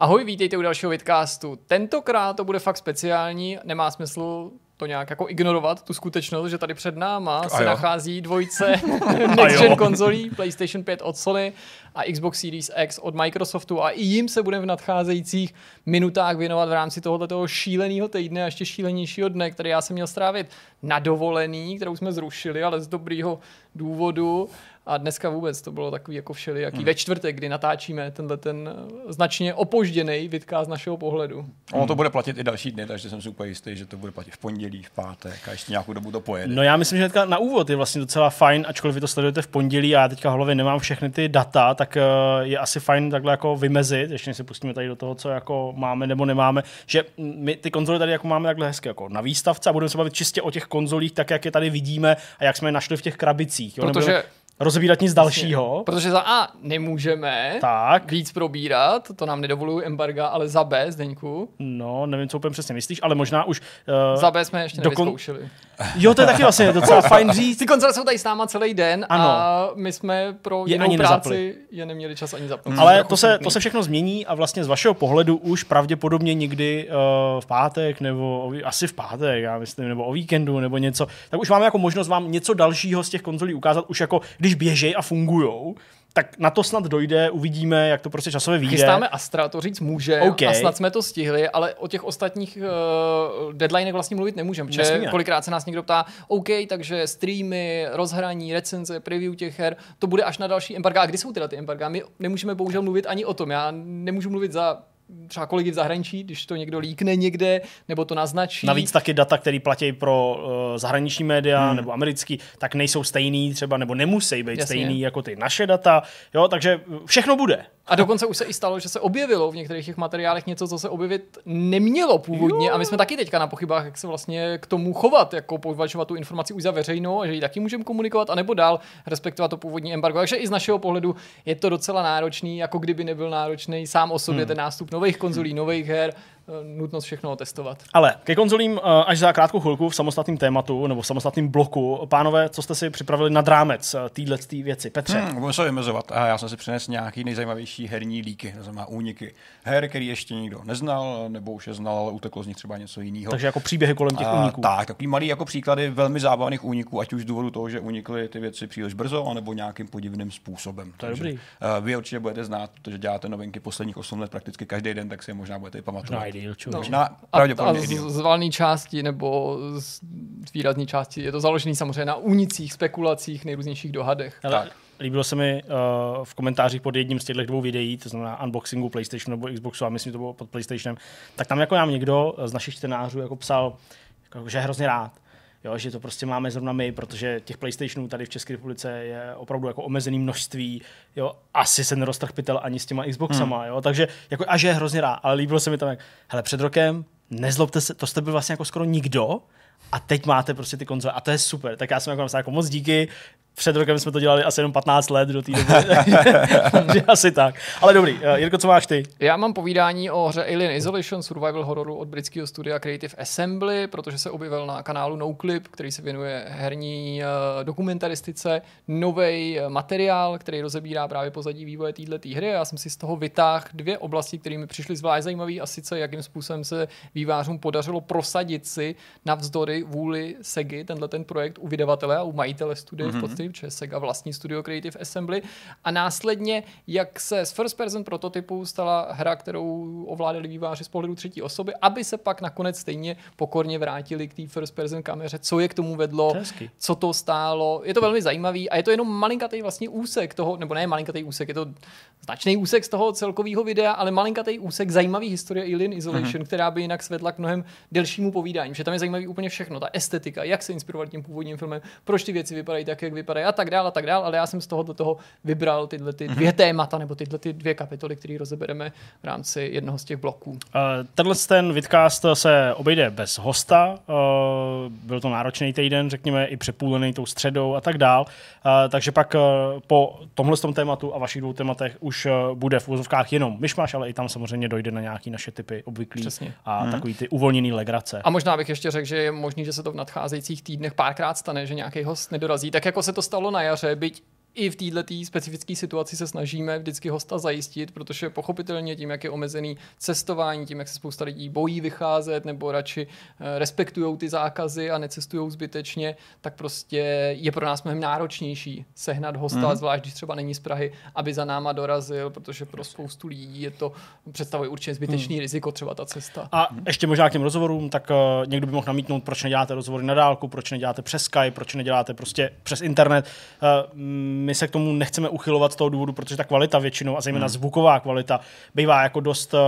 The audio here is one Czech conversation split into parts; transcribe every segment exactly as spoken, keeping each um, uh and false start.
Ahoj, vítejte u dalšího vidcastu. Tentokrát to bude fakt speciální, nemá smysl to nějak jako ignorovat, tu skutečnost, že tady před náma se nachází dvojice next gen konzolí, PlayStation pět od Sony a Xbox Series X od Microsoftu a i jim se budeme v nadcházejících minutách věnovat v rámci tohoto šíleného týdne a ještě šílenějšího dne, který já jsem měl strávit na dovolený, kterou jsme zrušili, ale z dobrýho důvodu. A dneska vůbec to bylo takový jako všelijaký hmm. ve čtvrtek, kdy natáčíme tenhle ten značně opožděnej vidcast z našeho pohledu. Ono to bude platit i další dny, takže jsem si úplně jistý, že to bude platit v pondělí, v pátek a ještě nějakou dobu to pojede. No já myslím, že teďka na úvod je vlastně docela fajn, ačkoliv vy to sledujete v pondělí a já teďka v hlavě nemám všechny ty data, tak je asi fajn takhle jako vymezit, ještě než se pustíme tady do toho, co jako máme nebo nemáme, že my ty konzole tady jako máme takhle hezky jako na výstavce a budeme se bavit čistě o těch konzolích, tak jak je tady vidíme a jak jsme je našli v těch krabicích. Jo? Protože... Nebyl... rozbírat nic dalšího. Protože za A nemůžeme tak víc probírat, to nám nedovolují embarga, ale za B, Zdeňku. No, nevím, co úplně přesně myslíš, ale možná už... Uh, za B jsme ještě nevyzkoušeli. Jo, to je taky vlastně docela fajn říct. Ty konzole jsou tady s náma celý den ano. A my jsme pro je jinou práci je neměli čas ani zapnout. Hmm. Ale to se, to se všechno změní a vlastně z vašeho pohledu už pravděpodobně někdy uh, v pátek nebo asi v pátek, já myslím, nebo o víkendu nebo něco, tak už máme jako možnost vám něco dalšího z těch konzolí ukázat, už jako když běžej a fungujou, tak na to snad dojde, uvidíme, jak to prostě časově vyjde. Chystáme Astra, to říct může, okay. A snad jsme to stihli, ale o těch ostatních uh, deadlinech vlastně mluvit nemůžeme, že kolikrát se nás někdo ptá, OK, takže streamy, rozhraní, recenze, preview těch her, to bude až na další embarga. A kdy jsou tyhle ty embarga? My nemůžeme bohužel mluvit ani o tom, já nemůžu mluvit za třeba kolegy v zahraničí, když to někdo líkne někde, nebo to naznačí. Navíc taky data, které platí pro uh, zahraniční média hmm. nebo americký, tak nejsou stejný třeba, nebo nemusí být jasně stejný jako ty naše data. Jo, takže všechno bude. A dokonce už se i stalo, že se objevilo v některých těch materiálech něco, co se objevit nemělo původně. Jo. A my jsme taky teďka na pochybách, jak se vlastně k tomu chovat, jako považovat tu informaci už za veřejnou, a že ji taky můžeme komunikovat, anebo dál respektovat to původní embargo. Takže i z našeho pohledu je to docela náročný, jako kdyby nebyl náročný sám o sobě hmm. ten nástup nových konzolí, nových her, nutnost všechno testovat. Ale ke konzolím až za krátkou chvilku v samostatném tématu nebo v samostatném bloku. Pánové, co jste si připravili nad rámec této věci? Petře? Hmm, budeme se vymezovat. Já jsem si přinesl nějaký nejzajímavější herní líky, to znamená úniky her, který ještě nikdo neznal, nebo už je znal, ale uteklo z nich třeba něco jiného. Takže jako příběhy kolem těch úniků. Tak, takový malý jako příklady velmi zábavných úniků, ať už z důvodu toho, že unikly ty věci příliš brzo, anebo nějakým podivným způsobem. To je dobrý. Vy určitě budete znát, protože děláte novinky posledních osm let prakticky každý den, tak si je možná budete pamatovat. No, na, a, a z, z valné části nebo z výrazné části je to založené samozřejmě na únicích, spekulacích, nejrůznějších dohadech. Ale tak. Líbilo se mi uh, v komentářích pod jedním z těchto dvou videí, to znamená unboxingu PlayStationu nebo Xboxu, a myslím, to bylo pod PlayStationem, tak tam jako nám někdo z našich čtenářů jako psal, jako, že je hrozně rád. Jo, že to prostě máme zrovna my, protože těch PlayStationů tady v České republice je opravdu jako omezený množství. Jo, asi se neroztrhl pytel ani s těma Xboxama. Hmm. Jo, takže jako, a že je hrozně rád. Ale líbilo se mi tam, jak, hele, před rokem, nezlobte se, to jste byl vlastně jako skoro nikdo a teď máte prostě ty konzole a to je super. Tak já jsem jako, jako moc díky, před rokem jsme to dělali asi jenom patnáct let do té doby, takže asi tak. Ale dobrý, Jirko, co máš ty? Já mám povídání o hře Alien Isolation, survival hororu od britského studia Creative Assembly, protože se objevil na kanálu NoClip, který se věnuje herní dokumentaristice, novej materiál, který rozebírá právě pozadí vývoje této hry. Já jsem si z toho vytáhl dvě oblasti, které mi přišly zvlášť zajímavé, a sice jakým způsobem se vývářům podařilo prosadit si navzdory vůli SEGY tenhle ten projekt u vydavatele a u majitele studia mm-hmm. v podstatě, že SEGA vlastní studio Creative Assembly, a následně, jak se z first person prototypu stala hra, kterou ovládali výváři z pohledu třetí osoby, aby se pak nakonec stejně pokorně vrátili k té first person kameře, co je k tomu vedlo, Český. co to stálo. Je to velmi zajímavý a je to jenom malinkatej vlastně úsek toho, nebo ne malinkatej úsek, je to značný úsek z toho celkového videa, ale malinkatej úsek zajímavý historie Alien Isolation, mm-hmm. která by jinak svedla k mnohem delšímu povídání, že tam je zajímavý úplně všechno, ta estetika, jak se inspirovat tím původním filmem, proč ty věci vypadají tak, jak vypadají, a tak dál a tak dál, ale já jsem z toho do toho vybral tyhle ty dvě témata nebo tyhle ty dvě kapitoly, které rozebereme v rámci jednoho z těch bloků. Uh, tenhle ten vidcast se obejde bez hosta, uh, byl to náročný týden, řekněme, i přepůlený tou středou a tak dál, uh, takže pak uh, po tomhle tom tématu a vašich dvou tématech už uh, bude v úvozovkách jenom myšmaš, ale i tam samozřejmě dojde na nějaké naše typy obvyklý Přesně. a hmm. takový ty uvolněný legrace. A možná bych ještě řekl, že je možný, že se to v nadcházejících týdnech párkrát stane, že nějaký host nedorazí, tak jako se to stalo na jaře, byť i v této specifické situaci se snažíme vždycky hosta zajistit, protože pochopitelně tím, jak je omezený cestování, tím, jak se spousta lidí bojí vycházet nebo radši respektují ty zákazy a necestují zbytečně, tak prostě je pro nás mnohem náročnější sehnat hosta, mm. zvlášť když třeba není z Prahy, aby za náma dorazil, protože pro spoustu lidí je to představuje určitě zbytečný mm. riziko, třeba ta cesta. A mm. ještě možná k těm rozhovorům, tak uh, někdo by mohl namítnout, proč neděláte rozhovory na dálku, proč neděláte přes Skype, proč neděláte prostě přes internet. Uh, my se k tomu nechceme uchylovat z toho důvodu, protože ta kvalita většinou, a zejména mm. zvuková kvalita, bývá jako dost uh,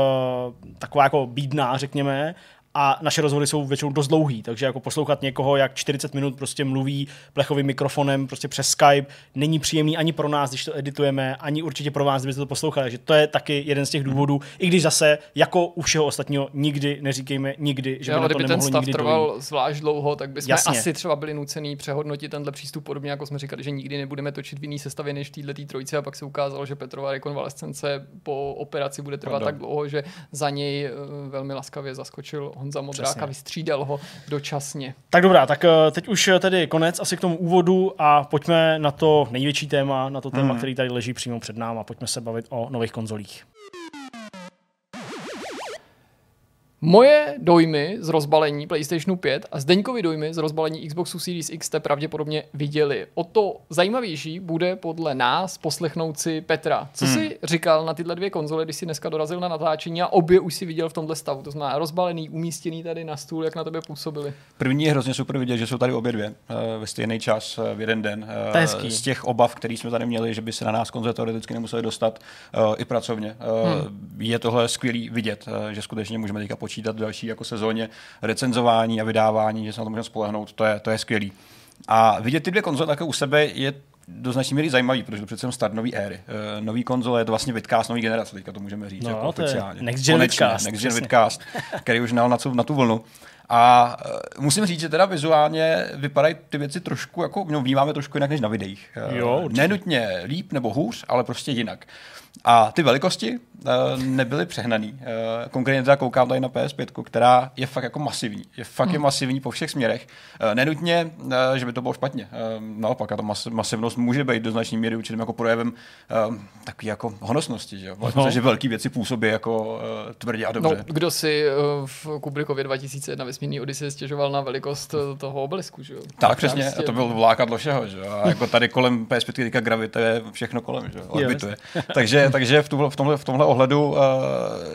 taková jako bídná, řekněme. A naše rozhovory jsou většinou dost dlouhý, takže jako poslouchat někoho, jak čtyřicet minut prostě mluví plechovým mikrofonem prostě přes Skype, není příjemný ani pro nás, když to editujeme, ani určitě pro vás, kdybyste to poslouchali. Takže to je taky jeden z těch důvodů, i když zase jako u všeho ostatního nikdy neříkejme nikdy, že by to nemohlo nikdy. Kdyby ten stav trval zvlášť dlouho, tak bychom Jasně. asi třeba byli nucený přehodnotit tenhle přístup, podobně jako jsme říkali, že nikdy nebudeme točit v jiný sestavě než v této trojice, a pak se ukázalo, že Petrova rekonvalescence po operaci bude trvat Pardon. tak dlouho, že za něj velmi laskavě zaskočil Honza Modrák a vystřídal ho dočasně. Tak dobrá, tak teď už tedy konec asi k tomu úvodu a pojďme na to největší téma, na to téma, hmm. který tady leží přímo před náma. Pojďme se bavit o nových konzolích. Moje dojmy z rozbalení PlayStationu pět a Zdeňkovi dojmy z rozbalení Xboxu Series X jste pravděpodobně viděli. O to zajímavější bude podle nás poslechnout si Petra. Co hmm. jsi říkal na tyhle dvě konzole, když jsi dneska dorazil na natáčení a obě už si viděl v tomhle stavu? To znamená rozbalený, umístěný tady na stůl, jak na tebe působili? První je hrozně super vidět, že jsou tady obě dvě ve stejný čas, v jeden den. Z těch obav, které jsme tady měli, že by se na nás konzole teoreticky nemuseli dostat i pracovně. Hmm. Je tohle skvělý vidět, že skutečně můžeme teďka počít čítat další jako sezóně recenzování a vydávání, že se na to můžeme spolehnout, to je, to je skvělý. A vidět ty dvě konzole také u sebe je do značné míry zajímavý, protože to přece start nový éry. E, nový konzole je to vlastně vidcast nový generace, teďka to můžeme říct, no, jako oficiálně. Next Gen Vidcast. Next Gen Vidcast, který už nal na, na tu vlnu. A musím říct, že teda vizuálně vypadají ty věci trošku, jako no, vnímáme trošku jinak než na videích. Jo, nenutně líp nebo hůř, ale prostě jinak. A ty velikosti uh, nebyly přehnaný. Uh, konkrétně teda koukám tady na P S pět, která je fakt jako masivní. Je fakt hmm. je masivní po všech směrech. Uh, nenutně, uh, že by to bylo špatně. Uh, naopak, a ta mas- masivnost může být do značné míry určitým jako projevem uh, takové jako honosnosti. Že, no. že velké věci působí jako uh, tvrdě a dobře. No, kdo si uh, v Kubrickově dva tisíce jedna Vesmírný Odyssey stěžoval na velikost toho obelisku? Že? Tak, tak přesně, vlastně. To bylo vlákadlo všeho. Že? A jako tady kolem P S pět teďka gravituje všechno kolem, že? Orbituje. Takže takže v, tu, v, tomhle, v tomhle ohledu uh,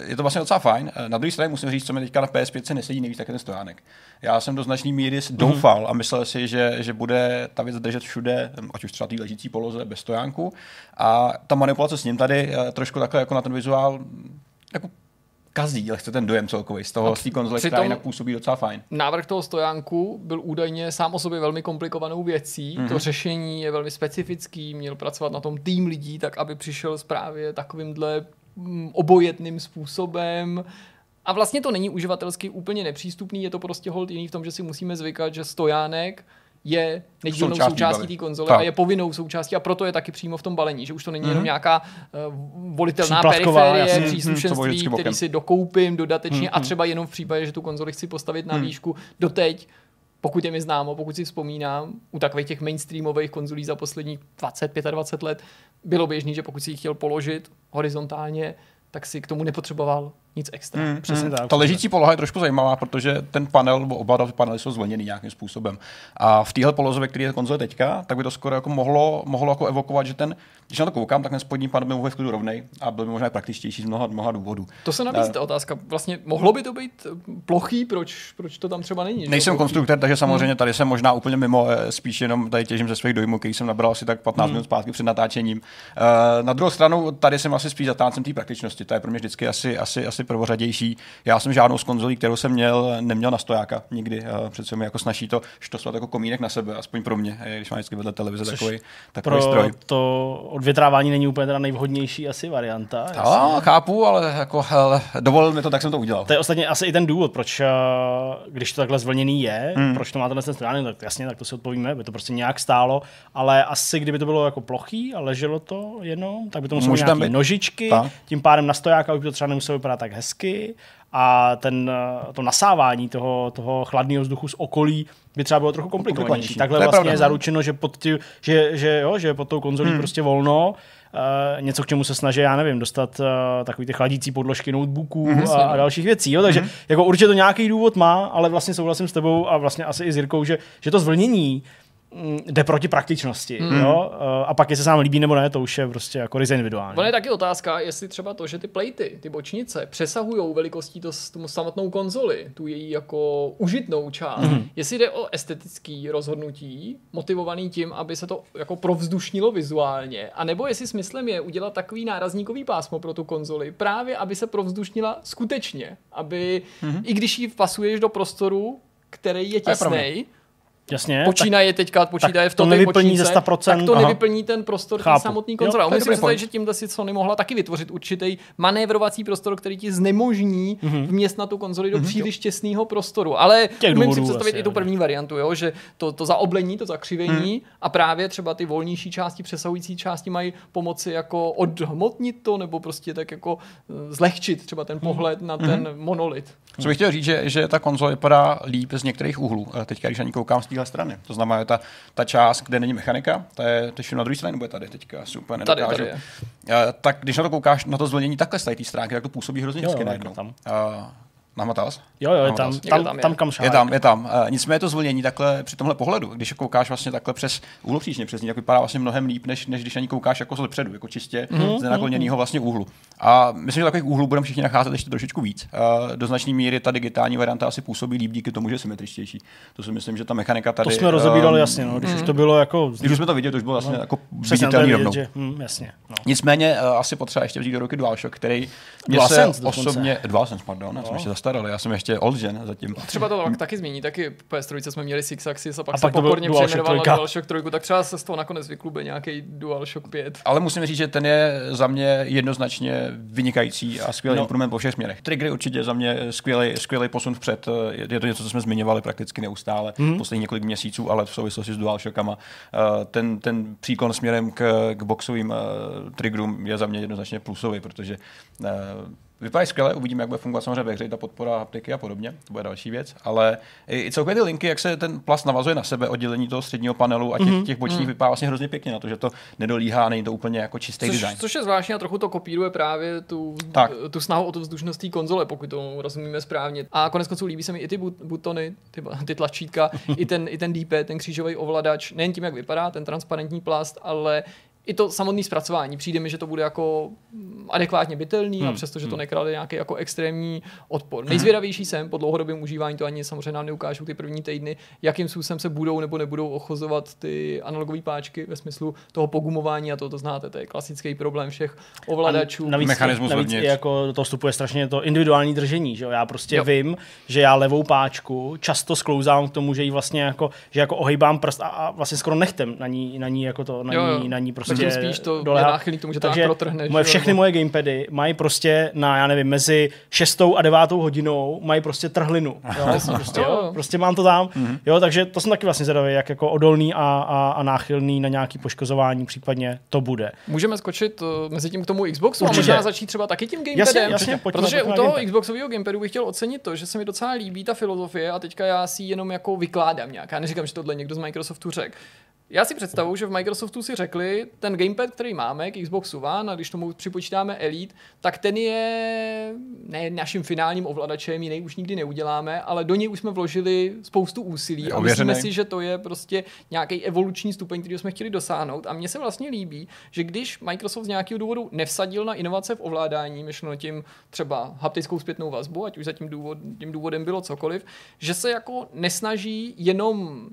je to vlastně docela fajn. Na druhé straně musím říct, co mi teďka na P S pět nesedí nejvíc, tak je ten stojánek. Já jsem do značné míry doufal a myslel si, že, že bude ta věc držet všude, ať už třeba té ležící poloze bez stojánku. A ta manipulace s ním tady uh, trošku takhle jako na ten vizuál jako kazí, lehce ten dojem celkový z toho, no, z té konzole, která jinak působí docela fajn. Návrh toho stojánku byl údajně sám o sobě velmi komplikovanou věcí, mm-hmm. to řešení je velmi specifický, měl pracovat na tom tým lidí, tak aby přišel právě takovýmhle obojetným způsobem. A vlastně to není uživatelsky úplně nepřístupný, je to prostě hold jiný v tom, že si musíme zvykat, že stojánek je nedílnou součástí, součástí té konzole tak. a je povinnou součástí, a proto je taky přímo v tom balení, že už to není mm-hmm. jenom nějaká uh, volitelná periferie, příslušenství, který si dokoupím dodatečně mm-hmm. a třeba jenom v případě, že tu konzoli chci postavit na mm. výšku. Doteď, pokud je mi známo, pokud si vzpomínám, u takových těch mainstreamových konzolí za posledních dvacet, dvacet pět let bylo běžný, že pokud si ji chtěl položit horizontálně, tak si k tomu nepotřeboval nic extra. Mm, Přesně mm. tak. Ta ležící poloha je trošku zajímavá, protože ten panel, nebo oba ty panely jsou zvlněný nějakým způsobem. A v téhle poloze, ve které je konzole teďka, tak by to skoro jako mohlo, mohlo jako evokovat, že ten, když na to koukám, tak ten spodní panel by mohl být v klidu rovnej a byl by možná praktičtější z mnoha, mnoha důvodů. To se nabízí ta otázka. Vlastně mohlo by to být plochý, proč, proč to tam třeba není? Nejsem konstruktor, takže samozřejmě tady jsem možná úplně mimo, spíš jenom tady těžím ze svých dojmů, který jsem nabral asi tak patnáct mm. minut zpátky před natáčením. Na druhou stranu, tady jsem asi spíš zatáncem té praktičnosti. To je pro mě vždycky asi, asi, asi prvořadější. Já jsem žádnou z konzolí, kterou jsem měl, neměl na stojáka nikdy. Přece mi jako snaží to štosvat jako komínek na sebe, aspoň pro mě, když mám vždycky vedle televize takový, takový stroj. To odvětrávání není úplně teda nejvhodnější asi varianta. A, chápu, ale jako hele, dovolil mi to, tak jsem to udělal. To je ostatně asi i ten důvod, proč když to takhle zvlněný je, hmm. proč to má tenhle ten stojánek, tak jasně, tak to si odpovíme, by to prostě nějak stálo, ale asi kdyby to bylo jako plochý a leželo to jenom, tak by to muselo nějaký nožičky, tak. Tím pádem na stojáka by to třeba nemuselo vypadat tak hezky a ten, to nasávání toho, toho chladného vzduchu z okolí by třeba bylo trochu komplikovanější. Takhle je vlastně je zaručeno, že pod, tí, že, že, jo, že pod tou konzolí hmm. prostě volno. Uh, něco, k čemu se snaží, já nevím, dostat uh, takový ty chladící podložky notebooků mm-hmm. a, a dalších věcí. Jo? Takže mm-hmm. jako určitě to nějaký důvod má, ale vlastně souhlasím s tebou a vlastně asi i s Jirkou, že, že to zvlnění jde proti praktičnosti. Mm. Jo? A pak, jestli se nám líbí nebo ne, to už je prostě jako ryze individuální. Ono je taky otázka, jestli třeba to, že ty plejty, ty bočnice, přesahují velikostí to, tu samotnou konzoli, tu její jako užitnou část. Mm. Jestli jde o estetický rozhodnutí, motivovaný tím, aby se to jako provzdušnilo vizuálně, a nebo jestli smyslem je udělat takový nárazníkový pásmo pro tu konzoli, právě aby se provzdušnila skutečně. Aby, mm. i když ji vpasuješ do prostoru, který je těsnej, jasně, počínaje teďka, počítaje v tom nevyplní bočnice, ze sto procent, tak to aha. nevyplní ten prostor té samotný konzole. A myslím si, že tímhle si Sony mohla taky vytvořit určitý manévrovací prostor, který ti znemožní mm-hmm. vměst na tu konzoli do mm-hmm. příliš těsného prostoru. Ale umím si představit i tu první ne. variantu, jo? Že to, to zaoblení, to zakřivení mm. a právě třeba ty volnější části, přesahující části mají pomoci jako odhmotnit to, nebo prostě tak jako zlehčit třeba ten pohled mm. na ten mm. monolit. Co bych chtěl říct, že, že ta konzole vypadá líp z některých úhlů. Teďka, když na ní koukám z téhle strany. To znamená, že ta, ta část, kde není mechanika, ta je na druhé straně, bude tady teďka, asi úplně nedokážu. Tady, tady tak když na to koukáš, na to zvlnění takhle z té stránky, tak to působí hrozně hezky najednou. Nahmatáz? Jo, jo, je tam, tam, tam, je. tam kam šáhá. Je tam, je tam. E, nicméně to zvlnění takhle při tomhle pohledu, když koukáš vlastně takhle přes úhlu příčně, přes ní, tak vypadá vlastně mnohem líp, než, než když na ní koukáš jako z předu, jako čistě mm-hmm. z nenakloněného vlastně úhlu. A myslím, že takových úhlů budeme všichni nacházet ještě trošičku víc. E, do značné míry ta digitální varianta asi působí líp díky tomu, že je symetričtější. To si myslím, že ta mechanika tady. To jsme rozebírali um, jasně, no, když mm-hmm. už to bylo jako. Když už jsme to viděli, to už bylo vlastně no, jako viditelný rovnou. Hm, jasně. No. Nicméně asi potřeba ještě vzít do ruky DualShock, který mě se osobně DualSense, pardon, ale já jsem ještě old gen zatím. Třeba to taky změní, taky P S tři jsme měli six axis a pak, a pak se pokorně přejmenovala DualShock tři, tak třeba se z toho nakonec vyklube nějaký DualShock pět. Ale musím říct, že ten je za mě jednoznačně vynikající a skvělý no. improvement po všech směrech. Triggery určitě za mě skvělý, skvělý posun vpřed. Je to něco, co jsme zmiňovali prakticky neustále mm-hmm. poslední několik měsíců, ale v souvislosti s DualShockama. Ten, ten příklon směrem k, k boxovým triggerům je za mě jednoznačně plusový, protože vypadají skvěle, uvidíme, jak bude fungovat samozřejmě ve hře, ta podpora haptiky a podobně, to bude další věc, ale i celkově ty linky, jak se ten plast navazuje na sebe, oddělení toho středního panelu a těch, mm-hmm. těch bočních mm. vypadá vlastně hrozně pěkně na to, že to nedolíhá, není to úplně jako čistý což, design. Což je zvláštní a trochu to kopíruje právě tu, tu snahu o tu vzdušnost té konzole, pokud to rozumíme správně. A koneckonců líbí se mi i ty butony, ty, ty tlačítka, i ten, i ten D-pad, ten křížový ovladač, nejen tím, jak vypadá, ten transparentní plast, ale i to samotné zpracování. Přijde mi, že to bude jako adekvátně bytelný hmm. a přesto, že to nekrade nějaký jako extrémní odpor. Hmm. Nejzvědavější jsem, po dlouhodobém užívání to ani samozřejmě nám neukážu ty první týdny, jakým způsobem se budou nebo nebudou ochozovat ty analogové páčky ve smyslu toho pogumování a to, to znáte, to je klasický problém všech ovladačů. Navíc, mechanismus navíc i jako do toho vstupuje strašně to individuální držení, že jo? Já prostě jo. vím, že já levou páčku často sklouzám k tomu, že ji vlastně jako, že jako ohejbám prst a, a vlastně skoro nechtem na ní, na ní jako to, na jo, jo. ní, na ní prostě tím spíš to náchylný k tomu, že to protrhneš. Moje, všechny moje gamepady mají prostě na, já nevím, mezi šestou a devátou hodinou mají prostě trhlinu. Jo? Prostě, jo? prostě mám to tam. Mm-hmm. Jo, takže to jsem taky vlastně zvědavý, jak jako odolný a, a, a náchylný na nějaké poškozování případně to bude. Můžeme skočit uh, mezi tím k tomu Xboxu určitě. A možná začít třeba taky tím gamepadem. Jasně, jasně, pojďme, protože pojďme u toho gamepad. Xboxového gamepadu bych chtěl ocenit to, že se mi docela líbí ta filozofie a teďka já si jenom jako vykládám nějak. Já neříkám, že tohle někdo z Microsoftu řekl. Já si představuju, že v Microsoftu si řekli, ten gamepad, který máme k Xboxu One, a když tomu připočítáme Elite, tak ten je ne naším finálním ovladačem, jiný už nikdy neuděláme, ale do něj už jsme vložili spoustu úsilí a myslíme si, že to je prostě nějaký evoluční stupeň, který jsme chtěli dosáhnout. A mně se vlastně líbí, že když Microsoft z nějakého důvodu nevsadil na inovace v ovládání, myšleno tím třeba haptickou zpětnou vazbu, ať už za tím, důvod, tím důvodem bylo cokoliv, že se jako nesnaží jenom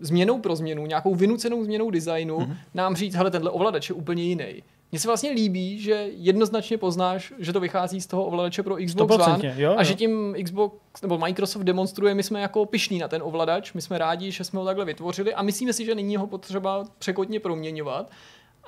změnou pro změnu, nějakou vynucenou změnou designu, mm-hmm. nám říct, hele, tenhle ovladač je úplně jiný. Mně se vlastně líbí, že jednoznačně poznáš, že to vychází z toho ovladače pro Xbox One jo, a jo. že tím Xbox nebo Microsoft demonstruje, my jsme jako pyšní na ten ovladač, my jsme rádi, že jsme ho takhle vytvořili a myslíme si, že není ho potřeba překotně proměňovat.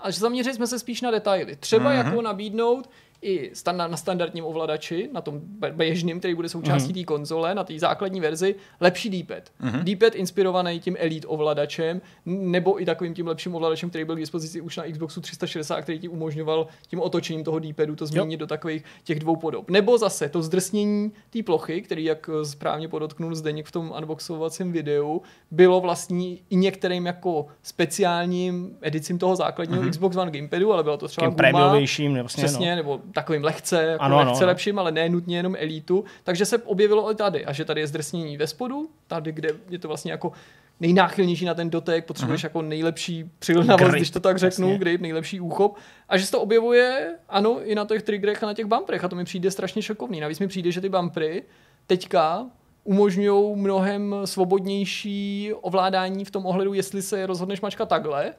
A že zaměřili jsme se spíš na detaily. Třeba mm-hmm. jako nabídnout i na standardním ovladači, na tom běžným, který bude součástí mm. té konzole, na té základní verzi, lepší D-pad. Mm. D-pad inspirovaný tím Elite ovladačem, nebo i takovým tím lepším ovladačem, který byl k dispozici už na Xboxu tři sta šedesát, a který ti umožňoval tím otočením toho D-padu to změnit yep. do takových těch dvou podob. Nebo zase to zdrsnění té plochy, který, jak správně podotknul Zdeněk v tom unboxovacím videu, bylo vlastní i některým jako speciálním edicím toho základního mm. Xbox One Gamepadu, ale bylo to třeba prémiovějším, přesně, no. nebo takovým lehce, jako ano, lehce ano, lepším, ale ne nutně jenom elitu. Takže se objevilo i tady. A že tady je zdrsnění ve spodu, tady, kde je to vlastně jako nejnáchylnější na ten dotek, potřebuješ uh-huh. jako nejlepší přilnavost, když to tak řeknu, vlastně. Grip, nejlepší úchop. A že se to objevuje, ano, i na těch triggerech a na těch bumperech. A to mi přijde strašně šokovný. Navíc mi přijde, že ty bumpery teďka umožňují mnohem svobodnější ovládání v tom ohledu, jestli se rozhodneš mačkat takhle,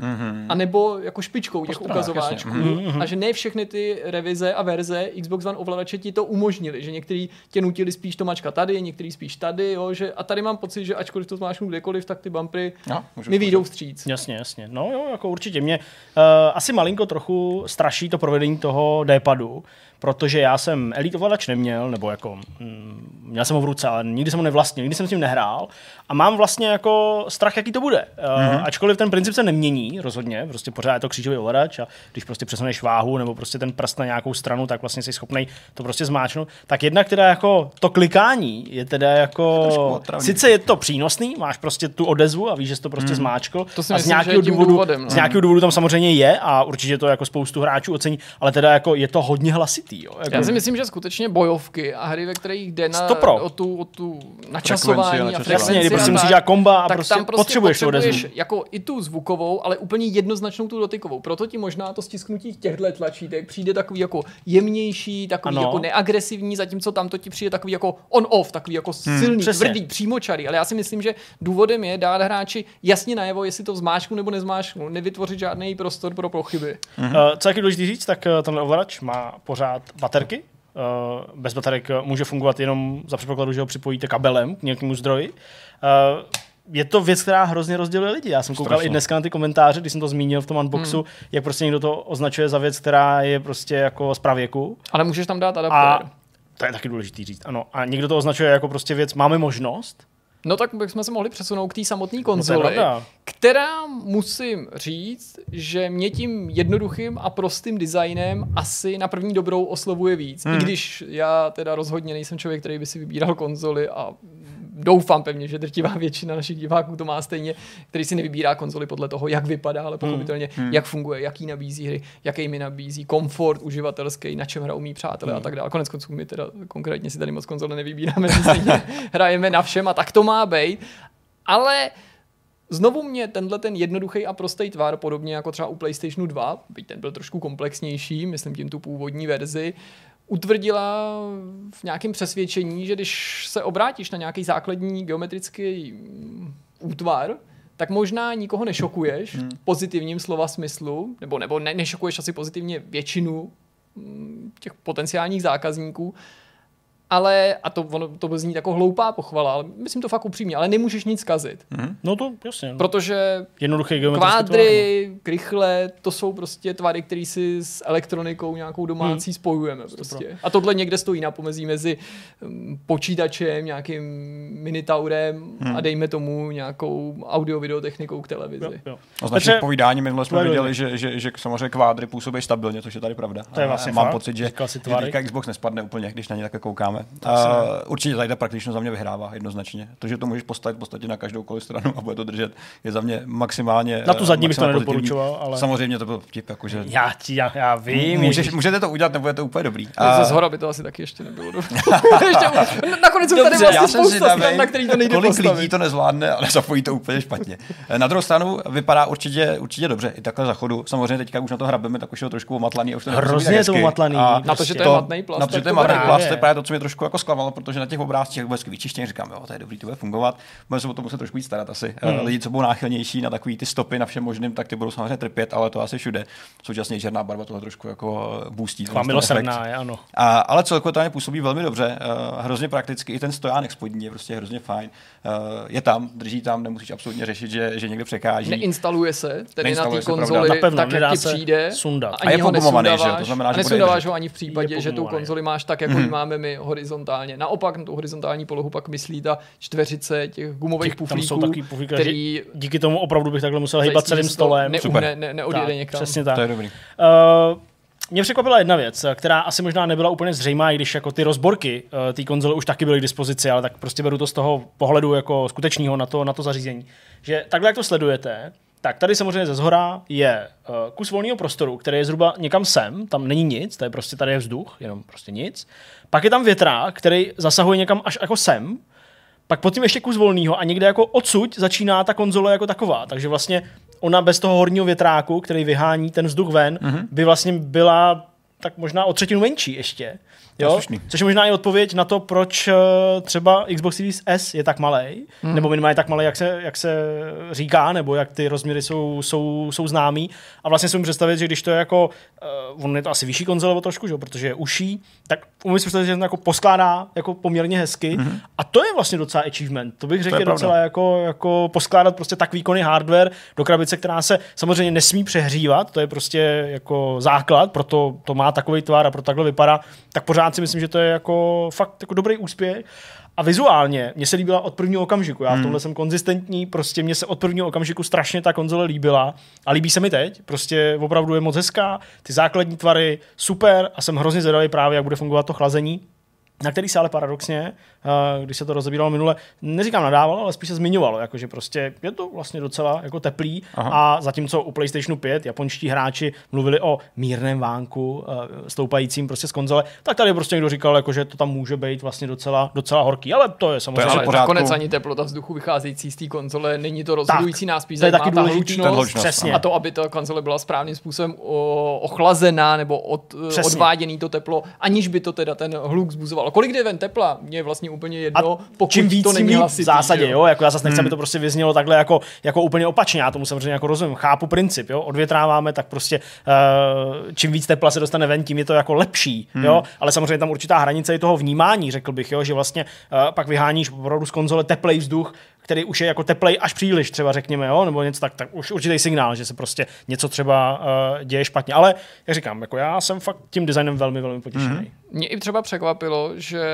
mm-hmm. a nebo jako špičkou těch Postrán, ukazováčků mm-hmm. a že ne všechny ty revize a verze Xbox One ovladače ti to umožnili, že některý tě nutili spíš to mačka tady, některý spíš tady, jo, že a tady mám pocit, že ačkoliv to zmáčknu kdekoliv, tak ty bumpery no, mi vyjdou vstříc. Jasně, jasně. No jo, jako určitě mě uh, asi malinko trochu straší to provedení toho D-padu, protože já jsem Elite ovladač neměl, nebo jako mm, měl jsem ho v ruce, ale nikdy jsem ho nevlastnil, nikdy jsem s ním nehrál a mám vlastně jako strach, jaký to bude. Uh, mm-hmm. Ačkoliv ten princip se nemění rozhodně, prostě pořád je to křížový ovladač a když prostě přesuneš váhu nebo prostě ten prst na nějakou stranu, tak vlastně jsi schopnej to prostě zmáčknout. Tak jednak teda jako to klikání je teda jako je sice je to přínosný, máš prostě tu odezvu a víš, že jsi to prostě mm. zmáčkl. To a myslím, z nějakého důvodu důvodem, no. z nějakého důvodu tam samozřejmě je a určitě to jako spoustu hráčů ocení, ale teda jako je to hodně hlasitý, jo. Jako... Já si myslím, že skutečně bojovky a hry, ve kterých jde na o tu o tu načasování, přesně, když prostě musíš dělat komba a prostě, tam prostě potřebuješ, potřebuješ jako i tu zvukovou, ale úplně jednoznačnou tu dotykovou. Proto ti možná to stisknutí těchto tlačítek přijde takový jako jemnější, takový ano. jako neagresivní, zatímco tamto ti přijde takový jako on-off, takový jako hmm, silný, přesně. tvrdý, přímočarý. Ale já si myslím, že důvodem je dát hráči jasně najevo, jestli to zmáčknu nebo nezmáčknu, nevytvořit žádný prostor pro pochyby. Mhm. Uh, co taky důležitý říct, tak uh, tenhle ovladač má pořád baterky. Uh, bez baterek může fungovat jenom za předpokladu, že ho připojíte kabelem k nějakému zdroji. Uh, Je to věc, která hrozně rozděluje lidi. Já jsem koukal Strašně. i dneska na ty komentáře, když jsem to zmínil v tom unboxu, hmm. jak prostě někdo to označuje za věc, která je prostě jako z pravěku. Ale můžeš tam dát adaptér. A to je taky důležitý říct, ano. A někdo to označuje jako prostě věc, máme možnost. No tak bychom se mohli přesunout k té samotné konzoli, no která musím říct, že mě tím jednoduchým a prostým designem asi na první dobrou oslovuje víc. Hmm. I když já teda rozhodně nejsem člověk, který by si vybíral konzoli a doufám pevně, že drtivá většina našich diváků to má stejně, který si nevybírá konzoli podle toho, jak vypadá, ale pochopitelně, hmm, hmm. jak funguje, jaký nabízí hry, jaký mi nabízí komfort uživatelský, na čem hrajou mý přátelé hmm. a tak dále. Konec konců my teda konkrétně si tady moc konzole nevybíráme, stejně hrajeme na všem a tak to má být, ale znovu mě tenhle ten jednoduchý a prostý tvar, podobně jako třeba u PlayStationu dva, byť ten byl trošku komplexnější, myslím tím tu původní verzi, utvrdila v nějakém přesvědčení, že když se obrátíš na nějaký základní geometrický útvar, tak možná nikoho nešokuješ v pozitivním slova smyslu, nebo, nebo ne, nešokuješ asi pozitivně většinu těch potenciálních zákazníků, ale, a to, ono, to zní jako hloupá pochvala, ale myslím to fakt upřímně, ale nemůžeš nic zkazit. Mm-hmm. No to jasně. No. Protože kvádry, krychle, to jsou prostě tvary, které si s elektronikou nějakou domácí mm. spojujeme. Prostě. A tohle někde stojí na pomezí mezi počítačem, nějakým minitaurem mm. a dejme tomu nějakou audio-videotechnikou k televizi. Jo, jo. No z našich povídání minule jsme viděli, že, že, že samozřejmě kvádry působí stabilně, což je tady pravda. To je vlastně mám fakt. Pocit, že, že teďka Xbox nespadne úplně, když na ně takhle koukáme. Uh, určitě tady ta praktičnost za mě vyhrává jednoznačně. To, že to můžeš postavit v podstatě na každou koli stranu a bude to držet, je za mě maximálně. Na tu zadní bych to nedoporučoval, ale samozřejmě to byl vtip, jakože já, já, já vím. Můžeš, můžete to udělat, nebo je to úplně dobrý. A zhora by to asi taky ještě nebylo dobré. Nakonec jsou tady vlastně spousta stran, na který to nejde kolik postavit. Kolik lidí to nezvládne, ale zapojí to úplně špatně. Na druhou stranu vypadá určitě, určitě dobře. I takhle za chodu. Samozřejmě teďka už na to hrabeme, tak už je to trošku omatlaný, už to hrozně to omatlaný. Na to, že to je matný plast, to je právě to, co trošku jako zklamalo, protože na těch obrázcích vůbec vyčištění říkám, jo, to je dobrý, to bude fungovat. Budeme se o to muset trošku víc starat asi. Hmm. Lidi, co budou náchylnější na takový ty stopy na všem možným, tak ty budou samozřejmě trpět, ale to asi všude. Současně černá barva tohle trošku jako boostí. Chvamilosrdná, ano. A, ale celkově tam působí velmi dobře, uh, hrozně prakticky, i ten stojánek spodní je prostě hrozně fajn. Uh, je tam, drží tam, nemusíš absolutně řešit, že, že někde překáží. Neinstaluje se, tedy na té konzoli, tak jak ti přijde. A je pogumovaný, že jo, to znamená, že nesundáváš ho ani v případě, že tu konzoli máš tak, jako ji máme my horizontálně. Naopak na tu horizontální polohu pak myslí ta čtveřice těch gumových puflíků, který díky tomu opravdu bych takhle musel hýbat celým stolem. Neodjede někam. Přesně tak. To je dobrý. Mě překvapila jedna věc, která asi možná nebyla úplně zřejmá, i když jako ty rozborky uh, té konzole už taky byly k dispozici, ale tak prostě beru to z toho pohledu jako skutečného na to, na to zařízení. Že takhle, jak to sledujete, tak tady samozřejmě ze zhora je uh, kus volného prostoru, který je zhruba někam sem, tam není nic, to je prostě tady je vzduch, jenom prostě nic. Pak je tam větrák, který zasahuje někam až jako sem, pak potom ještě kus volného a někde jako odsud začíná ta konzole jako taková, takže vlastně ona bez toho horního větráku, který vyhání ten vzduch ven, mm-hmm. by vlastně byla tak možná o třetinu menší ještě. Jo? Což je možná i odpověď na to, proč třeba Xbox Series S je tak malej, mm. nebo minimálně tak malej, jak se, jak se říká, nebo jak ty rozměry jsou, jsou, jsou známý. A vlastně si můžu představit, že když to je jako, uh, on je to asi vyšší konzole o trošku, že? Protože je uší, tak umím si představit, že to jako poskládá jako poměrně hezky. Mm-hmm. A to je vlastně docela achievement. To bych řekl, to je docela jako, jako poskládat prostě tak výkonný hardware do krabice, která se samozřejmě nesmí přehřívat, to je prostě jako základ, proto to má takový tvar a proto takhle vypadá, tak pořád si myslím, že to je jako fakt jako dobrý úspěch. A vizuálně mě se líbila od prvního okamžiku. Já v tomhle jsem konzistentní, prostě mě se od prvního okamžiku strašně ta konzole líbila a líbí se mi teď. Prostě opravdu je moc hezká, ty základní tvary super a jsem hrozně zvědavý právě, jak bude fungovat to chlazení, na který se ale paradoxně, když se to rozebíralo minule, neříkám nadávalo, ale spíš se zmiňovalo, jakože prostě je to vlastně docela jako teplý. Aha. A zatímco u PlayStation pět japonští hráči mluvili o mírném vánku stoupajícím prostě z konzole, tak tady prostě někdo říkal, jakože to tam může být vlastně docela, docela horký, ale to je samozřejmě to je, ale nakonec ani teplota vzduchu vycházející z té konzole není to rozhodující, nás spíš zajímá ta hlučnost, přesně. A to, aby ta konzole byla správným způsobem ochlazená nebo od, odváděný to teplo, aniž by to teda ten hluk zbuzoval. Kolik jde ven tepla? Mně je vlastně úplně jedno, a pokud čím víc to nemí v zásadě, jo, jako já zase nechci, hmm. aby to prostě vyznělo takhle jako, jako úplně opačně, já tomu samozřejmě jako rozumím, chápu princip, jo, odvětráváme, tak prostě uh, čím víc tepla se dostane ven, tím je to jako lepší, hmm. jo, ale samozřejmě tam určitá hranice i toho vnímání, řekl bych, jo, že vlastně uh, pak vyháníš opravdu z konzole teplej vzduch, který už je jako teplej až příliš, třeba řekněme, jo, nebo něco tak, tak už určitý signál, že se prostě něco třeba uh, děje špatně, ale jak říkám, jako já jsem fakt tím designem velmi, velmi potěšený. Mm-hmm. Mě i třeba překvapilo, že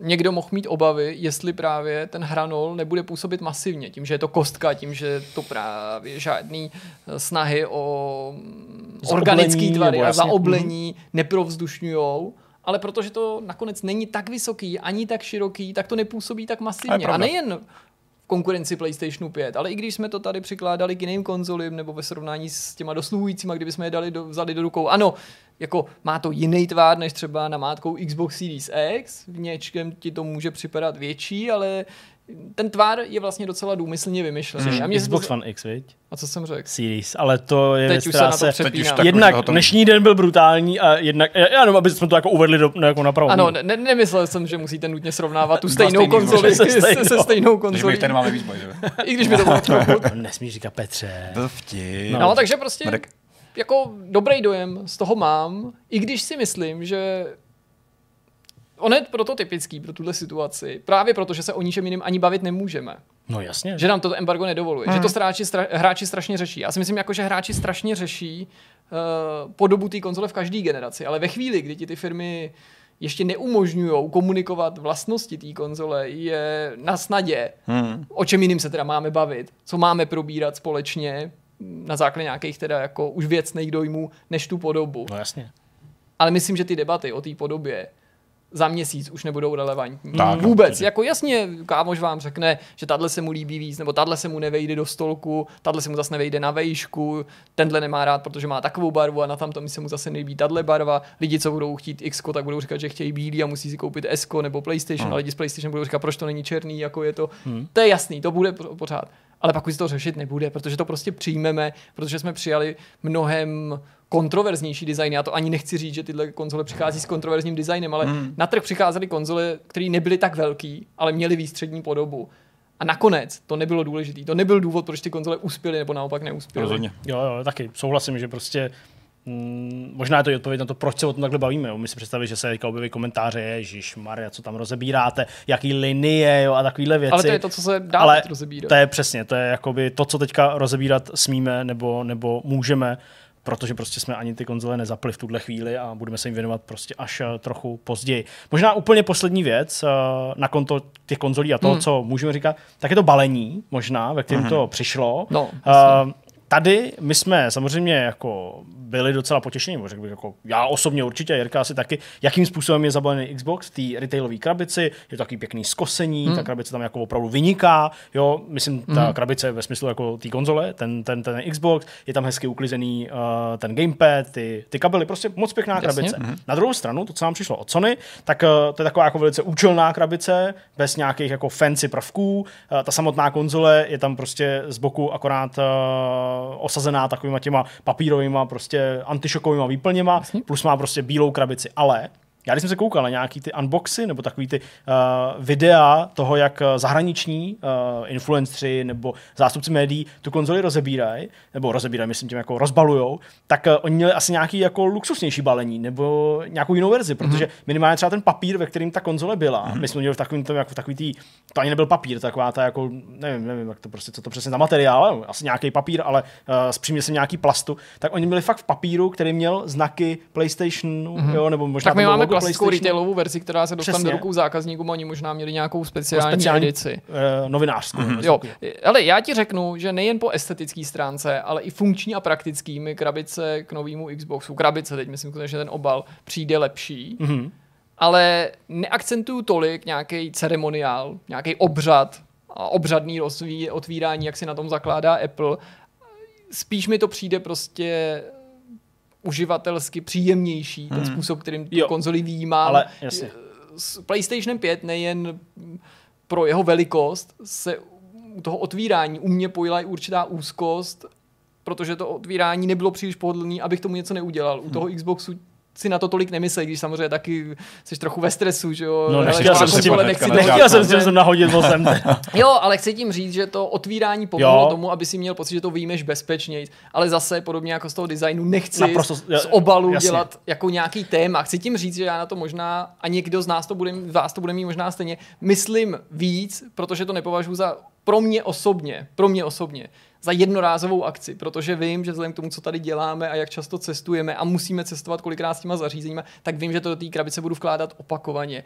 někdo mohl mít obavy, jestli právě ten hranol nebude působit masivně, tím, že je to kostka, tím, že to právě žádný snahy o organický tvary a zaoblení mm-hmm. neprovzdušňujou. Ale protože to nakonec není tak vysoký, ani tak široký, tak to nepůsobí tak masivně. A nejen v konkurenci PlayStation pět, ale i když jsme to tady přikládali k jiným konzolím nebo ve srovnání s těma dosluhujícíma, kdyby jsme je dali do, vzali do rukou. Ano, jako má to jiný tvár než třeba namátkou Xbox Series X, v něčem ti to může připadat větší, ale ten tvár je vlastně docela důmyslně vymyšlený. Hmm. Xbox One X, viď? A co jsem řekl? Series, ale to je věc, která se... Jednak dnešní den byl brutální a jednak... Ano, aby jsme to jako uvedli do, jako na pravou. Ano, ne, nemyslel jsem, že musíte nutně srovnávat tu stejnou konzoli se, stejnou. se, se stejnou konzolí. Když tady máme víc boj, že? I když by to bylo trochu. Nesmíš říkat Petře. To vtip. No, no, takže prostě Marek. Jako dobrý dojem z toho mám, i když si myslím, že... On je proto typický pro tuhle situaci, právě proto, že se o ničem jiným ani bavit nemůžeme. No jasně. Že nám to embargo nedovoluje, hmm. že to hráči, stra- hráči strašně řeší. Já si myslím, jako, že hráči strašně řeší uh, podobu té konzole v každé generaci, ale ve chvíli, kdy ti ty firmy ještě neumožňují komunikovat vlastnosti té konzole, je na snadě, hmm. o čem jiným se teda máme bavit, co máme probírat společně na základě nějakých teda jako už věcných dojmů, než tu podobu. No jasně. Ale myslím, že ty debaty o té podobě za měsíc už nebudou relevantní. Tak, vůbec. Jako jasně, kámoš vám řekne, že tadle se mu líbí víc, nebo tadle se mu nevejde do stolku, tadle se mu zase nevejde na vejšku, tenhle nemá rád, protože má takovou barvu a na tamtom se mu zase nelíbí tadle barva. Lidi, co budou chtít X-ko, tak budou říkat, že chtějí bílý a musí si koupit S-ko nebo PlayStation, hmm. a lidi z PlayStation budou říkat, proč to není černý, jako je to. Hmm. To je jasný, to bude pořád. ale pak už se to řešit nebude, protože to prostě přijmeme, protože jsme přijali mnohem kontroverznější design. Já to ani nechci říct, že tyhle konzole přichází s kontroverzním designem, ale mm. na trh přicházely konzole, které nebyly tak velký, ale měly výstřední podobu. A nakonec to nebylo důležitý. To nebyl důvod, proč ty konzole uspěly nebo naopak neuspěly. Rozhodně. Jo, jo, taky souhlasím, že prostě mm, možná je to i odpověď na to, proč se o tom takhle bavíme. Jo. My si představit, že se teďka objeví komentáře, ježišmarja, co tam rozebíráte, jaký linie, jo, a takovýhle věci. Ale to je to, co se dá Ale rozebírat. To je přesně, to je jakoby to, co teďka rozebírat smíme nebo, nebo můžeme, protože prostě jsme ani ty konzole nezapli v tuhle chvíli a budeme se jim věnovat prostě až trochu později. Možná úplně poslední věc na konto těch konzolí a toho, mm. co můžeme říkat, tak je to balení možná, ve kterém mm. to přišlo. No, uh, tady my jsme samozřejmě jako byli docela potěšení, řekl bych, jako já osobně určitě, Jirka asi taky, jakým způsobem je zabalený Xbox v té retailové krabici, je to takový pěkný skosení, mm. ta krabice tam jako opravdu vyniká, jo, myslím, mm. ta krabice ve smyslu jako té konzole, ten, ten, ten Xbox, je tam hezky uklizený uh, ten gamepad, ty, ty kabely, prostě moc pěkná Jasně. krabice. Mm. Na druhou stranu, to, co nám přišlo od Sony, tak uh, to je taková jako velice účelná krabice, bez nějakých jako fancy prvků, uh, ta samotná konzole je tam prostě z boku akorát uh, osazená takovýma těma papírovýma prostě antišokovýma výplněma, plus má prostě bílou krabici, ale já když jsem se koukal na nějaký ty unboxy nebo takový ty uh, videa toho, jak zahraniční uh, influenceri nebo zástupci médií tu konzoli rozebírají, nebo rozebírají, myslím tím jako rozbalujou, tak uh, oni měli asi nějaký jako luxusnější balení nebo nějakou jinou verzi, protože mm-hmm. minimálně třeba ten papír, ve kterým ta konzole byla, mm-hmm. my jsme měli v takovým tom, jako v takový tý, to ani nebyl papír, taková ta jako, nevím, nevím, jak to prostě, co to přesně za materiál, asi nějaký papír, ale uh, zpřímě jsem nějaký plastu, tak oni měli fakt v papíru, který měl znaky PlayStationu, mm-hmm. jo, nebo možná klasickou retailovou verzi, která se dostane do rukou zákazníkům, oni možná měli nějakou speciální, speciální edici. Uh, novinářskou. Mm-hmm. Jo. Ale já ti řeknu, že nejen po estetické stránce, ale i funkční a praktickými krabice k novému Xboxu, krabice teď myslím, že ten obal přijde lepší, mm-hmm. ale neakcentuju tolik nějaký ceremoniál, nějaký obřad, obřadný rozví, otvírání, jak si na tom zakládá Apple. Spíš mi to přijde prostě uživatelsky příjemnější, ten hmm. způsob, kterým tu konzoli výjímám. Ale, s PlayStation pět nejen pro jeho velikost se u toho otvírání u mě pojila i určitá úzkost, protože to otvírání nebylo příliš pohodlné, abych tomu něco neudělal. U hmm. toho Xboxu si na to tolik nemyslej, když samozřejmě taky jsi trochu ve stresu, že jo. No, nechtěl jsem s tím, nechtěl jsem s tím nahodit vozem. Jo, ale chci tím říct, že to otvírání pomohlo tomu, aby si měl pocit, že to vyjímeš bezpečněji, ale zase podobně jako z toho designu nechci Naprosto, z obalu jasně. dělat jako nějaký téma. Chci tím říct, že já na to možná a někdo z nás to bude, vás to bude mít možná stejně, myslím víc, protože to nepovažuji za pro mě osobně, pro mě osobně za jednorázovou akci, protože vím, že vzhledem k tomu, co tady děláme a jak často cestujeme a musíme cestovat kolikrát s těma zařízeníma, tak vím, že to do té krabice budu vkládat opakovaně.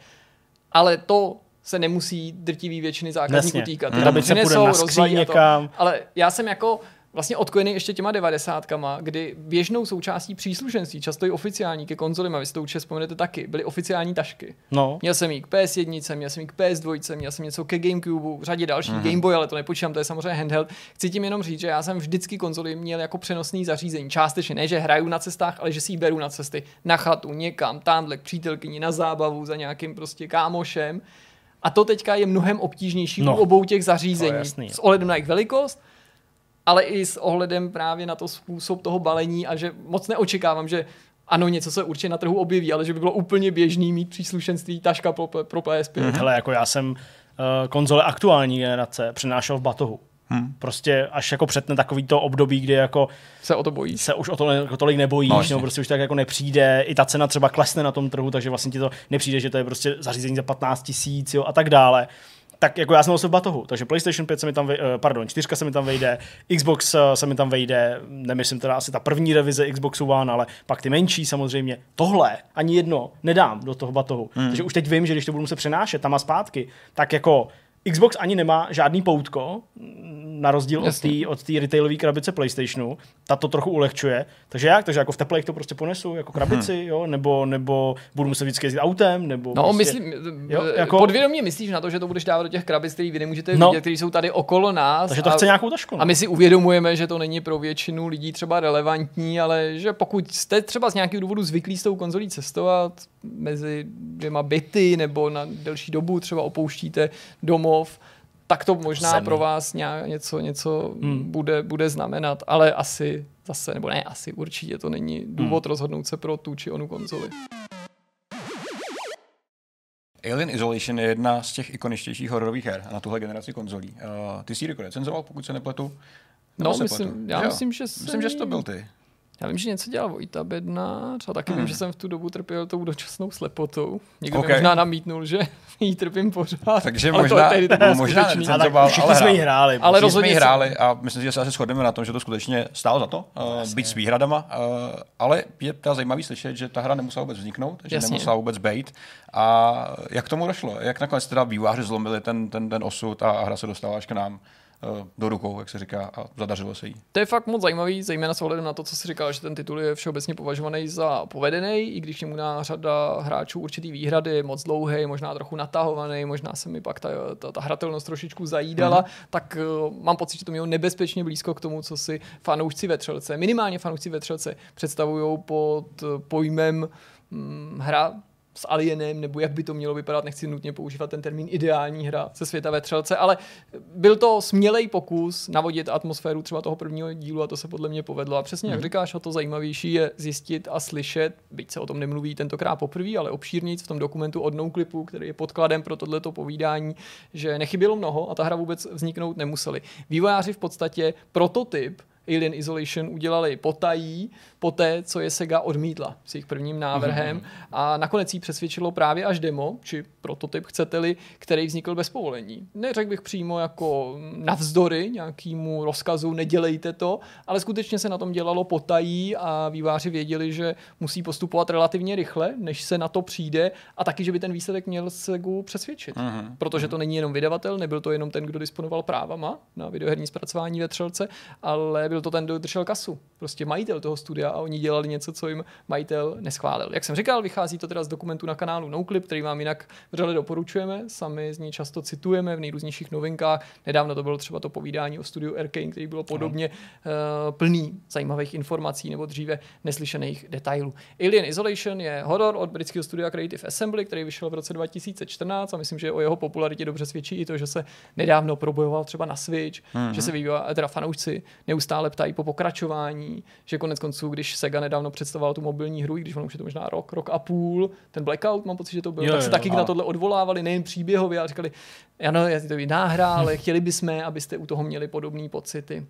Ale to se nemusí drtivý většiny zákazníků týkat. Ty krabice půjde na skříň někam. Ale já jsem jako vlastně odkojený ještě těma devadesátkama, kdy běžnou součástí příslušenství, často i oficiální ke konzolima, vy si to určitě vzpomenete taky, byly oficiální tašky. No. Měl jsem jí k P S jedna, měl jsem jí k P S dva, měl jsem něco ke GameCube, řadě dalších, mm. Game Boy, ale to nepočítám, to je samozřejmě handheld. Chci tím jenom říct, že já jsem vždycky konzoli měl jako přenosný zařízení. Částečně ne, že hraju na cestách, ale že si ji beru na cesty, na chatu, někam, tamhle k přítelkyni, na zábavu, za nějakým prostě kámošem. A to teďka je mnohem obtížnější no. u obou těch zařízení s ohledem na jejich velikost, ale i s ohledem právě na to způsob toho balení a že moc neočekávám, že ano, něco se určitě na trhu objeví, ale že by bylo úplně běžný mít příslušenství taška pro, pro P S pět. Hmm. Hele, jako já jsem uh, konzole aktuální generace přenášel v batohu. Hmm. Prostě až jako přetne takový to období, kdy jako se o to bojíš. Se už o to jako tolik nebojíš, no, nebo prostě už tak jako nepřijde. I ta cena třeba klesne na tom trhu, takže vlastně ti to nepřijde, že to je prostě zařízení za patnáct tisíc a tak dále. Tak jako já jsem osobně v batohu, takže PlayStation pět se mi tam vejde, pardon, čtyřka se mi tam vejde, Xbox se mi tam vejde, nemyslím teda asi ta první revize Xboxu One, ale pak ty menší samozřejmě. Tohle ani jedno nedám do toho batohu, hmm. takže už teď vím, že když to budu muset přenášet tam a zpátky, tak jako Xbox ani nemá žádný poutko, na rozdíl Jasně. od té retailové krabice PlayStationu, ta to trochu ulehčuje, takže jak? Takže jako v teplech to prostě ponesu, jako krabici, hmm. jo? Nebo, nebo budu muset vždycky jezdit autem, nebo no, prostě, myslím, jo? Jako podvědomě myslíš na to, že to budeš dávat do těch krabic, který vy nemůžete no. vidět, který jsou tady okolo nás. Takže to a, chce nějakou tašku. No. A my si uvědomujeme, že to není pro většinu lidí třeba relevantní, ale že pokud jste třeba z nějakého důvodu zvyklí s tou konzolí cestovat mezi dvěma byty nebo na delší dobu třeba opouštíte domov, tak to možná Zemi. pro vás něco, něco hmm. bude, bude znamenat, ale asi zase, nebo ne, asi určitě to není důvod hmm. rozhodnout se pro tu či onu konzoli. Alien Isolation je jedna z těch ikoničtějších hororových her na tuhle generaci konzolí. Uh, ty jsi ji recenzoval, pokud se nepletu? No, se myslím, pletu? já jo. myslím, že jsi... Myslím, že jsi to byl ty. Já vím, že něco dělal Vojta Bednář, třeba taky hmm. vím, že jsem v tu dobu trpěl tou dočasnou slepotou. Někdo okay. mi možná namítnul, že ji trpím pořád. Takže ale možná, to to možná necenzoval. Všichni jsme ji hráli. Ale rozhodně jsme hráli a myslím, že se asi shodneme na tom, že to skutečně stálo za to, uh, být s výhradama. Uh, ale je ta zajímavý slyšet, že ta hra nemusela vůbec vzniknout, že Jasně. nemusela vůbec být. A jak tomu došlo? Jak nakonec teda vývojáři zlomili ten, ten, ten osud a hra se dostala až k nám do rukou, jak se říká, a zadařilo se jí. To je fakt moc zajímavý, zejména s ohledem na to, co jsi říkal, že ten titul je všeobecně považovaný za povedený, i když mu na řada hráčů určitý výhrady, moc dlouhý, možná trochu natahovaný, možná se mi pak ta, ta, ta hratelnost trošičku zajídala, mm-hmm. tak uh, mám pocit, že to mělo nebezpečně blízko k tomu, co si fanoušci vetřelce, minimálně fanoušci vetřelce představují pod pojmem hm, hra s alienem, nebo jak by to mělo vypadat, nechci nutně používat ten termín ideální hra ze světa vetřelce, ale byl to smělej pokus navodit atmosféru třeba toho prvního dílu a to se podle mě povedlo. A přesně, hmm. jak říkáš, a to zajímavější je zjistit a slyšet, byť se o tom nemluví tentokrát poprvé, ale obšírnějc v tom dokumentu od NoClipu, který je podkladem pro tohleto povídání, že nechybělo mnoho a ta hra vůbec vzniknout nemuseli. Vývojáři v podstatě prototyp Alien Isolation udělali potají, poté, co je SEGA odmítla s jejich prvním návrhem mm-hmm. a nakonec jí přesvědčilo právě až demo, či prototyp, chcete-li, který vznikl bez povolení. Neřekl bych přímo jako navzdory nějakému rozkazu, nedělejte to, ale skutečně se na tom dělalo potají a výváři věděli, že musí postupovat relativně rychle, než se na to přijde a taky, že by ten výsledek měl SEGu přesvědčit. Mm-hmm. Protože to není jenom vydavatel, nebyl to jenom ten, kdo disponoval právama na videoherní zpracování vetřelce, ale byl to ten, kdo držel kasu. Prostě majitel toho studia a oni dělali něco, co jim majitel neschválil. Jak jsem říkal, vychází to teda z dokumentu na kanálu NoClip, který vám jinak vřele doporučujeme, sami z něj často citujeme v nejrůznějších novinkách. Nedávno to bylo třeba to povídání o studiu Arkane, který bylo podobně uh, plný zajímavých informací nebo dříve neslyšených detailů. Alien Isolation je horor od britského studia Creative Assembly, který vyšel v roce dva tisíce čtrnáct a myslím, že o jeho popularitě dobře svědčí i to, že se nedávno probojoval třeba na Switch, mm-hmm. že se vývojáři, teda fanoušci neustále ptají po pokračování, že konec konců, když SEGA nedávno představovala tu mobilní hru, i když ono už je to možná rok, rok a půl, ten Blackout, mám pocit, že to byl, jo, tak se jo, taky ale... na tohle odvolávali, nejen příběhově, ale říkali, ano, je to jiná hra, ale chtěli bychom, abyste u toho měli podobné pocity.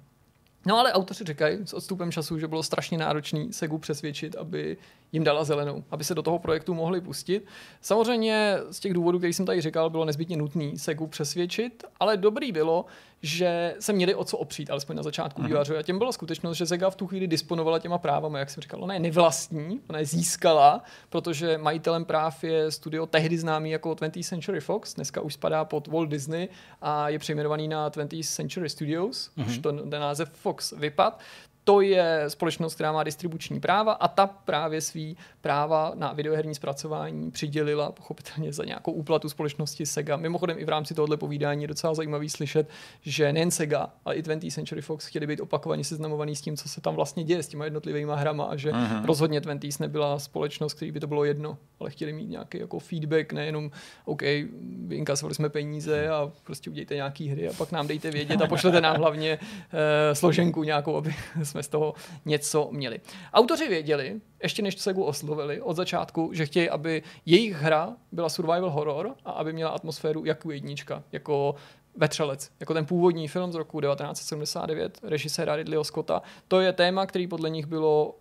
No ale autoři říkají s odstupem času, že bylo strašně náročný SEGu přesvědčit, aby jim dala zelenou, aby se do toho projektu mohli pustit. Samozřejmě z těch důvodů, který jsem tady říkal, bylo nezbytně nutný SEGu přesvědčit, ale dobrý bylo, že se měli o co opřít, alespoň na začátku vývojářů. A tím byla skutečnost, že SEGA v tu chvíli disponovala těma právama, jak jsem říkal, ona je nevlastní, ona je získala, protože majitelem práv je studio tehdy známý jako twentieth Century Fox, dneska už spadá pod Walt Disney a je přejmenovaný na twentieth Century Studios, mm-hmm. už to ten název Fox vypad. To je společnost, která má distribuční práva a ta právě svý práva na videoherní zpracování přidělila pochopitelně za nějakou úplatu společnosti SEGA. Mimochodem i v rámci tohoto povídání je docela zajímavý slyšet, že nejen SEGA, ale i twentieth Century Fox chtěli být opakovaně seznamovaný s tím, co se tam vlastně děje s těma jednotlivými hrama a že uh-huh. rozhodně twentieth nebyla společnost, který by to bylo jedno, ale chtěli mít nějaký jako feedback, nejenom OK, vyinkasovali jsme peníze a prostě udějte nějaký hry a pak nám dejte vědět a pošlete nám hlavně eh, složenku nějakou, aby jsme z toho něco měli. Autoři věděli, ještě než SEGu oslovili od začátku, že chtějí, aby jejich hra byla survival horror a aby měla atmosféru jako jednička, jako vetřelec, jako ten původní film z roku devatenáct set sedmdesát devět režiséra Ridleyho Scotta. To je téma, který podle nich bylo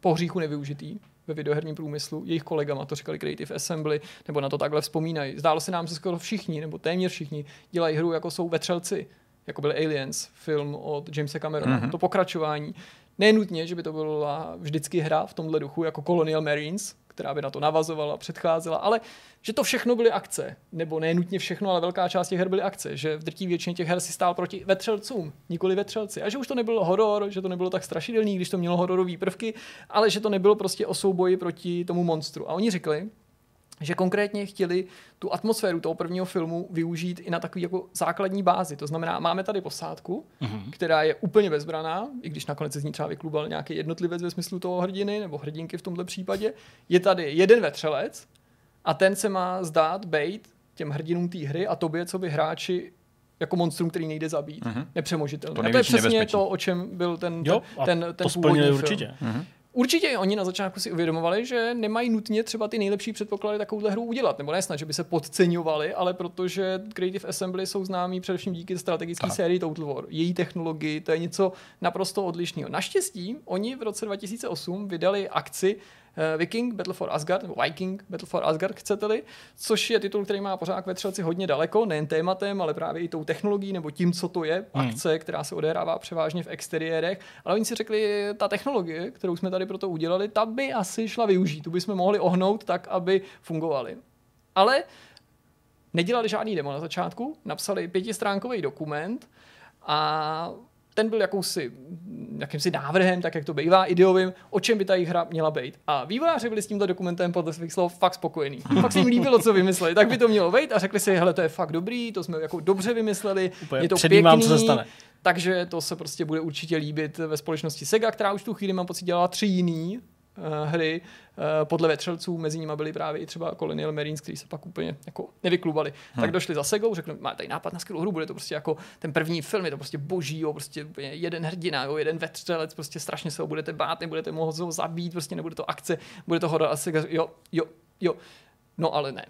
po hříchu nevyužitý ve videoherním průmyslu, jejich kolegama, to říkali Creative Assembly, nebo na to takhle vzpomínají. Zdálo se nám, že skoro všichni, nebo téměř všichni, dělají hru, jako jsou vetřelci, jako byl Aliens, film od Jamesa Camerona, mm-hmm. to pokračování. Nenutně, že by to byla vždycky hra v tomhle duchu, jako Colonial Marines, která by na to navazovala, předcházela, ale že to všechno byly akce, nebo nenutně všechno, ale velká část těch her byly akce, že v drtí většině těch her si stál proti vetřelcům, nikoli vetřelci. A že už to nebyl horor, že to nebylo tak strašidelný, když to mělo hororový prvky, ale že to nebylo prostě o souboji proti tomu monstru. A oni řekli, že konkrétně chtěli tu atmosféru toho prvního filmu využít i na takový jako základní bázi. To znamená, máme tady posádku, mm-hmm. která je úplně bezbraná, i když nakonec se z ní třeba vyklubal nějaký jednotlivec ve smyslu toho hrdiny nebo hrdinky v tomhle případě. Je tady jeden vetřelec a ten se má zdát bejt těm hrdinům té hry a tobě, co by hráči jako monstrum, který nejde zabít. Mm-hmm. Nepřemožitelný. To, to je přesně nebezpečí. To, o čem byl ten, ten, jo, ten, ten původní film. Určitě. Mm-hmm. Určitě oni na začátku si uvědomovali, že nemají nutně třeba ty nejlepší předpoklady takovouhle hru udělat, nebo ne snad, že by se podceňovali, ale protože Creative Assembly jsou známí především díky strategické sérii Total War. Její technologii, to je něco naprosto odlišného. Naštěstí oni v roce dva tisíce osm vydali akci Viking Battle for Asgard, nebo Viking Battle for Asgard, chcete-li, což je titul, který má pořád ve třelci hodně daleko, nejen tématem, ale právě i tou technologií, nebo tím, co to je, hmm. akce, která se odehrává převážně v exteriérech, ale oni si řekli, ta technologie, kterou jsme tady proto udělali, ta by asi šla využít, tu bychom mohli ohnout tak, aby fungovaly. Ale nedělali žádný demo na začátku, napsali pětistránkový dokument a ten byl jakousi, jakýmsi návrhem, tak jak to bývá, ideovým, o čem by ta hra měla být. A vývojáři byli s tímto dokumentem podle svých slov fakt spokojení. Fakt se jim líbilo, co vymysleli. Tak by to mělo být a řekli si, hele, to je fakt dobrý, to jsme jako dobře vymysleli, úplně je to pěkný, co se stane. Takže to se prostě bude určitě líbit ve společnosti SEGA, která už tu chvíli, mám pocit, dělala tři jiný hry podle vetřelců, mezi nimi byly právě i třeba Colonial Marines, kteří se pak úplně jako nevyklubali. Hmm. Tak došli za Segou, řekli, má tady nápad na skvělou hru, bude to prostě jako ten první film, je to prostě boží, jo, prostě jeden hrdina, jo, jeden vetřelec, prostě strašně se ho budete bát, nebudete moct ho zabít, prostě nebude to akce, bude to horor a Sega, jo, jo, jo. No ale ne.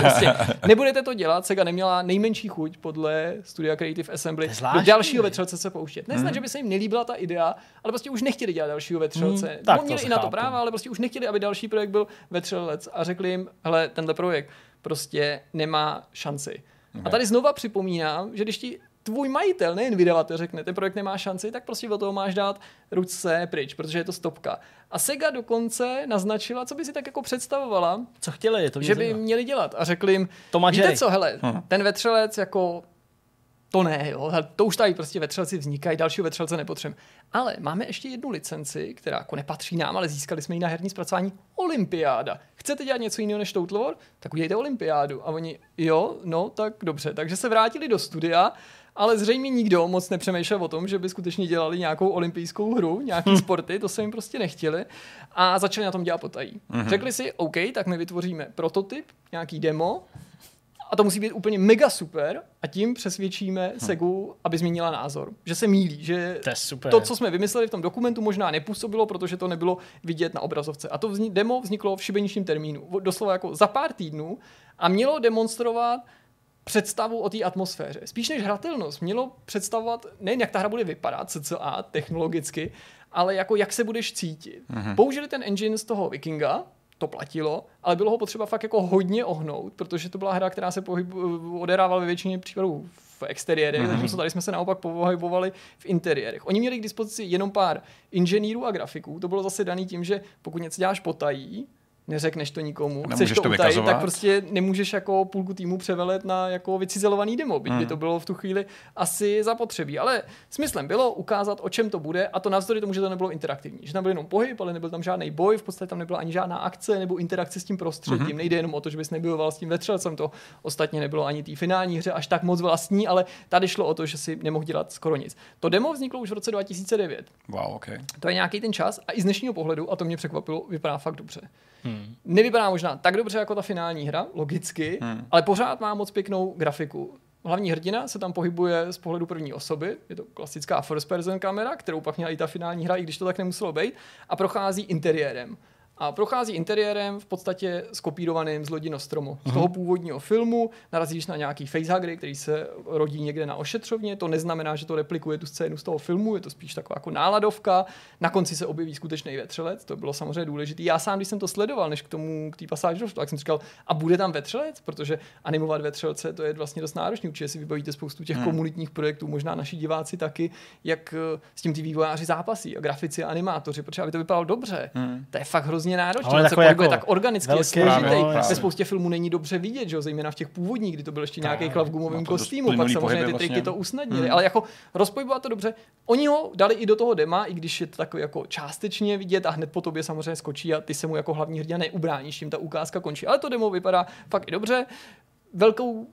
Prostě nebudete to dělat, Sega neměla nejmenší chuť podle studia Creative Assembly do dalšího vetřelce se pouštět. Neznat, mm. že by se jim nelíbila ta idea, ale prostě už nechtěli dělat dalšího vetřelce. Mm, tak měli i na chápu. To práva, ale prostě už nechtěli, aby další projekt byl vetřelec a řekli jim, hele, tenhle projekt prostě nemá šanci. Okay. A tady znova připomínám, že když ti tvůj majitel, nejen vydavatel, řekne, ten projekt nemá šanci, tak prostě do toho máš dát ruce pryč, protože je to stopka. A Sega dokonce naznačila, co by si tak jako představovala, co chtěli, to mě že by zajímá. Měli dělat. A řekli jim, víte co, hele, hmm. ten vetřelec jako to ne, jo, to už tady prostě vetřelci vznikají, dalšího vetřelce nepotřebujeme. Ale máme ještě jednu licenci, která jako nepatří nám, ale získali jsme ji na herní zpracování, Olympiáda. Chcete dělat něco jiného než Total War? Tak udělejte Olympiádu. A oni, jo, no, tak dobře. Takže se vrátili do studia. Ale zřejmě nikdo moc nepřemýšlel o tom, že by skutečně dělali nějakou olympijskou hru, nějaký hmm. sporty, to se jim prostě nechtěli a začali na tom dělat potají. Hmm. Řekli si, OK, tak my vytvoříme prototyp, nějaký demo a to musí být úplně mega super a tím přesvědčíme hmm. Segu, aby změnila názor. Že se mýlí, že to, to, co jsme vymysleli v tom dokumentu, možná nepůsobilo, protože to nebylo vidět na obrazovce. A to vzni- demo vzniklo v šibeničním termínu, doslova jako za pár týdnů a mělo demonstrovat představu o té atmosféře. Spíš než hratelnost mělo představovat, nejen jak ta hra bude vypadat, cca technologicky, ale jako jak se budeš cítit. Mm-hmm. Použili ten engine z toho Vikinga, to platilo, ale bylo ho potřeba fakt jako hodně ohnout, protože to byla hra, která se pohyb- odehrávala ve většině případů v exteriérech, mm-hmm. takže tady jsme se naopak pohybovali v interiérech. Oni měli k dispozici jenom pár inženýrů a grafiků, to bylo zase daný tím, že pokud něco děláš potají, neřekneš to nikomu, chceš to, to utajit, tak prostě nemůžeš jako půlku týmu převelet na jako vycizelovaný demo, byť hmm. by to bylo v tu chvíli asi zapotřebí, ale smyslem bylo ukázat, o čem to bude a to navzdory tomu, že to nebylo interaktivní, že tam byl jenom pohyb, ale nebyl tam žádný boj, v podstatě tam nebyla ani žádná akce nebo interakce s tím prostředím, hmm. nejde jenom o to, že bys nebojoval s tím vetřelcem, to ostatně nebylo ani té finální hře až tak moc vlastní, ale tady šlo o to, že si nemohl dělat skoro nic. To demo vzniklo už v roce dva tisíce devět. Wow, okay. To je nějaký ten čas a i z dnešního pohledu, a to mě překvapilo, vypadá fakt dobře. Hmm. Nevypadá možná tak dobře jako ta finální hra, logicky, hmm. ale pořád má moc pěknou grafiku. Hlavní hrdina se tam pohybuje z pohledu první osoby, je to klasická first person kamera, kterou pak měla i ta finální hra, i když to tak nemuselo být, a prochází interiérem. A prochází interiérem v podstatě skopírovaným z Lodino stromu. Z toho původního filmu narazíš na nějaký facehuggery, který se rodí někde na ošetřovně. To neznamená, že to replikuje tu scénu z toho filmu, je to spíš taková jako náladovka. Na konci se objeví skutečný vetřelec, to bylo samozřejmě důležité. Já sám, když jsem to sledoval, než k tomu k té pasáži došlo, tak jsem říkal, a bude tam vetřelec, protože animovat vetřelce to je vlastně dost náročný, určitě si vybavíte spoustu těch hmm. komunitních projektů, možná naši diváci taky, jak s tím ty vývojáři zápasí, a grafici a animátoři, protože aby to vypadalo dobře. Hmm. To je fakt hrozně náročný, on se pohybuje jako tak organicky, velký, je složitý. No, ve spoustě filmů není dobře vidět, že? Zejména v těch původních, kdy to byl ještě nějaký chlap v gumovém no kostýmu, pak samozřejmě ty triky vlastně to usnadnily, hmm. ale jako rozpohybovat to dobře. Oni ho dali i do toho dema, i když je to takový jako částečně vidět a hned po tobě samozřejmě skočí a ty se mu jako hlavní hrdina neubráníš, tím ta ukázka končí. Ale to demo vypadá fakt i dobře. Velkou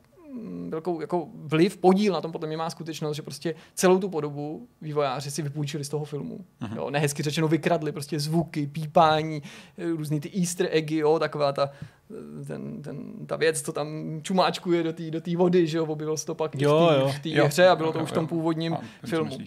velkou jako vliv, podíl na tom podle mě má skutečnost, že prostě celou tu podobu vývojáři si vypůjčili z toho filmu. Uh-huh. Jo, nehezky řečeno vykradli prostě zvuky, pípání, různý ty easter eggy, jo, taková ta ten, ten, ta věc, co tam čumáčkuje do té do té vody, že jo, objevil se to pak v té hře a bylo jo, to jo, už v tom původním filmu.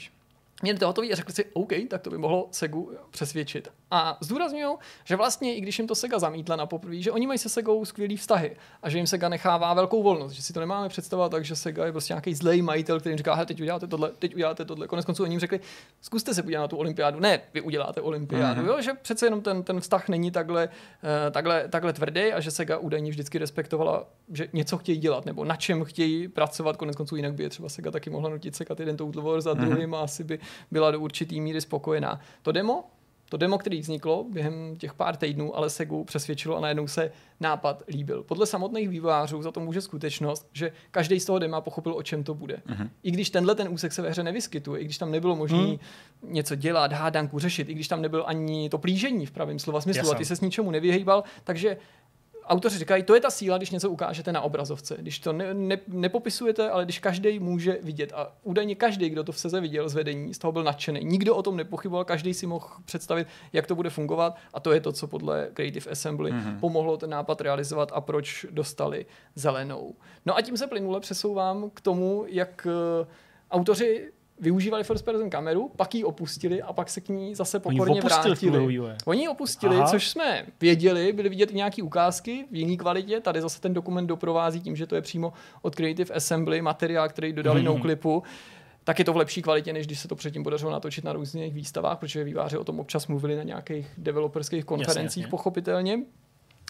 Měli to hotový a řekli si, OK, tak to by mohlo Segu přesvědčit. A zdůrazňují, že vlastně, i když jim to Sega zamítla na poprvé, že oni mají se Segou skvělý vztahy a že jim Sega nechává velkou volnost, že si to nemáme představovat, takže Sega je prostě nějaký zlej majitel, který jim říká, teď uděláte tohle, teď uděláte tohle. Konec konců oni jim řekli, zkuste se podívat na tu olympiádu. Ne, vy uděláte olympiádu, mm-hmm. jo, že přece jenom ten, ten vztah není takhle, uh, takhle, takhle tvrdý a že Sega údajně vždycky respektovala, že něco chtějí dělat nebo na čem chtějí pracovat. Konec konců jinak by je třeba Sega taky mohla nutit sekat jeden Total War za druhým mm-hmm. a asi by byla do určitý míry spokojená. To demo, to demo, který vzniklo během těch pár týdnů, ale Segu přesvědčilo a najednou se nápad líbil. Podle samotných vývojářů za to může skutečnost, že každý z toho dema pochopil, o čem to bude. Uh-huh. I když tenhle ten úsek se ve hře nevyskytuje, i když tam nebylo možné hmm. něco dělat, hádanku řešit, i když tam nebyl ani to plížení v pravém slova smyslu Jasem. a ty se s ničemu nevyhejbal, takže autoři říkají, to je ta síla, když něco ukážete na obrazovce, když to ne, ne, nepopisujete, ale když každý může vidět. A údajně každý, kdo to v Seze viděl z vedení, z toho byl nadšený. Nikdo o tom nepochyboval, každý si mohl představit, jak to bude fungovat a to je to, co podle Creative Assembly mm-hmm. pomohlo ten nápad realizovat a proč dostali zelenou. No a tím se plynule přesouvám k tomu, jak uh, autoři využívali first person kameru, pak ji opustili a pak se k ní zase pokorně vrátili. Oni ji opustili, Aha. což jsme věděli, byly vidět nějaké ukázky v jiné kvalitě. Tady zase ten dokument doprovází tím, že to je přímo od Creative Assembly materiál, který dodali hmm. NoClipu. Tak je to v lepší kvalitě, než když se to předtím podařilo natočit na různých výstavách, protože výváři o tom občas mluvili na nějakých developerských konferencích, jasně, pochopitelně.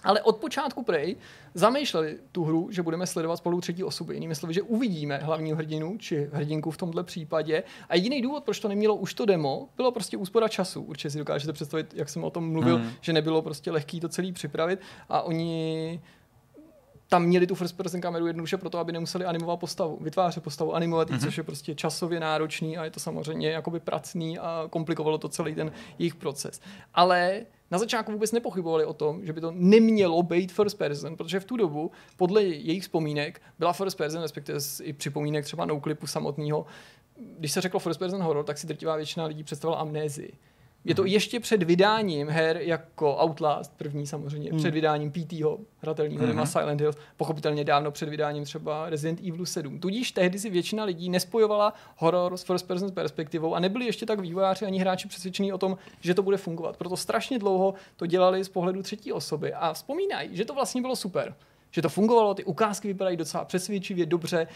Ale od počátku prej zamýšleli tu hru, že budeme sledovat spolu třetí osoby. Jinými slovy, že uvidíme hlavního hrdinu či hrdinku v tomhle případě. A jediný důvod, proč to nemělo už to demo, bylo prostě úspora času. Určitě si dokážete představit, jak jsem o tom mluvil, mm. že nebylo prostě lehký to celý připravit a oni tam měli tu first person kameru jednoduše proto, aby nemuseli animovat postavu, vytvářet postavu, animovat, mm-hmm. což je prostě časově náročný a je to samozřejmě jakoby pracný a komplikovalo to celý ten jejich proces. Ale na začátku vůbec nepochybovali o tom, že by to nemělo být first person, protože v tu dobu, podle jejich vzpomínek, byla first person, respektive i připomínek třeba NoClipu samotného. Když se řeklo first person horror, tak si drtivá většina lidí představila amnézii. Je to ještě před vydáním her jako Outlast, první samozřejmě, mm. před vydáním P T ho, hratelního mm-hmm. dema Silent Hills, pochopitelně dávno před vydáním třeba Resident Evil sedm. Tudíž tehdy si většina lidí nespojovala horor s first person perspektivou a nebyli ještě tak vývojáři ani hráči přesvědčení o tom, že to bude fungovat. Proto strašně dlouho to dělali z pohledu třetí osoby a vzpomínají, že to vlastně bylo super, že to fungovalo, ty ukázky vypadají docela přesvědčivě, dobře.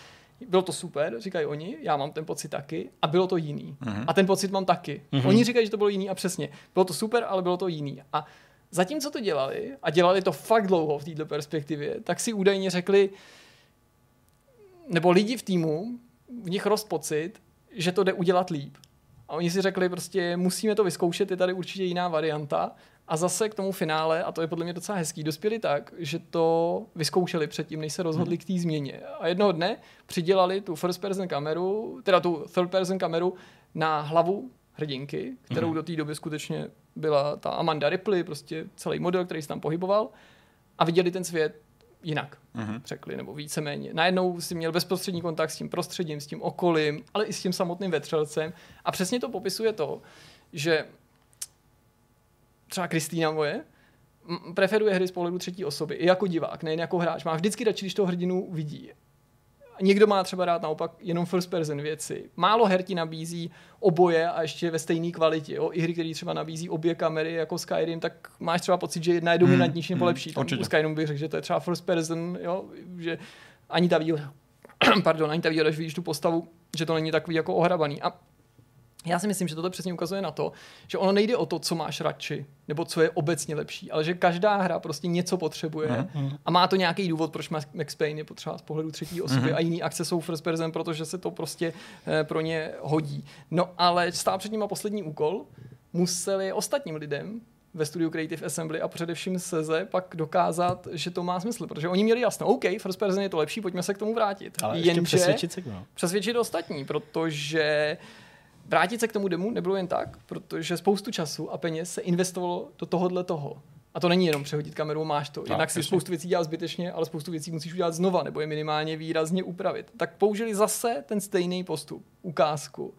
Bylo to super, říkají oni, já mám ten pocit taky a bylo to jiný. Mm-hmm. A ten pocit mám taky. Mm-hmm. Oni říkají, že to bylo jiný a přesně. Bylo to super, ale bylo to jiný. A zatímco to dělali, a dělali to fakt dlouho v této perspektivě, tak si údajně řekli, nebo lidi v týmu, v nich rost pocit, že to jde udělat líp. A oni si řekli, prostě musíme to vyzkoušet, je tady určitě jiná varianta. A zase k tomu finále, a to je podle mě docela hezký, dospěli tak, že to vyzkoušeli předtím, než se rozhodli k té změně. A jednoho dne přidělali tu first person kameru, teda tu third person kameru na hlavu hrdinky, kterou do té doby skutečně byla ta Amanda Ripley, prostě celý model, který se tam pohyboval, a viděli ten svět jinak, uh-huh. řekli, nebo víceméně. Najednou si měl bezprostřední kontakt s tím prostředím, s tím okolím, ale i s tím samotným vetřelcem. A přesně to popisuje to, že třeba Kristýna moje preferuje hry z pohledu třetí osoby, i jako divák, nejen jako hráč. Má vždycky radši, když toho hrdinu vidí. Někdo má třeba rád naopak jenom first person věci. Málo her ti nabízí oboje a ještě ve stejné kvalitě. Jo? I hry, které třeba nabízí obě kamery jako Skyrim, tak máš třeba pocit, že jedna je dominantnější hmm, nebo lepší. Hmm, u Skyrimu bych řekl, že to je třeba first person, jo? Že ani ta výhoda, pardon, ani ta výhoda, že vidíš tu postavu, že to není takový jako ohrabaný. A já si myslím, že toto přesně ukazuje na to, že ono nejde o to, co máš radši, nebo co je obecně lepší, ale že každá hra prostě něco potřebuje mm-hmm. a má to nějaký důvod, proč Max Payne je potřeba z pohledu třetí osoby mm-hmm. a jiný akce jsou first person, protože se to prostě e, pro ně hodí. No ale stál před nima poslední úkol, museli ostatním lidem ve studiu Creative Assembly a především Seze pak dokázat, že to má smysl, protože oni měli jasno, OK, first person je to lepší, pojďme se k tomu vrátit. Ale jenže ještě přesvědčit se, no. Přesvědčit ostatní, protože vrátit se k tomu demu nebylo jen tak, protože spoustu času a peněz se investovalo do tohohle toho. A to není jenom přehodit kameru, máš to. Jednak si spoustu věcí dělá zbytečně, ale spoustu věcí musíš udělat znova, nebo je minimálně výrazně upravit. Tak použili zase ten stejný postup, ukázku.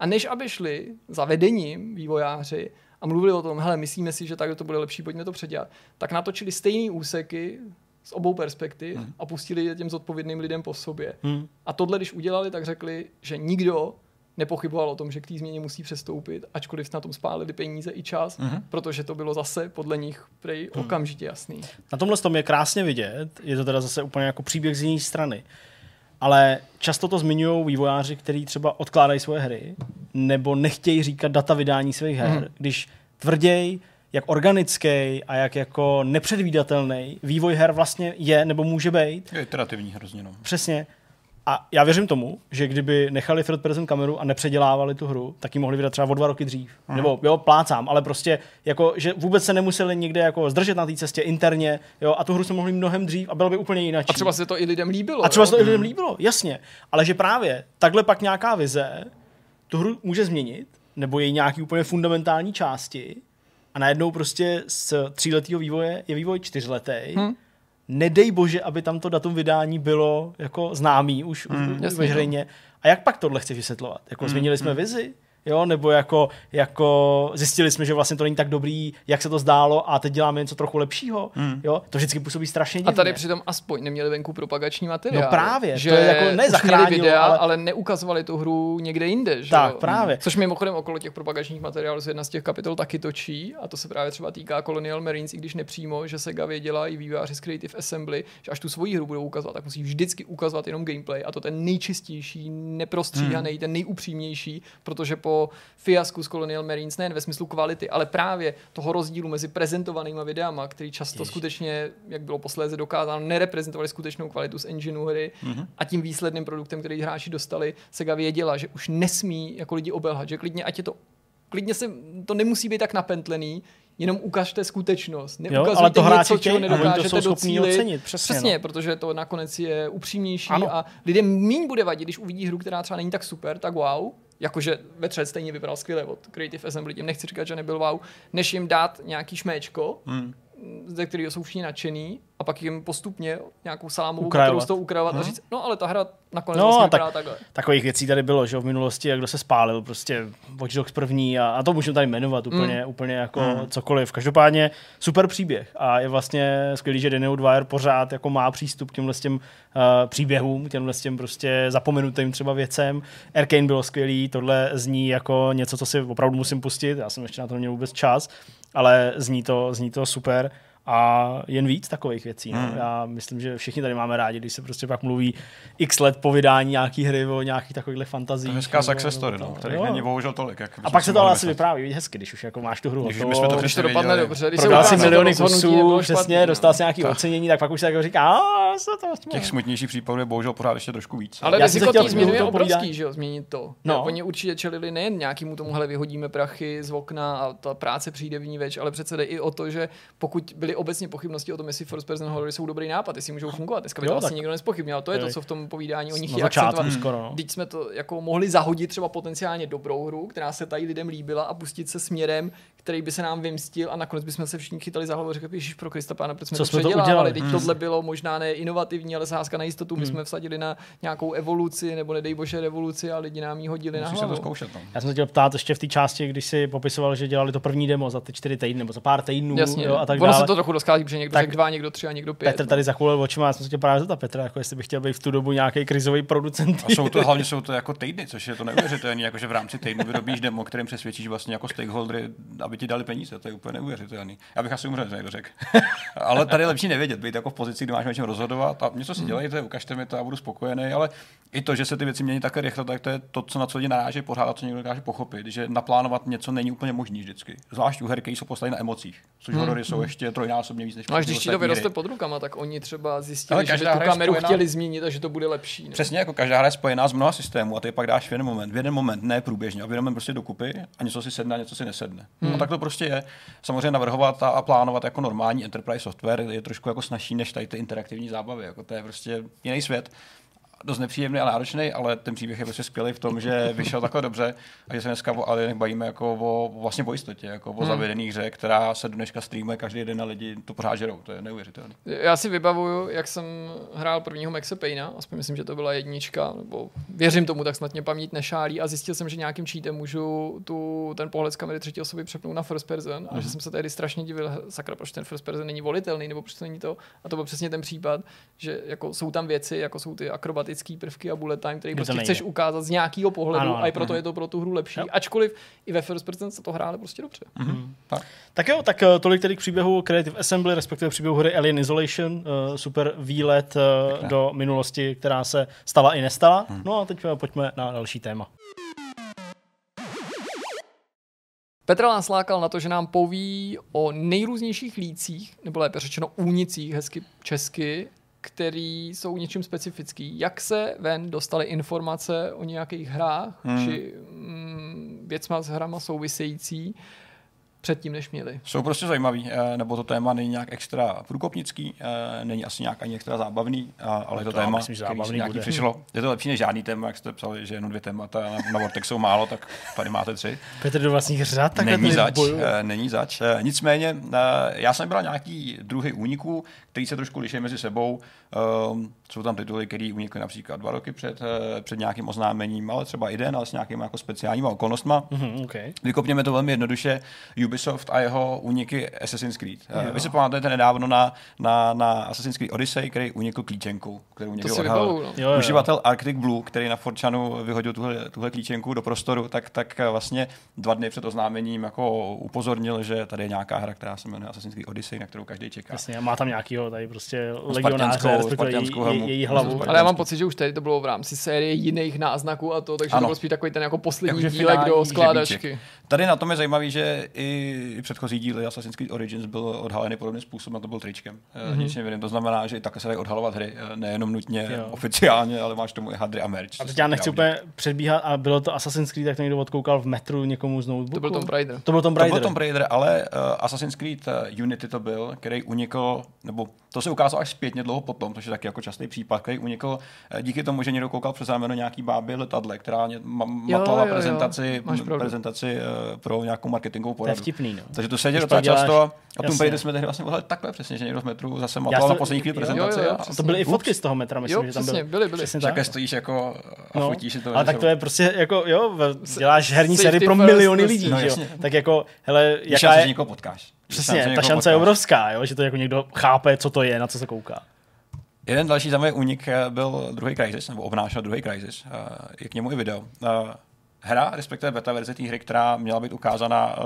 A než aby šli za vedením vývojáři a mluvili o tom, hele, myslíme si, že takhle to bude lepší, pojďme to předělat, tak natočili stejné úseky z obou perspektiv hmm. a pustili je těm zodpovědným lidem po sobě. Hmm. A tohle, když udělali, tak řekli, že nikdo nepochyboval o tom, že k té změně musí přestoupit, ačkoliv na tom spálili peníze i čas, mm-hmm. protože to bylo zase podle nich prej okamžitě jasný. Na tomhle tom je krásně vidět, je to teda zase úplně jako příběh z jiné strany, ale často to zmiňují vývojáři, kteří třeba odkládají svoje hry nebo nechtějí říkat data vydání svých her, mm-hmm. když tvrděj, jak organický a jak jako nepředvídatelný vývoj her vlastně je nebo může být. Je iterativní hrozně. No. Přesně. A já věřím tomu, že kdyby nechali third person kameru a nepředělávali tu hru, tak ji mohli vydat třeba o dva roky dřív. Aha. Nebo jo, plácám, ale prostě jako, že vůbec se nemuseli někde jako zdržet na té cestě interně, jo, a tu hru jsme mohli mnohem dřív a bylo by úplně jinak. A třeba se to i lidem líbilo. A třeba jo? se to i lidem líbilo, jasně. Ale že právě takhle pak nějaká vize tu hru může změnit, nebo její nějaký úplně fundamentální části a najednou prostě z tříletého vývoje je vývoj čtyřletej. Hm. Nedej bože, aby tam to datum vydání bylo jako známý už, mm, už jasný, veřejně. A jak pak tohle chceš vysvětlovat? Jako mm, změnili jsme mm. vizi? Jo? Nebo jako, jako zjistili jsme, že vlastně to není tak dobrý, jak se to zdálo a teď děláme něco trochu lepšího? Mm. Jo? To vždycky působí strašně divně. A tady přitom aspoň neměli venku propagační materiál. No právě, že to je jako nezachránilo. Videa, ale... ale neukazovali tu hru někde jinde. Že tak, jo? právě. Což mimochodem okolo těch propagačních materiálů se jedna z těch kapitol taky točí a to se právě třeba týká Colonial Marines, i když nepřímo, že SEGA věděla i vývojáři z Creative Assembly, že až tu svoji hru budou ukazovat, tak musí vždycky ukazovat jenom gameplay a to ten nejčistější, neprostříhaný, mm. ten nejupřímnější, protože po fiasku z Colonial Marines, nejen ve smyslu kvality, ale právě toho rozdílu mezi prezentovanýma videama, který často Jež. skutečně, jak bylo posléze dokázáno, nereprezentovali skutečnou kvalitu z engineu hry mm-hmm. a tím výsledným produktem, který hráči dostali, SEGA věděla, že už nesmí jako lidi obelhat, že klidně, ať je to, klidně se to nemusí být tak napentlený, jenom ukažte skutečnost. Neukazujte jo, něco, čeho nedokážete docílit. Přesně, přesně no. protože to nakonec je upřímnější ano. a lidem míň bude vadit, když uvidí hru, která třeba není tak super, tak wow, jakože Vetřec stejně vypadal skvěle od Creative Assembly, tím nechci říkat, že nebyl wow, než jim dát nějaký šméčko, hmm. ze kterého jsou všichni nadšený, a pak jim postupně nějakou salámovou, kterou z toho ukrajovat hmm. a říct, no ale ta hra nakonec no, vlastně tak, takhle. Takových věcí tady bylo, že v minulosti, jak kdo se spálil, prostě Watch Dogs první a, a to můžeme tady jmenovat úplně, mm. úplně jako mm. cokoliv. Každopádně super příběh a je vlastně skvělý, že Daniel Dwyer pořád jako má přístup k těmhle s těm uh, příběhům, těmhle s těm prostě zapomenutým třeba věcem. Arkane bylo skvělý, tohle zní jako něco, co si opravdu musím pustit, já jsem ještě na to neměl vůbec čas, ale zní to, zní to super. A jen víc takových věcí. No. Já myslím, že všichni tady máme rádi, když se prostě pak mluví x let po vydání nějaký hry o nějakých takovýchhle fantazích. Hezká success story, no, kterých není bohužel tolik. Jak a pak se to ale asi vypráví, vidí hezky, když už jako máš tu hru hotovou. Když to, když to dopadne dobře, když prodal si miliony kusů, přesně, dostal si nějaký ocenění, tak pak už se jako říká, a se to těch smutnějších případů je bohužel pořád ještě trošku víc. Ale riziko té změny je obrovský, že jo, změnit to. Oni určitě čelili nejen nějakému tomuhle vyhodíme prachy z okna a ta práce přijde v ní več, ale přece jde i o to, že pokud byli obecně pochybnosti o tom, jestli first person horory jsou dobrý nápad, jestli můžou fungovat. Dneska by to vlastně nikdo nespochybnil. To je to, co v tom povídání o nich je akcentovat. Vždyť jsme to jako mohli zahodit třeba potenciálně dobrou hru, která se tady lidem líbila a pustit se směrem, který by se nám vymstil a nakonec bychom se všichni chytali za hlavu a řekli, ježiš pro Krista Pána, protože jsme co to předělávali. Teď hmm. tohle bylo možná ne inovativní, ale sázka na jistotu. My hmm. jsme vsadili na nějakou evoluci nebo nedej bože revoluci a lidi nám ji hodili na hlavu. Zkoušet, no. Já jsem se chtěl ptát ještě v té části, když si popisoval, že dělali to první demo za ty čtyři týdny nebo za pár týdnů a tak dále. To trochu doskází, že někdo tak dva, někdo tři a někdo pět. Petr tady zakulil očima, já jsem se tě právě zeptat Petra, jako jestli bych chtěl být v tu dobu nějaký krizový producent. A jsou to hlavně jsou to jako týdny, což je to neuvěřitelné, jakože v rámci týdnu vyrobíš demo, kterým přesvědčíš vlastně jako stakeholdery, aby ti dali peníze, to je úplně neuvěřitelné. Já bych asi umřel, že někdo řekl. Ale tady je lepší nevědět, být jako v pozici, kdy máš o něčem rozhodovat a něco si dělejte, ukažte mi to, já budu spokojený, ale i to, že se ty věci mění tak rychle, tak to je to, co na co lidi naráží pořád, co někdo dokáže pochopit, že naplánovat něco není úplně možný vždycky. Zvlášť u her, které jsou postaveny na emocích, což horory jsou ještě trojnásobně víc než. No, až když ti to vyroste pod rukama, tak oni třeba zjistili, že by tu kameru spojená... chtěli změnit a že to bude lepší. Ne? Přesně, jako každá hra je spojená z mnoha systémů a ty pak dáš v jeden moment, v jeden moment, ne průběžně, a v jeden moment prostě dokupy a něco si sedne, a něco si nesedne. Hmm. A tak to prostě je. Samozřejmě navrhovat a plánovat jako normální enterprise software je trošku jako snažší než tady ty interaktivní zábavy, jako to je prostě jiný svět. dost nepříjemný a náročný, ale ten příběh je prostě skvělý v tom, že vyšel takhle dobře a že se dneska o Alienech bavíme jako o, vlastně o jistotě, jako o hmm. zavedený hře, která se dneška streamuje každý den a lidi to pořád žerou, to je neuvěřitelné. Já si vybavuju, jak jsem hrál prvního Maxe Payna, aspoň myslím, že to byla jednička, nebo věřím tomu, tak snad mě paměť nešálí, a zjistil jsem, že nějakým cheatem můžu tu, ten pohled z kamery třetí osoby přepnout na first person a hmm. že jsem se tehdy strašně divil, sakra, proč ten first person není volitelný, nebo proč to není to, a to byl přesně ten případ, že jako jsou tam věci, jako jsou ty akrobatické prvky a bullet time, který prostě chceš ukázat z nějakého pohledu, ano, a i proto mm. je to pro tu hru lepší. Jo. Ačkoliv i ve first person se to hrále prostě dobře. Mm-hmm. Tak. tak jo, tak tolik tedy k příběhu Creative Assembly, respektive příběhu hry Alien Isolation, super výlet Pěkné. do minulosti, která se stala i nestala. Mm. No a teď pojďme na další téma. Petr nás lákal na to, že nám poví o nejrůznějších lících, nebo lépe řečeno únicích, hezky česky, který jsou něčím specifický. Jak se ven dostaly informace o nějakých hrách hmm. či mm, věcma s hrama související předtím, než měli? Jsou prostě zajímavý, nebo to téma není nějak extra průkopnický, není asi nějak ani extra zábavný, ale to, to téma, myslím, který nějaký přišlo. Je to lepší než žádný téma, jak jste psali, že jenom dvě témata na Vortexu jsou málo, tak tady máte tři. Petr do vlastních řad takhle není zač, není zač. Nicméně, já jsem bral nějaký druhy úniků, který se trošku liší mezi sebou. Jsou tam tituly, které unikly například dva roky před, před nějakým oznámením, ale třeba i den, ale s nějakými jako speciálníma okolnostma. Mm-hmm, okay. Vykopněme to velmi jednoduše. Ubisoft a jeho úniky Assassin's Creed. Jo. Vy se pamatujete nedávno na, na, na Assassin's Creed Odyssey, který unikl klíčenku, kterou někdo odhalil. No. Uživatel Arctic Blue, který na čtyři čanu vyhodil tuhle, tuhle klíčenku do prostoru, tak, tak vlastně dva dny před oznámením jako upozornil, že tady je nějaká hra, která se jmenuje Assassin's Creed Odyssey, na kterou každý čeká. Jasně, a má tam nějakýho tady prostě legionáře, respektive její, její hlavu. Ale já mám pocit, že už tady to bylo v rámci série jiných náznaků a to, takže ano. To byl spíš takový ten jako poslední jako dílek do skládačky. Tady na tom je zajímavý, že i I předchozí díly Assassin's Creed Origins byl odhalený podobným způsobem, to byl tričkem. Mm-hmm. To znamená, že i takhle se dají odhalovat hry, nejenom nutně jo. oficiálně, ale máš tomu i hadry a merch. A teď já nechci úplně předbíhat, a bylo to Assassin's Creed, tak někdo odkoukal v metru někomu z notebooku. To byl Tomb Raider. To byl Tomb Raider, to byl Tomb Raider ale Assassin's Creed Unity to byl, který unikl, nebo to se ukázalo až zpětně dlouho potom, což je taky jako častý případ, který unikl díky tomu, že někdo koukal přes zámeno nějaký bábě letadle, která matala prezentaci, prezentaci pro nějakou marketingovou poradu. Tipný, no. Takže to se dělo tak často a Tomb Raider jsme tehdy vlastně mohli takhle přesně, že někdo z metru zase matal na poslední chvíli prezentaci. Jo, jo, jo, to byly i fotky z toho metra, myslím, jo, že tam byly. byly, byly. Přesně tak. Také stojíš jako a no, fotíš. To ale tak to je prostě jako, jo, děláš herní sérii pro miliony lidí, no, jo. Tak jako, hele, jaká je... někoho potkáš. Přesně, ta šance je obrovská, jo, že to jako někdo chápe, co to je, na co se kouká. Jeden další za mě únik byl druhý Crysis, nebo obnášel druhý Crysis. Je k němu i video. Hra, respektive beta verze té hry, která měla být ukázána uh,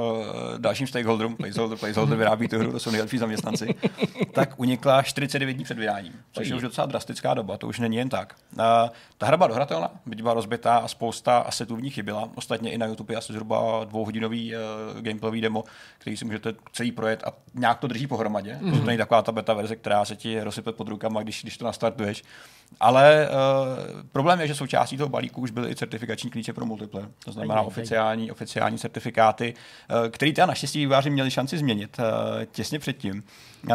dalším stakeholderům, placeholder, placeholder vyrábí tu hru, to jsou nejlepší zaměstnanci, tak unikla čtyřicet devět dní před vydáním, což je už docela drastická doba, to už není jen tak. Uh, ta hra byla dohratelná, byť byla rozbitá a spousta asetů v ní chyběla, ostatně i na YouTube je asi zhruba dvouhodinový uh, gameplayový demo, který si můžete celý projet a nějak to drží pohromadě, mm-hmm. to není taková ta beta verze, která se ti rozsype pod rukama, když, když to nastartuješ. Ale uh, problém je, že součástí toho balíku už byly i certifikační klíče pro multiplayer. To znamená aj, oficiální, aj. oficiální certifikáty, uh, který teda naštěstí vývojáři měli šanci změnit uh, těsně předtím. Uh,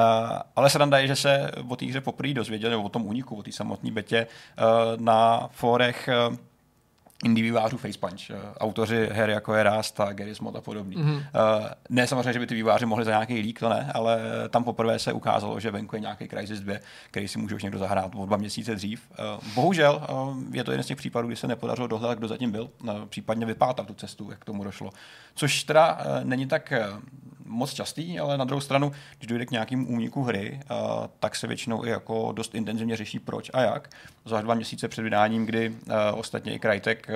ale sranda je, že se o té hře poprvé dozvěděli, nebo o tom úniku, o té samotné betě, uh, na fórech uh, indie vývářů Facepunch, autoři her jako je Rasta, Garry's Mod a podobný. Mm-hmm. Ne samozřejmě, že by ty výváři mohli za nějaký lík, to ne, ale tam poprvé se ukázalo, že venku je nějaký Crysis dva, který si může už někdo zahrát o dva měsíce dřív. Bohužel je to jeden z těch případů, kdy se nepodařilo dohledat, kdo zatím byl, případně vypátat tu cestu, jak k tomu došlo. Což teda není tak moc častý, ale na druhou stranu, když dojde k nějakému úniku hry, tak se většinou i jako dost intenzivně řeší proč a jak. Za dva měsíce před vydáním, kdy ostatně i Crytek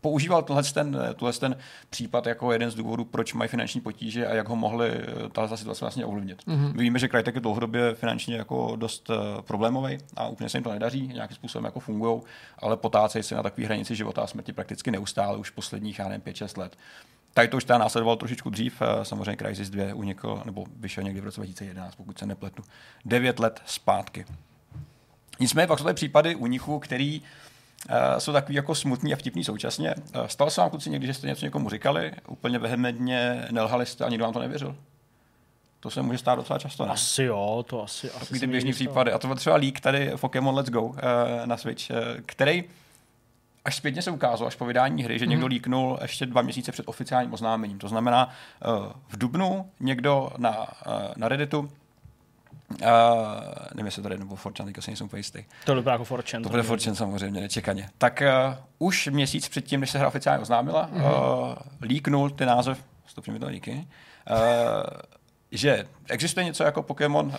používal tenhle ten, ten případ jako jeden z důvodů, proč mají finanční potíže a jak ho mohli ta situace vlastně ovlivnit. Mm-hmm. My víme, že Crytek je dlouhodobě finančně jako dost problémový a úplně se jim to nedaří, nějakým způsobem jako fungujou, ale potácejí se na takové hranici života a smrti prakticky neustále už posledních, já nevím, pět šest let. Tady to už teda následoval trošičku dřív, samozřejmě Crysis dva unikl, nebo vyšel někdy v roce dva tisíce jedenáct, pokud se nepletu, devět let zpátky. Nicméně pak jsou tady případy úniku, který Uh, jsou takový jako smutný a vtipný současně. Uh, stalo se vám, kluci, někdy, že jste něco někomu říkali, úplně vehementně nelhali jste a nikdo vám to nevěřil? To se může stát docela často, ne? Asi jo, to asi... asi Takový ty běžný případy. A to byl třeba leak tady Pokémon Let's Go uh, na Switch, uh, který až zpětně se ukázalo, až po vydání hry, že hmm. někdo líknul ještě dva měsíce před oficiálním oznámením. To znamená, uh, v dubnu někdo na, uh, na Redditu Uh, nevím, jestli to jde, nebo Fortune, teďka se nejsem úplně jistý. To bylo jako Fortune. To bylo Fortune samozřejmě, nečekaně. Tak uh, už měsíc předtím, než se hra oficiálně oznámila, mm-hmm. uh, líknul ten název, stopně mi to líky, uh, že existuje něco jako Pokémon, uh,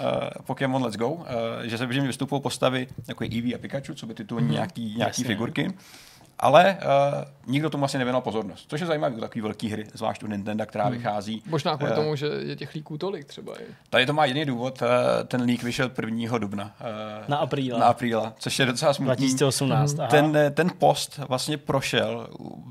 Pokémon Let's Go, uh, že se běžně vystupují postavy jako Eevee a Pikachu, co by titulní mm-hmm. nějaký, nějaký figurky. Ale uh, nikdo tomu asi nevěnal pozornost. Což je zajímavé u takový velký hry, zvlášť u Nintendo, která hmm. vychází. Možná kvůli uh, tomu, že je těch líků tolik třeba. Je. Tady to má jediný důvod. Uh, ten lík vyšel prvního dubna. Uh, na apríla. Na apríla, což je docela smutný. dva tisíce osmnáct, hmm. ten, ten post vlastně prošel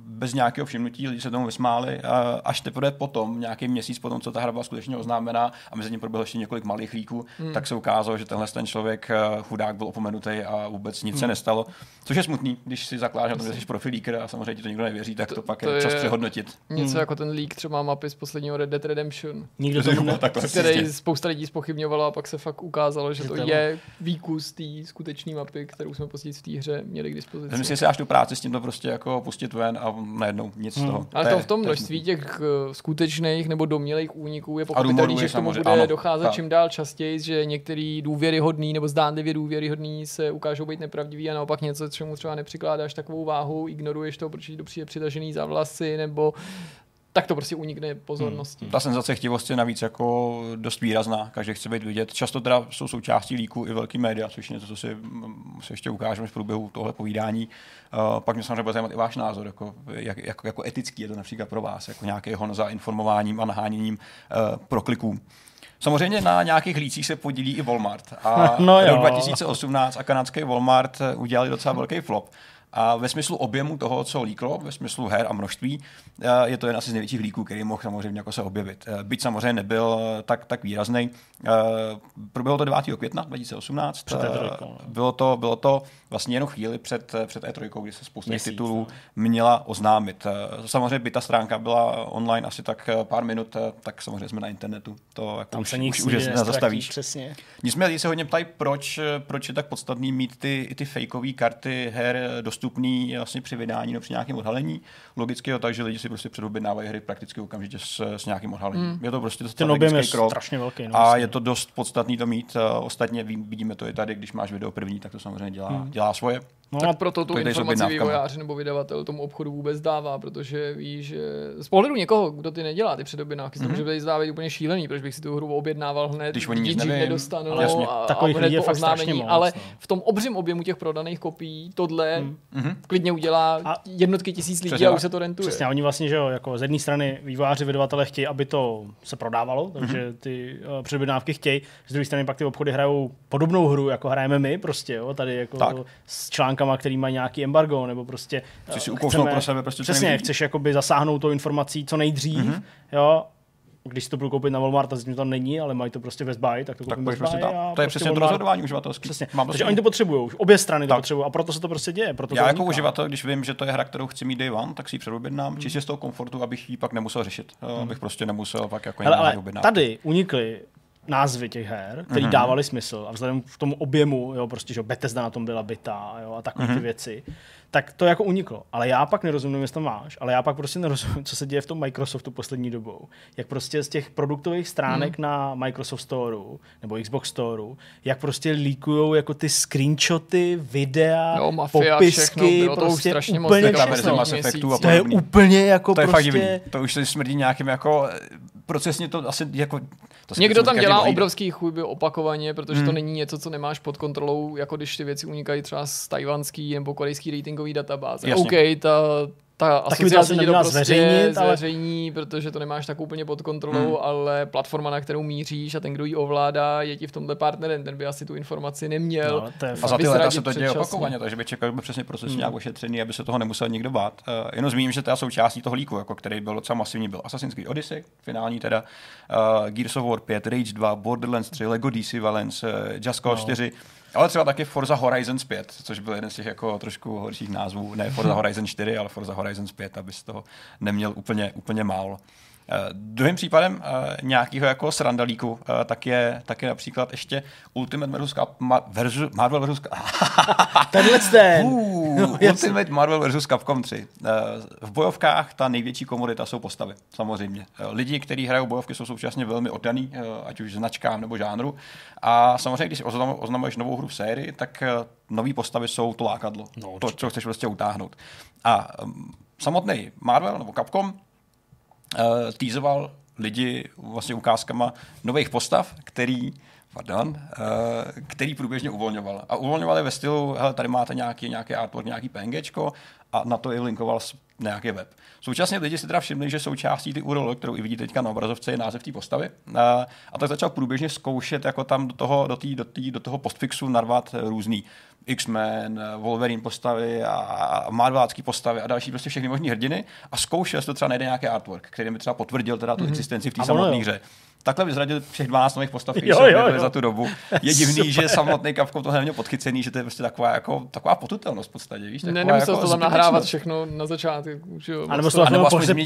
bez nějakého všimnutí, lidi se tomu vysmáli. Uh, až teprve potom, nějaký měsíc potom, co ta hra byla skutečně oznámená a mezi ním proběhlo ještě několik malých líků, hmm. tak se ukázalo, že tenhle ten člověk uh, chudák byl opomenutý a vůbec nic hmm. se nestalo. Což je smutný, když si zakládáš jsi profilík a samozřejmě ti to nikdo nevěří, tak to, to pak to je čas přehodnotit. Něco hmm. jako ten leak třeba mapy z posledního Red Dead Redemption. Nikdo to nevěří. Který spousta lidí zpochybňovalo a pak se fakt ukázalo, že to je výkus té skutečné mapy, kterou jsme později v té hře měli k dispozici. Myslím si, že se až tu práci s tím to prostě jako pustit ven a najednou nic hmm. z toho. Ale to, to v tom množství těch skutečných nebo domělých úniků je pochopitelný, že k tomu bude ano, docházet tak. čím dál častěji, že některý důvěryhodný nebo zdánlivě důvěryhodný se ukážou být nepravdivý a naopak něco, čemu třeba nepřikládáš takovou váhu, ignoruješ to, protože to přijde přitažený za vlasy, nebo tak to prostě unikne pozornosti. Hmm. Ta senzace chtivost je navíc jako dost výrazná, každý chce být vidět. Často teda jsou součástí líku i velký média, což něco, co si, si ještě ukážeme v průběhu tohle povídání. Uh, pak mě samozřejmě bude zajímat i váš názor, jako, jak, jako, jako etický je to například pro vás, jako nějaký hon za informováním a naháněním uh, prokliků. Samozřejmě na nějakých lících se podílí i Walmart. A no rok dva tisíce osmnáct a kanadský Walmart udělali docela velký flop. A ve smyslu objemu toho, co líklo, ve smyslu her a množství, je to jen asi z největších líků, který mohl samozřejmě jako se objevit. Byť samozřejmě nebyl tak, tak výrazný. Proběhlo to devátého května dva tisíce osmnáct. Bylo to, bylo to vlastně jenom chvíli před, před E tři, kdy se spousta Měsíc, titulů měla oznámit. Samozřejmě by ta stránka byla online asi tak pár minut, tak samozřejmě jsme na internetu. To jako tam už, se nic už, už nezastavíš. Přesně. Nicméně se hodně ptají, proč, proč je tak podstatný mít ty, ty fejkové karty her dostupný vlastně při vydání nebo při nějakém odhalení. Logicky jo, takže lidi si prostě předobjednávají hry prakticky okamžitě s, s nějakým odhalením. Mm. Je to prostě dost strategický krok. Strašně velký, no, a vlastně. Je to dost podstatný to mít. Ostatně vidíme to i tady, když máš video první, tak to samozřejmě dělá, mm. dělá svoje. No, tak proto tu informaci vývojář nebo vydavatel tomu obchodu vůbec dává, protože ví, že z pohledu někoho, kdo ty nedělá ty předobjednávky, mm-hmm. to může být zdávat úplně šílený, protože bych si tu hru objednával hned, když oni nic nedostanou a, a hned po oznámení, ale no. v tom obřím objemu těch prodaných kopií tohle mm-hmm. klidně udělá a jednotky tisíc lidí a už se to rentuje. Přesně, oni vlastně, že jo, jako z jedné strany vývojáři, vydavatelé chtějí, aby to se prodávalo, takže ty uh, předobjednávky chtějí, z druhé strany pak ty obchody hrajou podobnou hru, jako hrajeme my, prostě, jo, tady jako s článkama, který mají nějaký embargo, nebo prostě chci si ukousnout pro sebe, prostě přesně, nejvíc. Chceš jakoby zasáhnout tou informací co nejdřív, mm-hmm. jo. Když si to budu koupit na Walmart, tak to není, ale mají to prostě Best Buy, tak to koupím Best Buy. To je přesně to rozhodování uživatelské. Takže oni to potřebují, obě strany to potřebují a proto se to prostě děje. Proto já to jako uživatel, když vím, že to je hra, kterou chci mít day one, tak si ji předobjednám, hmm. čistě z toho komfortu, abych ji pak nemusel řešit, hmm. abych prostě nemusel pak jako jinak objednat. Tady unikly názvy těch her, které mm-hmm. dávaly smysl a vzhledem k tomu objemu, jo, prostě, že Bethesda na tom byla bitá, jo, a takové mm-hmm. ty věci, tak to jako uniklo. Ale já pak nerozumím, jestli to máš, ale já pak prostě nerozumím, co se děje v tom Microsoftu poslední dobou. Jak prostě z těch produktových stránek mm. na Microsoft Storeu nebo Xbox Storeu, jak prostě líkujou jako ty screenshoty, videa, no, mafia, popisky, všechno, prostě strašně úplně všechno. Všechno. To je úplně jako to je prostě... Divný. To už se smrdí nějakým jako... Procesně to asi jako... To někdo tam dělá dělají. Obrovský chyby opakovaně, protože hmm. to není něco, co nemáš pod kontrolou, jako když ty věci unikají třeba z tajvanský nebo korejský ratingový databáze. Jasně. OK, ta... Ta asociace to prostě zveřejnit, ale... zveřejní, protože to nemáš tak úplně pod kontrolou, hmm. ale platforma, na kterou míříš a ten, kdo ji ovládá, je ti v tomhle partnerem, ten by asi tu informaci neměl. No, ten... A za ty léta se to děje opakovaně, takže by čekal, by přesně proces hmm. nějak ošetřený, aby se toho nemusel nikdo bát. Uh, jenom zmíním, že ta součástí toho líku, jako který byl docela masivní, byl Assassin's Creed Odyssey, finální teda, uh, Gears of War pět, Rage dva, Borderlands tři, LEGO D C Valence, uh, Just Cause no. čtyři, ale třeba taky Forza Horizon pět, což byl jeden z těch jako trošku horších názvů. Ne Forza Horizon čtyři, ale Forza Horizon pět, aby z toho neměl úplně, úplně málo. Druhým případem nějakého jako srandalíku tak je, tak je například ještě Ultimate versus. versus Marvel versus. Tenhle ten. Uh, Ultimate Marvel versus. Capcom tři. V bojovkách ta největší komodita jsou postavy, samozřejmě. Lidi, kteří hrajou bojovky, jsou současně velmi oddaný, ať už značkám nebo žánru. A samozřejmě, když oznamuješ novou hru v sérii, tak nový postavy jsou to lákadlo. No, to, co chceš prostě utáhnout. A samotný Marvel nebo Capcom týzoval lidi vlastně ukázkama nových postav, který, pardon, který průběžně uvolňoval. A uvolňoval je ve stylu, hele, tady máte nějaký, nějaký artwork, nějaký PNGčko a na to i linkoval nějaký web. Současně lidi si teda všimli, že součástí ty U R L, kterou i vidíte teďka na obrazovce, je název té postavy. A, a tak začal průběžně zkoušet jako tam do toho, do tý, do tý, do toho postfixu narvat různý X-Men, Wolverine postavy a marvelácký postavy a další prostě všechny možný hrdiny a zkoušel, jestli to třeba najde nějaký artwork, který mi třeba potvrdil teda tu mm-hmm. existenci v té samotné hře. Takhle vyzradil všech dvanáct nových postav, které se objevily za tu dobu. Je divný, že samotný Capcom to neměl podchycený, že to je prostě taková, jako, taková potutelnost v podstatě. Víš? Taková, ne, nemusel jako to tam nahrávat všechno na začátku. A nebo se to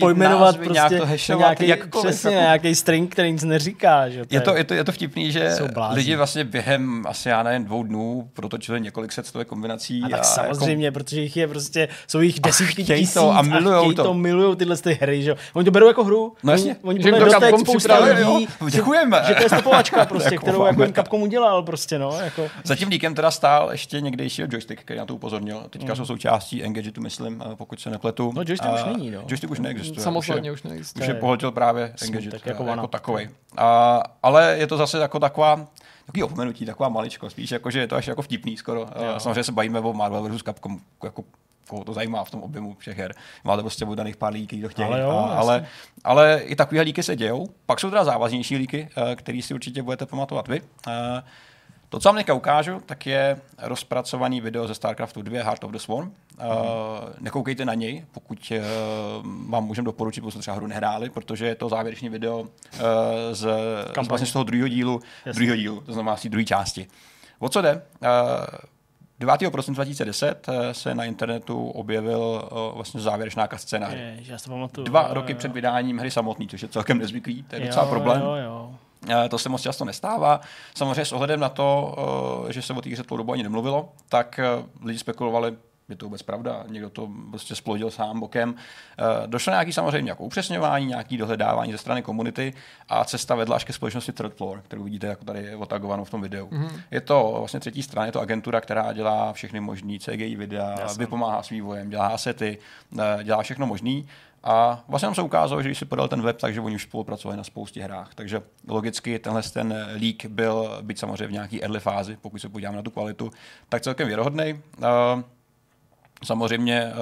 pojmenovat prostě nějak to hešovat, jakkoliv. Přesně, jako, nějaký string, který nic neříká. Že to je, je, to, je, to, je to vtipný, že lidi vlastně během asi já nevím dvou dnů protočili několik set stové kombinací. A, a tak samozřejmě, jako, protože jich je prostě, jsou jich desítky tisíc a chtějí to, milujou tyhle hry. Oni to berou jako hru. Děkujeme. Že to je stopovačka, prostě, kterou jako Capcom udělal. Prostě, no, jako. Za tím díkem teda stál ještě někdejší joystick, který na to upozornil. Teďka mm. jsou součástí Engage, tu myslím, pokud se nepletu. No joystick a už není. No. Joystick už neexistuje. Samozřejmě už neexistuje. Už je pohltil právě Engage tak jako, jako takovej. A, ale je to zase jako taková takový opomenutí, taková maličkost. Víš, jakože je to až jako vtipný skoro. A samozřejmě se bavíme o Marvel versus. Capcom jako koho to zajímá v tom objemu všech her. Máte prostě oddaných pár líků, kdo chtějí. Ale, jo, a, ale, ale i takové líky se dějou. Pak jsou teda závaznější líky, který si určitě budete pamatovat vy. To, co vám dneska ukážu, tak je rozpracovaný video ze StarCraftu dva Heart of the Swarm. Mm. Nekoukejte na něj, pokud vám můžeme doporučit, pokud jste třeba hru nehráli, protože je to závěrečný video z, z, vlastně z toho druhého dílu, druhého dílu, to znamená z druhé části. O co jde? devátého prosince dva tisíce deset se na internetu objevil vlastně závěrečná cutscéna. Já si to pamatuju. Dva jo, roky jo. před vydáním hry samotný, což je celkem nezvyklý, to je docela jo, problém. Jo, jo. To se moc často nestává. Samozřejmě s ohledem na to, že se o té hře tou dobu ani nemluvilo, tak lidi spekulovali, je to vůbec pravda, někdo to prostě splodil sám bokem. Došlo nějaký samozřejmě jako upřesňování, nějaký dohledávání ze strany komunity a cesta vedla až ke společnosti Third Floor, kterou vidíte jako tady je otagovanou v tom videu. Mm-hmm. Je to vlastně třetí strana, je to agentura, která dělá všechny možný C G I videa, Jasný. vypomáhá s vývojem, dělá asety, dělá všechno možný. A vlastně nám se ukázalo, že když si podal ten web, takže oni už spolupracovali na spoustě hrách. Takže logicky tenhle ten leak byl, byť samozřejmě v nějaký early fázi, pokud se podíváme na tu kvalitu, tak celkem věrohodnej. Samozřejmě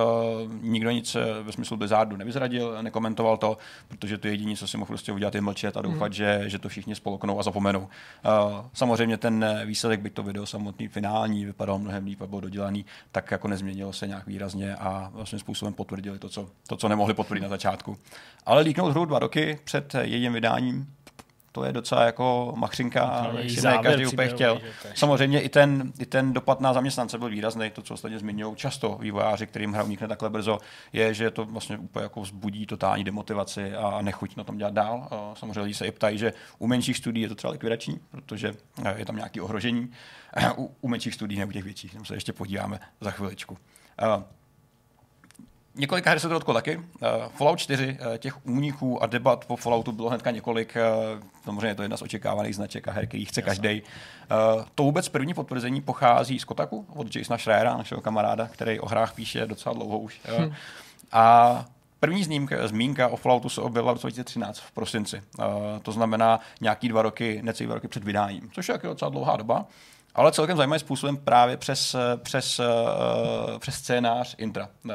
uh, nikdo nic ve smyslu Blizzardu nevyzradil, nekomentoval to, protože to jediné, co si mohl prostě udělat, je mlčet a doufat, mm. že, že to všichni spolknou a zapomenou. Uh, samozřejmě ten výsledek, byť to video samotný finální vypadalo mnohem líp a bylo dodělaný, tak jako nezměnilo se nějak výrazně a vlastně způsobem potvrdili to, co, to, co nemohli potvrdit na začátku. Ale líknout hru dva roky před jejím vydáním, to je docela jako machřinka, si ne každý úplně chtěl. Samozřejmě i ten, i ten dopad na zaměstnance byl výrazný, to, co ostatně zmiňují často vývojáři, kterým hra unikne takhle brzo, je, že to vlastně úplně jako vzbudí totální demotivaci a nechuť na tom dělat dál. Samozřejmě lidi se i ptají, že u menších studií je to třeba likvidační, protože je tam nějaké ohrožení. U, u menších studií nebo těch větších, tam se ještě podíváme za chviličku. Několika her se to dotklo taky. Uh, Fallout čtyři, uh, těch úniků a debat po Falloutu bylo hnedka několik. Uh, samozřejmě je to jedna z očekávaných značek a her, který chce každej. Uh, to vůbec první potvrzení pochází z Kotaku od Jasona Schreiera, našeho kamaráda, který o hrách píše docela dlouho už. Uh, hmm. A první zmínka, zmínka o Falloutu se objevila v dva tisíce třináct v prosinci. Uh, to znamená nějaký dva roky, necelý dva roky před vydáním, což je docela dlouhá doba. Ale celkem zajímavým způsobem právě přes, přes, uh, přes scénář intra. Uh,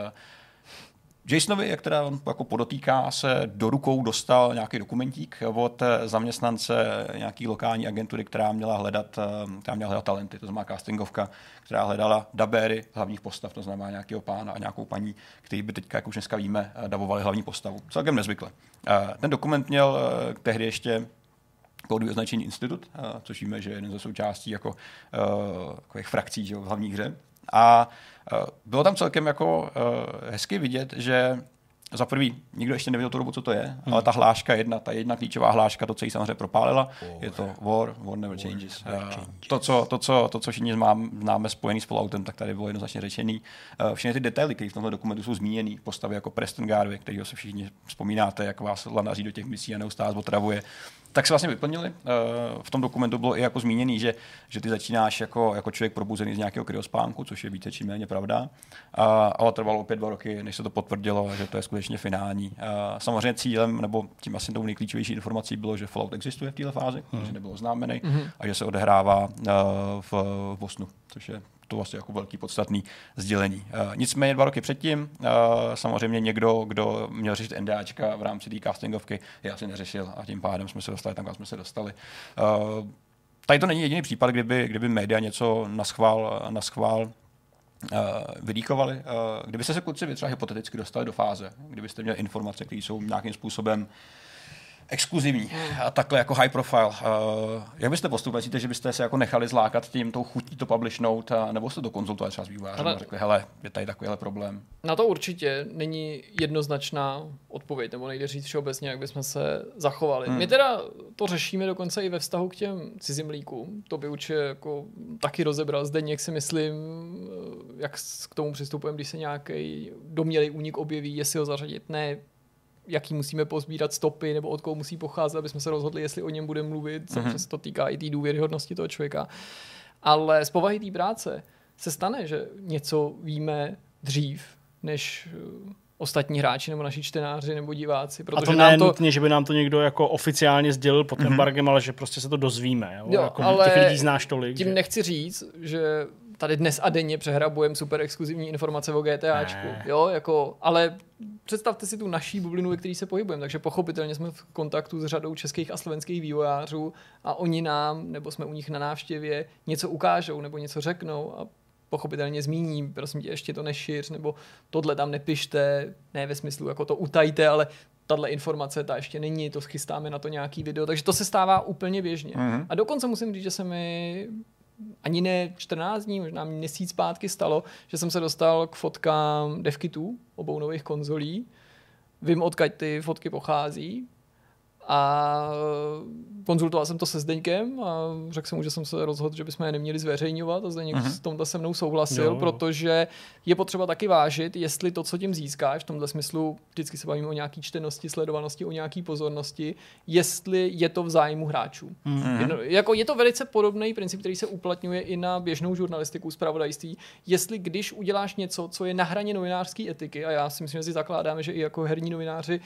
Jasonovi, jak teda jako podotýká, se do rukou dostal nějaký dokumentík od zaměstnance nějaký lokální agentury, která měla hledat, která měla hledat talenty, to znamená castingovka, která hledala dabéry hlavních postav, to znamená nějakého pána a nějakou paní, který by teďka, jak už dneska víme, dabovali hlavní postavu. Celkem nezvykle. Ten dokument měl tehdy ještě kódový označení institut, což víme, že je jeden ze součástí jako, takových frakcí že, v hlavní hře. A bylo tam celkem jako hezky vidět, že Za prvý, nikdo ještě nevěděl tu dobu, co to je, hmm. ale ta hláška jedna, ta jedna klíčová hláška, to, co jí samozřejmě propálila, war. Je to War, War Never war Changes. Never uh, changes. To, co, to, co, to, co všichni známe spojený s Falloutem, tak tady bylo jednoznačně řečený. Uh, všechny ty detaily, které v tomto dokumentu jsou zmíněný, postavy jako Preston Garvey, kterýho se všichni vzpomínáte, jak vás lanaří do těch misí a neustále otravuje, tak se vlastně vyplnili. V tom dokumentu bylo i jako zmíněný, že, že ty začínáš jako, jako člověk probuzený z nějakého kryospánku, což je více či méně pravda, a, ale trvalo opět dva roky, než se to potvrdilo, že to je skutečně finální. A samozřejmě cílem, nebo tím asi tou nejklíčovější informací bylo, že Fallout existuje v této fázi, hmm. že nebyl oznámený hmm. a že se odehrává v, v Bosnu, což je to vlastně jako velký podstatný sdělení. Uh, nicméně dva roky předtím uh, samozřejmě někdo, kdo měl řešit NDAčka v rámci té castingovky, je asi neřešil a tím pádem jsme se dostali tam, kam jsme se dostali. Uh, tady to není jediný případ, kdyby, kdyby média něco naschvál, naschvál Uh, vydíkovali. Uh, kdybyste se kluci vy třeba hypoteticky dostali do fáze, kdybyste měli informace, které jsou nějakým způsobem exkluzivní a takhle jako high profile. Uh, jak byste postupovali? Myslíte, že byste se jako nechali zlákat tím tou chutí to publishnout a nebo jste to konzultovali třeba s vývojářem a řekli, hele, je tady takovýhle problém? Na to určitě není jednoznačná odpověď, nebo nejde říct všeobecně, jak bychom se zachovali. Hmm. My teda to řešíme dokonce i ve vztahu k těm cizím líkům. To by určitě jako taky rozebral Zdeněk, si myslím, jak k tomu přistupujeme, když se nějaký domnělý únik objeví, jestli ho zařadit, ne, jaký musíme pozbírat stopy, nebo od koho musí pocházet, aby jsme se rozhodli, jestli o něm budeme mluvit, mm-hmm. co se to týká i té důvěryhodnosti toho člověka. Ale z povahy té práce se stane, že něco víme dřív, než ostatní hráči, nebo naši čtenáři, nebo diváci. Protože a to ne to... nutně, že by nám to někdo jako oficiálně sdělil pod mm-hmm. embargem, ale že prostě se to dozvíme. Jo? Jo, jako ale těch lidí znáš tolik. Tím že... nechci říct, že tady dnes a denně přehrabujem super exkluzivní informace o GTAčku. Jo, jako, ale představte si tu naší bublinu, ve který se pohybujeme. Takže pochopitelně jsme v kontaktu s řadou českých a slovenských vývojářů a oni nám, nebo jsme u nich na návštěvě, něco ukážou nebo něco řeknou a pochopitelně zmíním, prosím tě, ještě to nešiř, nebo tohle tam nepište, ne ve smyslu, jako to utajte, ale tahle informace, ta ještě není, to schystáme na to nějaký video, takže to se stává úplně běžně. Mm-hmm. A dokonce musím říct, že se mi ani ne čtrnáct dní, možná měsíc zpátky stalo, že jsem se dostal k fotkám devkitů, obou nových konzolí. Vím, odkud ty fotky pochází. A konzultoval jsem to se Zdeňkem a řekl jsem mu, že jsem se rozhodl, že bychom je neměli zveřejňovat a Zdeněk mm-hmm. s tomhle se mnou souhlasil, jo. protože je potřeba taky vážit, jestli to, co tím získáš, v tomhle smyslu vždycky se bavíme o nějaký čtenosti, sledovanosti, o nějaký pozornosti, jestli je to v zájmu hráčů. Mm-hmm. Jedno, jako je to velice podobný princip, který se uplatňuje i na běžnou žurnalistiku, zpravodajství, jestli když uděláš něco, co je na hraně novinářské etiky, a já si myslím, že si zakládáme, že i jako herní novináři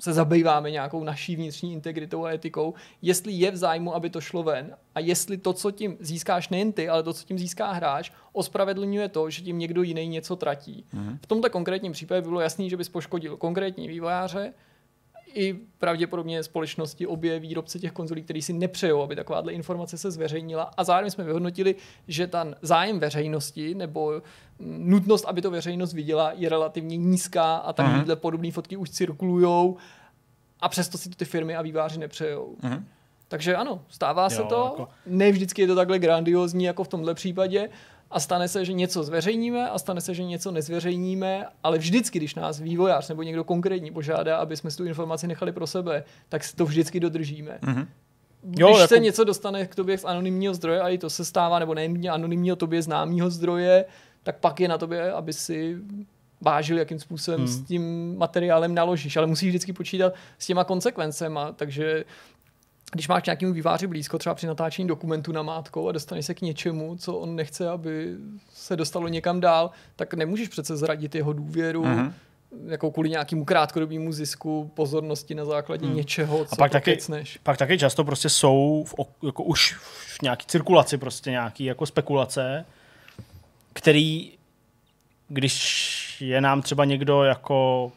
se zabýváme nějakou naší vnitřní integritou a etikou, jestli je v zájmu, aby to šlo ven a jestli to, co tím získáš nejen ty, ale to, co tím získá hráč, ospravedlňuje to, že tím někdo jiný něco tratí. Mm-hmm. V tomto konkrétním případě bylo jasný, že bys poškodil konkrétní vývojáře i pravděpodobně společnosti, obě výrobce těch konzolí, který si nepřejou, aby takováhle informace se zveřejnila a zároveň jsme vyhodnotili, že ten zájem veřejnosti nebo nutnost, aby to veřejnost viděla, je relativně nízká a takovýhle mm-hmm. podobné fotky už cirkulujou a přesto si to ty firmy a výváři nepřejou. Mm-hmm. Takže ano, stává jo, se to, jako... ne vždycky je to takhle grandiozní jako v tomhle případě a stane se, že něco zveřejníme a stane se, že něco nezveřejníme, ale vždycky, když nás vývojář nebo někdo konkrétní požádá, aby jsme tu informaci nechali pro sebe, tak si to vždycky dodržíme. Mm-hmm. Když jo, jako... se něco dostane k tobě z anonymního zdroje a i to se stává, nebo nejen anonymního tobě známého zdroje, tak pak je na tobě, aby si vážil, jakým způsobem hmm. s tím materiálem naložíš, ale musíš vždycky počítat s těma konsekvencema, takže když máš nějakému výváři blízko, třeba při natáčení dokumentu namátkou a dostaneš se k něčemu, co on nechce, aby se dostalo někam dál, tak nemůžeš přece zradit jeho důvěru, mm-hmm. jako kvůli nějakému krátkodobému zisku pozornosti na základě hmm. něčeho, co a pak to taky, kecneš. Pak taky často prostě jsou v, jako už v nějaký cirkulaci prostě nějaký jako spekulace, který, když je nám třeba někdo jako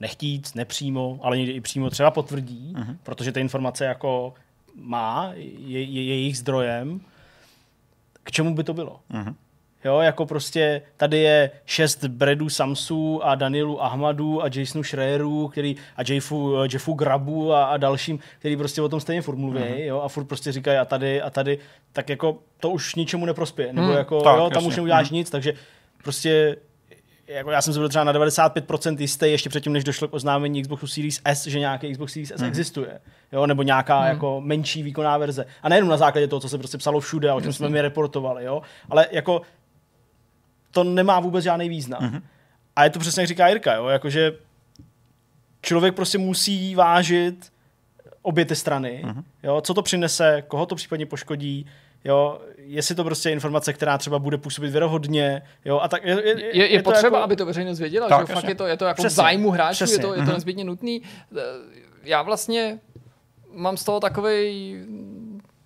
nechtít, nepřímo, ale někdy i přímo třeba potvrdí, uh-huh. protože ty informace jako má, je, je jejich zdrojem, k čemu by to bylo? Uh-huh. Jo, jako prostě tady je šest Bredů Samsů a Danielu Ahmadu a Jasonu Schreierů, který a Jeffu, Jeffu Grabu a, a dalším, který prostě o tom stejně furt mluví, uh-huh. jo, a furt prostě říkají a tady a tady, tak jako to už ničemu neprospěje, nebo hmm, jako tak, jo, tam jasně. už neuděláš hmm. nic, takže prostě jako já jsem se byl třeba na devadesát pět procent jistý ještě předtím, než došlo k oznámení Xboxu Series S, že nějaký Xbox Series S hmm. existuje, jo, nebo nějaká hmm. jako menší výkonná verze. A nejenom na základě toho, co se prostě psalo všude a o čem jsme mi reportovali, jo, ale jako to nemá vůbec žádný význam. Hmm. A je to přesně jak říká Jirka, jo, jakože člověk prostě musí vážit obě ty strany, hmm. jo, co to přinese, koho to případně poškodí, jo, jestli to prostě je informace, která třeba bude působit věrohodně, jo, a tak je, je, je, je, je potřeba, jako... aby to veřejnost věděla, tak, že fakt je to, je to jako přesně, v zájmu hráčů, je to, je to nezbytně nutný. Já vlastně mám z toho takovej,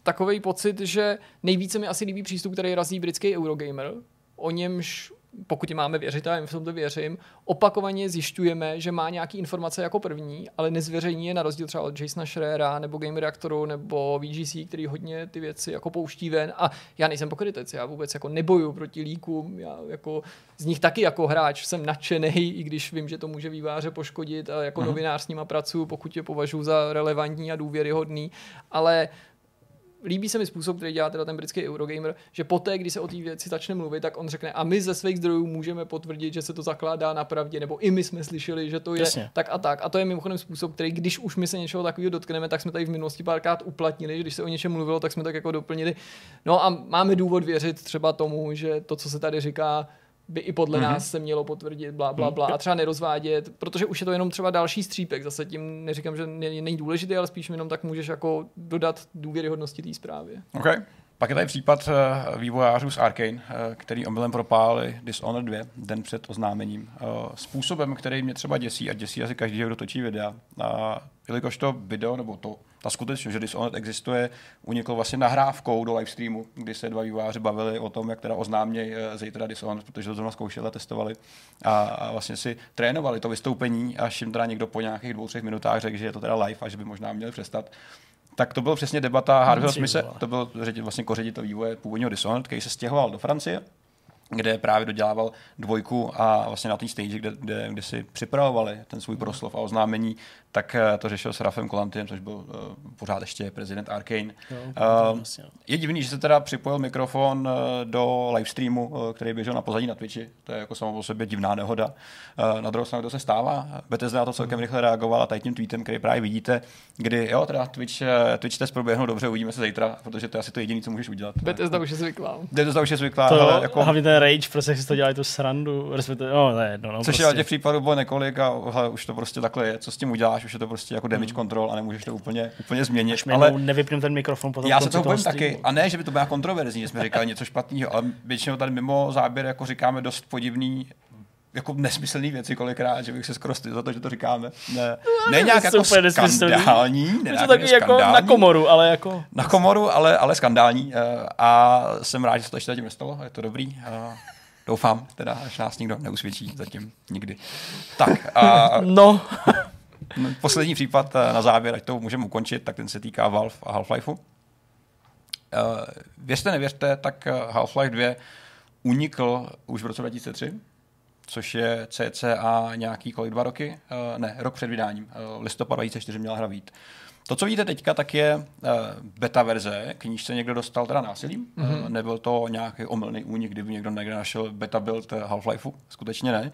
takovej pocit, že nejvíce mi asi líbí přístup, který razí britský Eurogamer, o němž, pokud máme věřit, a já v tom to věřím, opakovaně zjišťujeme, že má nějaký informace jako první, ale nezveřejní je, na rozdíl třeba od Jasona Schreera nebo Game Reactoru nebo V G C, který hodně ty věci jako pouští ven. A já nejsem pokrytec, já vůbec jako neboju proti líkům, já jako z nich taky jako hráč jsem nadšenej, i když vím, že to může výváře poškodit, a jako hmm. novinář s nima pracuju, pokud je považuji za relevantní a důvěryhodný, ale líbí se mi způsob, který dělá teda ten britský Eurogamer, že poté, když se o té věci začne mluvit, tak on řekne, a my ze svých zdrojů můžeme potvrdit, že se to zakládá na pravdě, nebo i my jsme slyšeli, že to je Jasně. tak a tak. A to je mimochodem způsob, který, když už my se něčeho takového dotkneme, tak jsme tady v minulosti párkrát uplatnili, že když se o něčem mluvilo, tak jsme tak jako doplnili. No a máme důvod věřit třeba tomu, že to, co se tady říká, by i podle mm-hmm. nás se mělo potvrdit, bla, bla, bla, a třeba nerozvádět, protože už je to jenom třeba další střípek, zase tím neříkám, že není důležitý, ale spíš jenom tak můžeš jako dodat důvěryhodnosti té zprávě. Okay. Pak je tady případ vývojářů z Arkane, který omylem propálili Dishonored dva den před oznámením. Způsobem, který mě třeba děsí a děsí asi každý, kdo točí videa. A jelikož to video, nebo to, ta skutečnost, že Dishonored existuje, uniklo vlastně nahrávkou do livestreamu, kdy se dva vývojáři bavili o tom, jak teda oznámějí zítra Dishonored, protože to zrovna zkoušeli a testovali. A, a vlastně si trénovali to vystoupení, až jim teda někdo po nějakých dvou, třech minutách řekl, že je to teda live a že by možná měli přestat. Tak to byla přesně debata Harveyho Smithe, to byl vlastně koředitel vývoje původního Dishonored, který se stěhoval do Francie, kde právě dodělával dvojku a vlastně na té stage, kde, kde, kde si připravovali ten svůj proslov a oznámení, tak to řešil s Rafem Kolantiem, což byl uh, pořád ještě prezident Arkane. No, uh, je divný, že se teda připojil mikrofon uh, do livestreamu, uh, který běžel na pozadí na Twitchi. To je jako samo o sobě divná nehoda. Uh, na druhou stranu to se stává. Bethesda na to celkem mm. rychle reagovala tady tím tweetem, který právě vidíte, kdy jo, teda Twitch, uh, Twitch test proběhnou dobře, uvidíme se zítra, protože to je asi to jediné, co můžeš udělat. Bethesda už je zvyklá. Bethesda už je zvyklá. To, jako... hlavně ten rage, prostě si to dělají tu srandu. No, ne, no, no, což prostě. Je těch případů bylo několik a hele, už to prostě takhle je. Co s tím uděláš? Už je to prostě jako damage control a nemůžeš to úplně, úplně změnit. Ale nevypnu ten mikrofon potom. Já se toho bojím taky. A ne, že by to byla kontroverzní, že jsme říkali něco špatného, ale většinou tady mimo záběr jako říkáme dost podivný, jako nesmyslný věci kolikrát, že bych se skoro styl za to, že to říkáme. Ne, ne nějak jako skandální. Ne to taky jako na komoru, ale jako... Na komoru, ale, ale skandální. A jsem rád, že se to ještě tím nestalo. Je to dobrý. Doufám, teda, až nás nikdo neusvědčí zatím nikdy. Tak. A... No... Poslední případ na závěr, ať to můžeme ukončit, tak ten se týká Valve a Half-Lifeu. Věřte, nevěřte, tak Half-Life dva unikl už v roce dva tisíce tři, což je cca nějaký kolik dva roky, ne, rok před vydáním, listopad dva tisíce čtyři měla hra být. To, co vidíte teďka, tak je beta verze, k níž se někdo dostal teda násilím, mm-hmm. nebyl to nějaký omylný únik, kdyby někdo někde našel beta build Half-Lifeu, skutečně ne.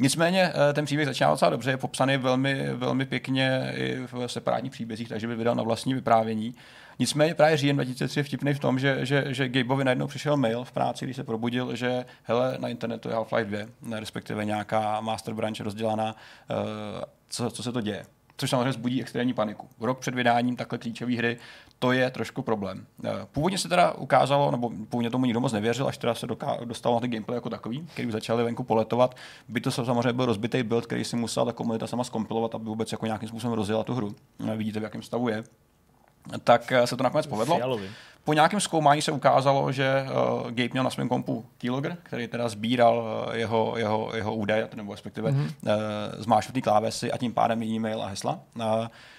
Nicméně ten příběh začíná docela dobře, je popsaný velmi, velmi pěkně i v separátních příbězích, takže by vydal na vlastní vyprávění. Nicméně právě říjen dva tisíce tři je vtipný v tom, že, že, že Gabeovi najednou přišel mail v práci, když se probudil, že hele, na internetu je Half-Life dva, respektive nějaká master branch rozdělaná, co, co se to děje. Což samozřejmě zbudí extrémní paniku. Rok před vydáním takhle klíčové hry, to je trošku problém. Původně se teda ukázalo, nebo původně tomu nikdo moc nevěřil, až teda se doká- dostalo na ty gameplay jako takový, který už začali venku poletovat. By to samozřejmě byl rozbitý build, který si musela ta komunita sama zkompilovat, aby vůbec jako nějakým způsobem rozjela tu hru. Vidíte, v jakém stavu je. Tak se to nakonec povedlo. Fialový. Po nějakém zkoumání se ukázalo, že uh, Gabe měl na svém kompu keylogger, který teda sbíral uh, jeho, jeho, jeho údaje, nebo respektive mm-hmm. uh, zmáčknutý klávesy a tím pádem i e-mail a hesla. Uh,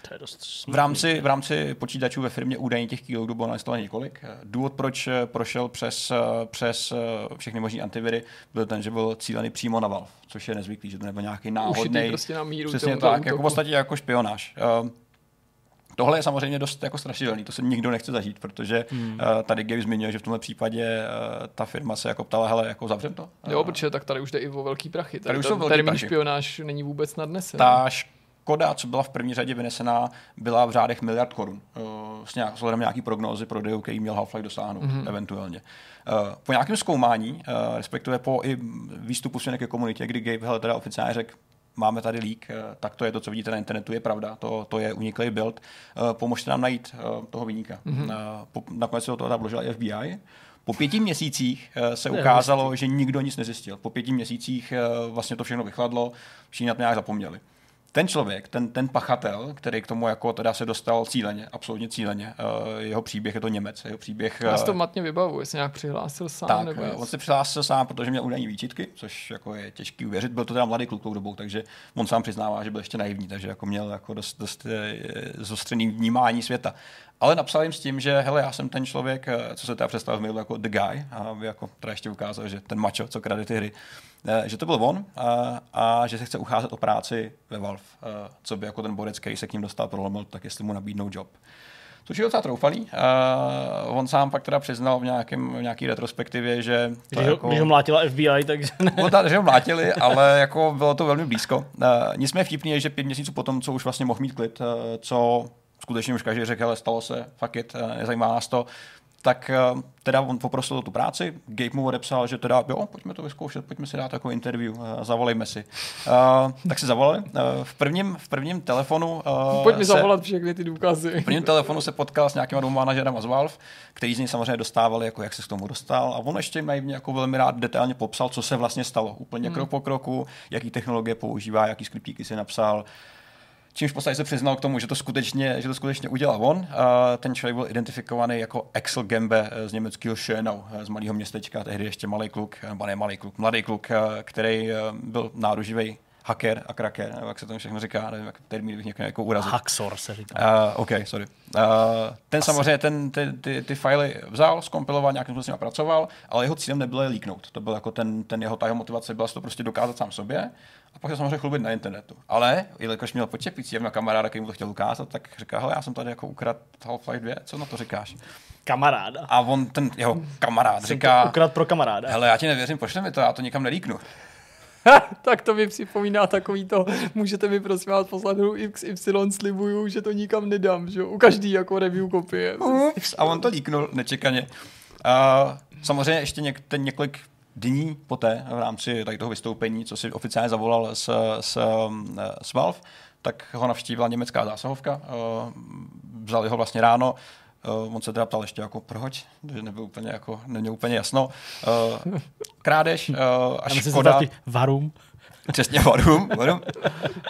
to je dost smutný. v, rámci, v rámci počítačů ve firmě údajně těch keyloggerů bylo nainstalováno několik. Důvod, proč prošel přes, přes všechny možné antiviry, byl ten, že byl cílený přímo na Valve, což je nezvyklý, že to nebyl nějaký náhodný. Ušitý prostě na míru. Přesně tak, jako v podstatě jako špionáž. Uh, Tohle je samozřejmě dost jako strašidelný, to se nikdo nechce zažít, protože hmm. tady Gabe zmiňuje, že v tomhle případě ta firma se jako ptala, hele, jako zavřem to. Jo, protože tak tady už jde i o velký prachy. Tady, tady už termín špionáž není vůbec nadnesen. Ta škoda, co byla v první řadě vynesená, byla v řádech miliard korun. S nějakým nějaký prognózy prodejů, který měl Half-Life dosáhnout mm-hmm. eventuálně. Po nějakém zkoumání, respektive po i výstupu směrem ke komunitě, kdy Gabe hele, teda oficiálně řekl, máme tady leak, tak to je to, co vidíte na internetu, je pravda, to, to je uniklý build. Pomožte nám najít toho viníka. Mm-hmm. Nakonec se do toho vložila i F B I. Po pěti měsících se ukázalo, že nikdo nic nezjistil. Po pěti měsících vlastně to všechno vychladlo, všichni na to nějak zapomněli. Ten člověk, ten, ten pachatel, který k tomu jako teda se dostal cíleně, absolutně cíleně, jeho příběh je to Němec, jeho příběh... Já si to matně vybavu, jestli nějak přihlásil sám tak, nebo... Tak, on se přihlásil sám, protože měl údajní výčitky, což jako je těžký uvěřit, byl to teda mladý kluk tou dobou, takže on sám přiznává, že byl ještě naivní, takže jako měl jako dost, dost zostřený vnímání světa. Ale napsal jim s tím, že hele, já jsem ten člověk, co se teda představil v mailu jako the guy, a jako teda ještě ukázal, že ten macho, co krade ty hry, že to byl on a, a že se chce ucházet o práci ve Valve, co by jako ten borec, který se k ním dostal, prolomil, tak jestli mu nabídnou job. Což je docela troufalý. Uh, on sám pak teda přiznal v, nějakém, v nějaký retrospektivě, že... To když, jako... když ho mlátila F B I, takže ne. No, ta, že ho mlátili, ale jako bylo to velmi blízko. Uh, nicméně vtipný je, že pět měsíců potom, co už vlastně mohl mít klid, uh, co skutečně už každý řekl, hele, stalo se, fuck it, uh, nezajímá nás to, tak teda on poprosil o tu práci, Gabe mu odepsal, že teda, jo, pojďme to vyzkoušet, pojďme si dát takovou interview, zavolejme si. Uh, tak si zavolali. Uh, v, prvním, v prvním telefonu... Uh, Pojď mi zavolat všechny ty důkazy. V prvním telefonu se potkal s nějakýma dvou manažerama z Valve, kteří z něj samozřejmě dostávali, jako jak se k tomu dostal. A on ještě naivně jako velmi rád detailně popsal, co se vlastně stalo. Úplně hmm. krok po kroku, jaký technologie používá, jaký skriptíky si napsal. Čímž v podstatě se přiznal k tomu, že to skutečně, že to skutečně udělal on. Ten člověk byl identifikovaný jako Axel Gembe z německého Schönau, z malého městečka, tehdy ještě malý kluk, nebo ne malý kluk, mladý kluk, který byl náruživý hacker a kraker, nebo jak se tomu všechno říká, nevím, jak termín bych někde jako urazil. Haxor se říká. Uh, OK, sorry. Uh, ten Asi. samozřejmě ten, ty, ty, ty fajly vzal, zkompiloval, nějakým způsobem s ním pracoval, ale jeho cílem nebylo je líknout. To byl jako ten, ten jeho, ta jeho motivace byla si to prostě dokázat sám sobě a pak se samozřejmě chlubit na internetu. Ale, jelikož měl počepící jevna kamaráda, který mu to chtěl ukázat, tak říká, hele, já jsem tady jako ukradl Half-Life dva, co na to říkáš? Kamaráda. A on, ten jeho kamarád, říká, ukradl pro kamaráda. Hele, já ti nevěřím, pošli mi to, já to nikam nelíknu. Tak to mi připomíná takový to, můžete mi prosím vás poslat hru X Y, slibuju, že to nikam nedám, že? U každý jako review kopie. Ups, a on to líknul nečekaně. Uh, samozřejmě ještě něk- ten několik dní poté v rámci tady toho vystoupení, co si oficiálně zavolal s, s, s Valve, tak ho navštívila německá zásahovka, uh, vzali ho vlastně ráno. Uh, on se teda ptal ještě jako proč, že nebyl úplně jako, neměl úplně jasno. Uh, krádež uh, a škoda. Varum. Přesně varum. varum.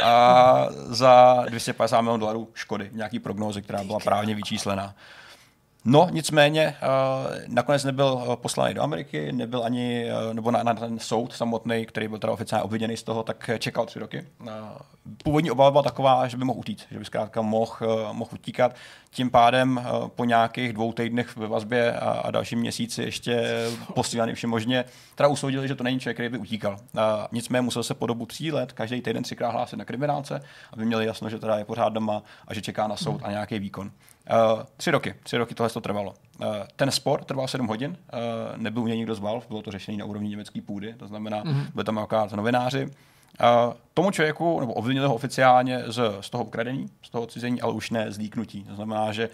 A za dvě stě padesát milionů dolarů škody. Nějaký prognózy, která byla právně vyčíslená. No, nicméně, uh, nakonec nebyl uh, poslán do Ameriky, nebyl ani, uh, nebo na, na ten soud samotný, který byl teda oficiálně obviněný z toho, tak čekal tři roky. Uh, původní obava byla taková, že by mohl utíct, že by zkrátka mohl, uh, mohl utíkat. Tím pádem uh, po nějakých dvou týdnech ve vazbě a, a dalším měsíci ještě posílaný všemožně, teda usoudili, že to není člověk, který by utíkal. Uh, nicméně musel se po dobu tří let každý týden třikrát hlásit na kriminálce, aby měli jasno, že teda je pořád doma a že čeká na soud a nějaký výkon. Uh, tři roky, tři roky tohle to trvalo. Uh, ten spor trval sedm hodin, uh, nebyl u něj nikdo z Valve, bylo to řešení na úrovni německé půdy, to znamená, mm-hmm. byli tam nějaká novináři. Uh, tomu člověku, nebo obvinili ho oficiálně z, z toho ukradení, z toho odcizení, ale už ne z líknutí. To znamená, že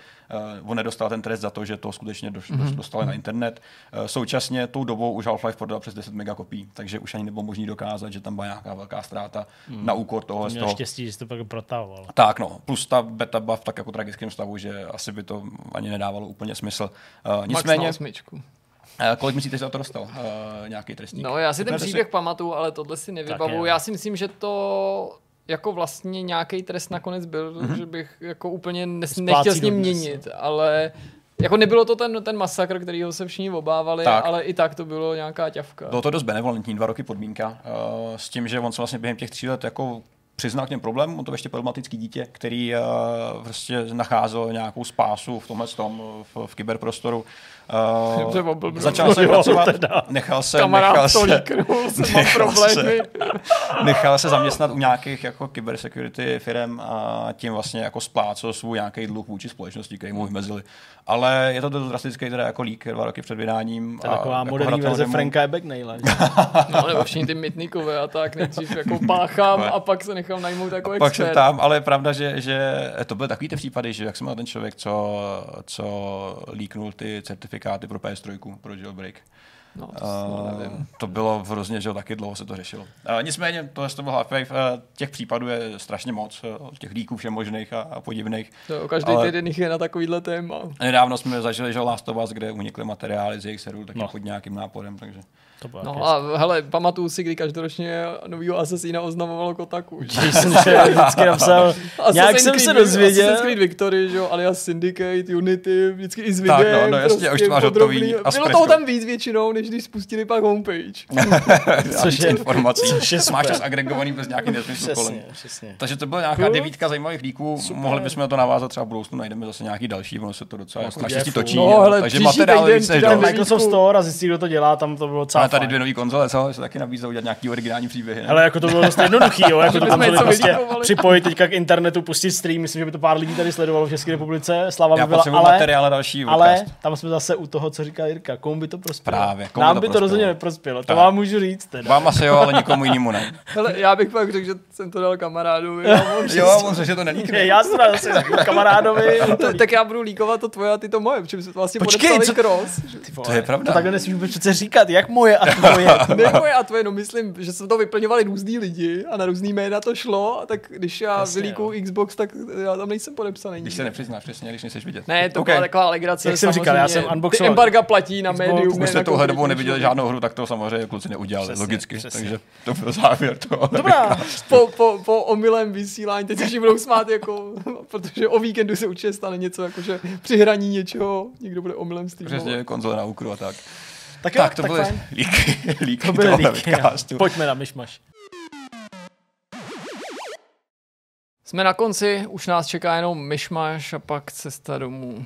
uh, on nedostal ten trest za to, že to skutečně doš, mm-hmm. dostali na internet. Uh, současně tou dobou už Half-Life prodal přes deset megakopií, takže už ani nebylo možné dokázat, že tam byla nějaká velká ztráta mm. na úkor toho. Měl štěstí, že jsi to pak protahoval. Tak no, plus ta beta buff tak jako tragickém stavu, že asi by to ani nedávalo úplně smysl. Uh, nicméně... Uh, kolik myslíte, že to dostal? Uh, nějaký trestník? No, já si Vypadá ten příběh si... pamatuju, ale tohle si nevybavuju. Já si myslím, že to jako vlastně nějaký trest nakonec byl, mm-hmm. že bych jako úplně ne- nechtěl s ním měnit, ale jako nebylo to ten, ten masakr, kterýho se všichni obávali, tak. ale i tak to bylo nějaká ťavka. Bylo to dost benevolentní, dva roky podmínka, uh, s tím, že on se vlastně během těch tří let jako přiznal k něm problém, on to ještě problematický dítě, který uh, prostě nacházel nějakou spásu v tomhle tom, v, v kyberprostoru. Uh, začal se pracovat, nechal se, nechal se, nechal se, nechal se zaměstnat u nějakých jako cybersecurity firem a tím vlastně jako splácel svůj nějaký dluh vůči společnosti, který mu vymezili. Ale je to drastický teda jako lík dva roky před vydáním. To je taková jako moderní verze Franka Ebagnale. No ale všichni ty mytnikové a tak nejdřív jako páchám a pak se nechám najmout jako expert. Pak jsem tam, ale je pravda, že, že to byly takový ty případy, že jak jsem měl ten člověk, co, co líknul ty certifikáty pro P S tři, pro jailbreak. No, to, uh, to bylo hrozně, že taky dlouho se to řešilo. Uh, nicméně, tohle to byl Half-Life, uh, těch případů je strašně moc, uh, těch líků všemožných a, a podivných. No, každý ale týden je na takovýhle téma. Nedávno jsme zažili, že Last of Us, kde unikly materiály z jejich serverů, taky no. pod nějakým náporem, takže... No a hele, pamatuju si, kdy každoročně novýho Assassina oznamovalo Kotaku. Jsem se vždycky napsal, nějak jsem se dozvěděl. Assassin's Creed Victory, že jo, alias Syndicate, Unity, vždycky i s videem. Tak no, no jasně, prostě už to máš hotový. Bylo toho tam víc většinou, než když spustili pak homepage. Což je informací. Máš to agregovaný bez nějaký nesmyslu kolem. Takže to byla nějaká devítka zajímavých líků, mohli bychom to navázat třeba v budoucnu, najdeme zase nějaký další, ono se to docela strašně točí. Takže materiál Microsoft Store a zjistí, kdo to dělá, tam to bylo celé. Tady dvě nový konzole, co? Se taky nabízí udělat nějaký originální příběhy. Ne? Ale jako to bylo dost jednoduchý, jo, jako to konzole prostě připojit teďka k internetu, pustit stream, myslím, že by to pár lidí tady sledovalo v České republice. Slava by byla, ale další ale tam jsme zase u toho, co říká Jirka, komu by to prospělo? Právě, komu Nám to by prospělo? To rozhodně neprospělo. To vám můžu říct teda. Vám asi jo, ale nikomu jinému ne. Hele, já bych pak řekl, že jsem to dal kamarádovi. Jo, on řekl, že to nelíkne. Já jsem zase kamarádovi. Tak já budu líkovat to tvoje a ty to moje, protože jsme vlastně podepsali cross. To je pravda. Takhle nesmíš přece říkat, jak moje a tvoje. Ne moje a tvoje, no myslím, že jsme to vyplňovali různý lidi a na různý jména to šlo, a tak když já jasně, vylíkuju Xbox, tak já tam nejsem podepsaný. Když se nepřiznáš, přesně, když nejseš vidět. Ne, to okay. Byla taková legrace. Jak jsem říkal, já jsem unboxoval. Ty embarga platí na médium. Když jste touhle dobou neviděli žádnou hru, tak to samozřejmě kluci neudělali, přesně, logicky. Přesně. Takže to byl závěr toho. Dobrá, po, po, po omylém vysílání, teď si budou smát, jako, protože o víkendu se určitě stane něco, jakože při hraní něčeho, někdo bude omylem streamovat. Přesně, konzole na úkru a tak. Tak, jo, tak to tak byly líky, líky to byly líky, pojďme na myšmaš. Jsme na konci, už nás čeká jenom myšmaš a pak cesta domů.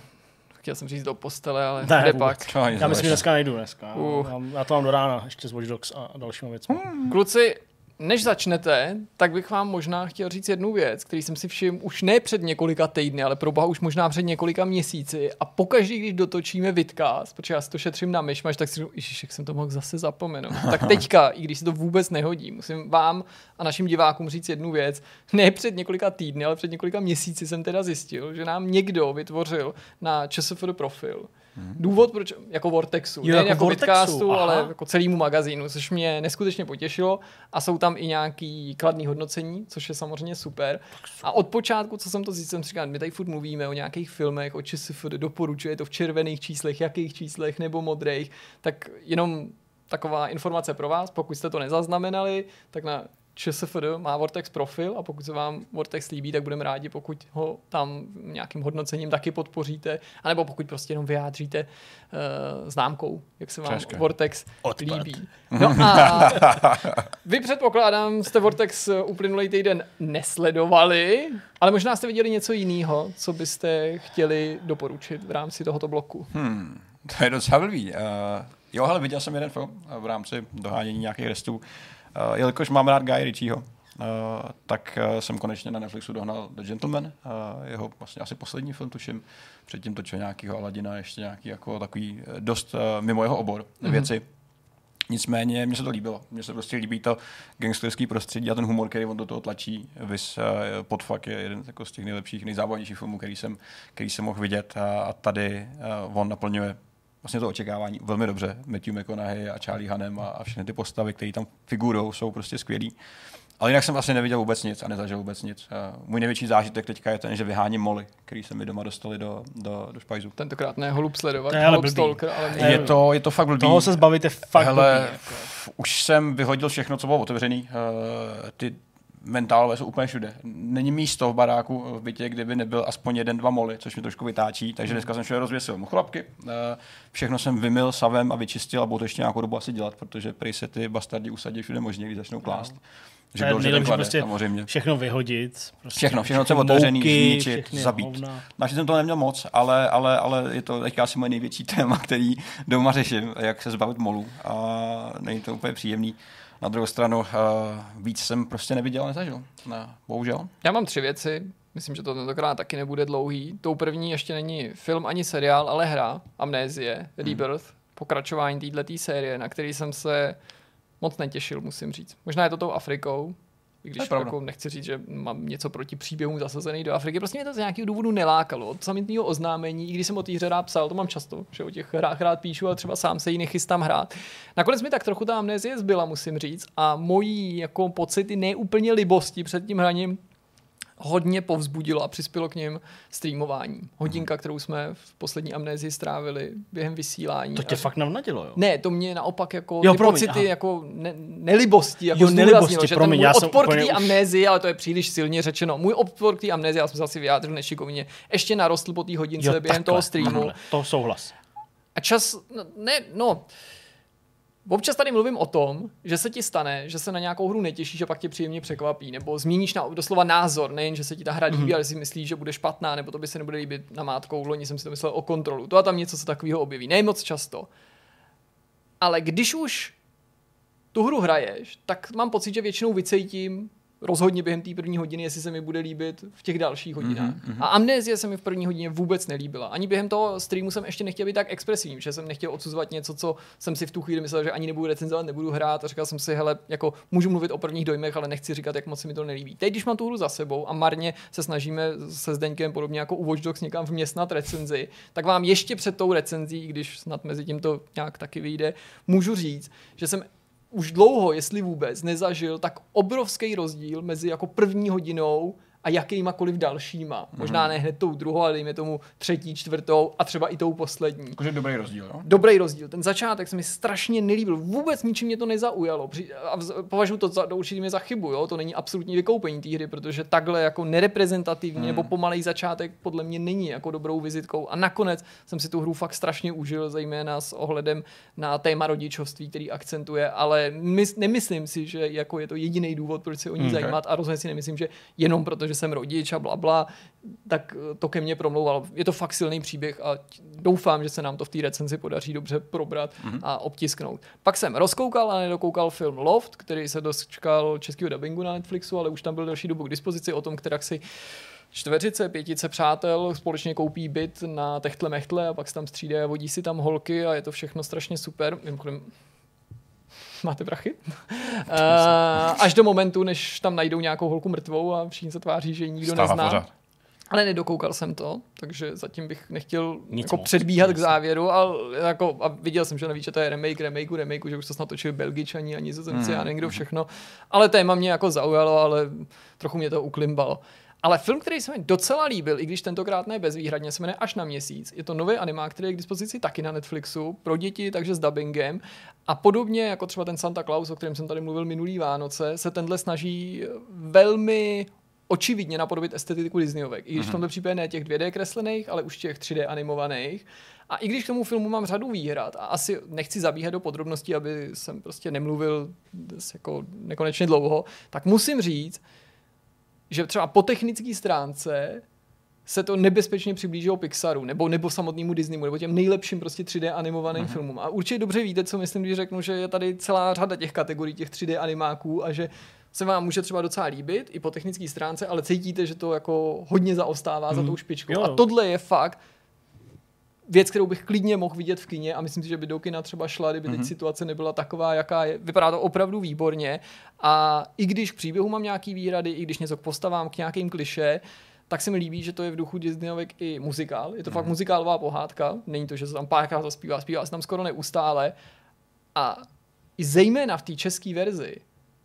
Chtěl jsem říct do postele, ale ne, kde pak? Čo, já myslím, že dneska nejdu dneska. Uh. Já to mám do rána, ještě z Watch Dogs a dalšíma věcmi. Hmm. Kluci, než začnete, tak bych vám možná chtěl říct jednu věc, který jsem si všiml už ne před několika týdny, ale proboha už možná před několika měsíci. A pokaždý, když dotočíme vidcast, protože já si to šetřím na myšmaš, tak si říkám, ježiš, jak jsem to mohl zase zapomenout. Tak teďka, i když se to vůbec nehodí, musím vám a našim divákům říct jednu věc. Ne před několika týdny, ale před několika měsíci jsem teda zjistil, že nám někdo vytvořil na ČSFD profil. Důvod, proč jako Vortexu, jo, ne jako, jako Vidcastu, ale jako celému magazínu, což mě neskutečně potěšilo a jsou tam i nějaký kladný hodnocení, což je samozřejmě super. A od počátku, co jsem to zjistil, jsem říkal, my tady furt mluvíme o nějakých filmech, o ČSFD, doporučuje to v červených číslech, jakých číslech nebo modrých, tak jenom taková informace pro vás, pokud jste to nezaznamenali, tak na ČSFD má Vortex profil a pokud se vám Vortex líbí, tak budeme rádi, pokud ho tam nějakým hodnocením taky podpoříte, anebo pokud prostě jenom vyjádříte uh, známkou, jak se vám Češka. Vortex Odpad. Líbí. No a vy předpokládám, jste Vortex uplynulý týden nesledovali, ale možná jste viděli něco jiného, co byste chtěli doporučit v rámci tohoto bloku. Hmm, to je docela blbý. Uh, jo, hele, viděl jsem jeden film v rámci dohánění nějakých restů. Uh, jelikož mám rád Guy Ritchieho, uh, tak uh, jsem konečně na Netflixu dohnal The Gentleman, uh, jeho vlastně asi poslední film, tuším, předtím točil nějakýho Aladina, ještě nějaký jako takový dost uh, mimo jeho obor mm-hmm. věci. Nicméně mně se to líbilo, mně se prostě líbí to gangsterský prostředí a ten humor, který on do toho tlačí. Vys uh, Podfuck je jeden jako z těch nejlepších, nejzábavnějších filmů, který jsem, který jsem mohl vidět a, a tady uh, on naplňuje vlastně to očekávání velmi dobře. Matthew McConaughey a Charlie Hunnam a, a všechny ty postavy, které tam figurou, jsou prostě skvělí. Ale jinak jsem vlastně neviděl vůbec nic a nezažil vůbec nic. Můj největší zážitek teďka je ten, že vyháním moly, který se mi doma dostali do, do, do špajzu. Tentokrát ne holub sledovat, holub stalker, ale je to, je to fakt blbý. Toho se zbavíte fakt hele, blbý. Jako. Už jsem vyhodil všechno, co bylo otevřený. Uh, ty mentálové jsou úplně všude. Není místo v baráku, v bytě, kde by nebyl aspoň jeden, dva moly, což mi trošku vytáčí, takže dneska jsem všechno rozvěsil mu chlapky. Všechno jsem vymyl savem a vyčistil a budu to ještě nějakou dobu asi dělat, protože prý se ty bastardi usadí všude možně, když začnou klást. Že byl, že klade, prostě samozřejmě. Všechno vyhodit. Prostě všechno, všechno, co je otevřený, zničit, zabít. Naštěstí jsem toho neměl moc, ale, ale, ale je to teďka asi moje největší téma, který doma řeším, jak se zbavit molů. A není to úplně příjemný. Na druhou stranu uh, víc jsem prostě neviděl, nezažil. Ne, bohužel. Já mám tři věci. Myslím, že to tentokrát taky nebude dlouhý. Tou první ještě není film ani seriál, ale hra. Amnézie, Rebirth, hmm. pokračování této série, na který jsem se moc netěšil, musím říct. Možná je to tou Afrikou, i když jako nechci říct, že mám něco proti příběhům zasazených do Afriky. Prostě mě to z nějakého důvodu nelákalo. Od samotného oznámení, i když jsem o té hře rád psal, to mám často, že o těch hrách rád píšu a třeba sám se jí nechystám hrát. Nakonec mi tak trochu ta amnézie zbyla, musím říct, a mojí jako pocity neúplně libosti před tím hraním hodně povzbudilo a přispělo k něm streamování. Hodinka, kterou jsme v poslední amnézii strávili během vysílání. To tě až... fakt navnadilo, jo? Ne, to mě naopak jako jo, ty promiň, pocity aha. jako ne, nelibosti, jako zdůraznilo, že promiň, ten můj odpor k té amnézii, ale to je příliš silně řečeno, můj odpor k té amnézii, já jsem se asi vyjádřil nešikovně, ještě narostl po té hodince jo, během takhle, toho streamu. Takhle, to souhlas. A čas, no, ne, no... Občas tady mluvím o tom, že se ti stane, že se na nějakou hru netěšíš a pak tě příjemně překvapí, nebo změníš na, doslova názor, nejen, že se ti ta hra líbí, mm-hmm. ale si myslíš, že bude špatná, nebo to by se nebude líbit namátkou, loni jsem si to myslel o Kontrolu. To a tam něco se takového objeví, ne moc často. Ale když už tu hru hraješ, tak mám pocit, že většinou vycejtím rozhodně během té první hodiny, jestli se mi bude líbit v těch dalších hodinách. Mm-hmm. A amnézie se mi v první hodině vůbec nelíbila. Ani během toho streamu jsem ještě nechtěl být tak expresivní, že jsem nechtěl odsuzovat něco, co jsem si v tu chvíli myslel, že ani nebudu recenzovat, nebudu hrát. A říkal jsem si, hele, jako můžu mluvit o prvních dojmech, ale nechci říkat, jak moc se mi to nelíbí. Teď, když mám tu hru za sebou a marně se snažíme se Zdeňkem podobně jako u Watch Dogs někam vměstnat recenzi, tak vám ještě před tou recenzí, když snad mezi tím to nějak taky vyjde, můžu říct, že jsem už dlouho, jestli vůbec, nezažil tak obrovský rozdíl mezi jako první hodinou a jakýmakoliv dalšíma. Mm-hmm. Možná ne hned tou druhou, ale dejme tomu třetí, čtvrtou a třeba i tou poslední. Takže dobrý rozdíl, jo? Dobrý rozdíl. Ten začátek se mi strašně nelíbil. Vůbec ničím mě to nezaujalo. A považuji to za, do určitě mě za chybu, jo? To není absolutní vykoupení té hry, protože takhle jako nereprezentativní mm. nebo pomalej začátek podle mě není jako dobrou vizitkou. A nakonec jsem si tu hru fakt strašně užil, zejména s ohledem na téma rodičovství, který akcentuje, ale mys- nemyslím si, že jako je to jediný důvod, proč se o ní mm-hmm. zajímat, a rozhodně si nemyslím, že jenom proto, že jsem rodič a blabla, tak to ke mně promlouvalo. Je to fakt silný příběh a doufám, že se nám to v té recenzi podaří dobře probrat mm-hmm. a obtisknout. Pak jsem rozkoukal a nedokoukal film Loft, který se dočkal českého dabingu na Netflixu, ale už tam byl další dobu k dispozici o tom, která si čtveřice, pětice přátel společně koupí byt na Techtle Mechtle a pak se tam střídají a vodí si tam holky a je to všechno strašně super. Mimochodem, máte prachy? Až do momentu, než tam najdou nějakou holku mrtvou a všichni se tváří, že ji nikdo Stává nezná. Pořád. Ale nedokoukal jsem to, takže zatím bych nechtěl jako předbíhat k závěru. A, jako, a viděl jsem, že navíc, že to je remake, remake, remake, že už to snad točili Belgičani a Nizozemci hmm. a někdo všechno. Ale téma mě jako zaujalo, ale trochu mě to uklimbalo. Ale film, který se mi docela líbil, i když tentokrát ne bezvýhradně, se jmenuje Až na měsíc. Je to nový animák, který je k dispozici taky na Netflixu, pro děti, takže s dabingem. A podobně jako třeba ten Santa Claus, o kterém jsem tady mluvil minulý Vánoce, se tenhle snaží velmi očividně napodobit estetiku Disneyovek. I když v tomto případě ne těch dvě dé kreslených, ale už těch tři dé animovaných. A i když k tomu filmu mám řadu výhrad a asi nechci zabíhat do podrobností, aby jsem prostě nemluvil jako nekonečně dlouho, tak musím říct, že třeba po technické stránce se to nebezpečně přiblížilo Pixaru nebo, nebo samotnému Disneymu, nebo těm nejlepším prostě tři dé animovaným mm-hmm. filmům. A určitě dobře víte, co myslím, když řeknu, že je tady celá řada těch kategorií, těch tři dé animáků a že se vám může třeba docela líbit i po technické stránce, ale cítíte, že to jako hodně zaostává mm. za tou špičkou. Jo. A tohle je fakt věc, kterou bych klidně mohl vidět v kině a myslím si, že by do kina třeba šla, kdyby mm-hmm. teď situace nebyla taková, jaká je. Vypadá to opravdu výborně a i když k příběhu mám nějaký výhrady, i když něco k postavám, k nějakým klišé, tak se mi líbí, že to je v duchu Disneyovek i muzikál. Je to mm-hmm. fakt muzikálová pohádka, není to, že se tam párkrát zaspívá, zpívá se tam skoro neustále a i zejména v té české verzi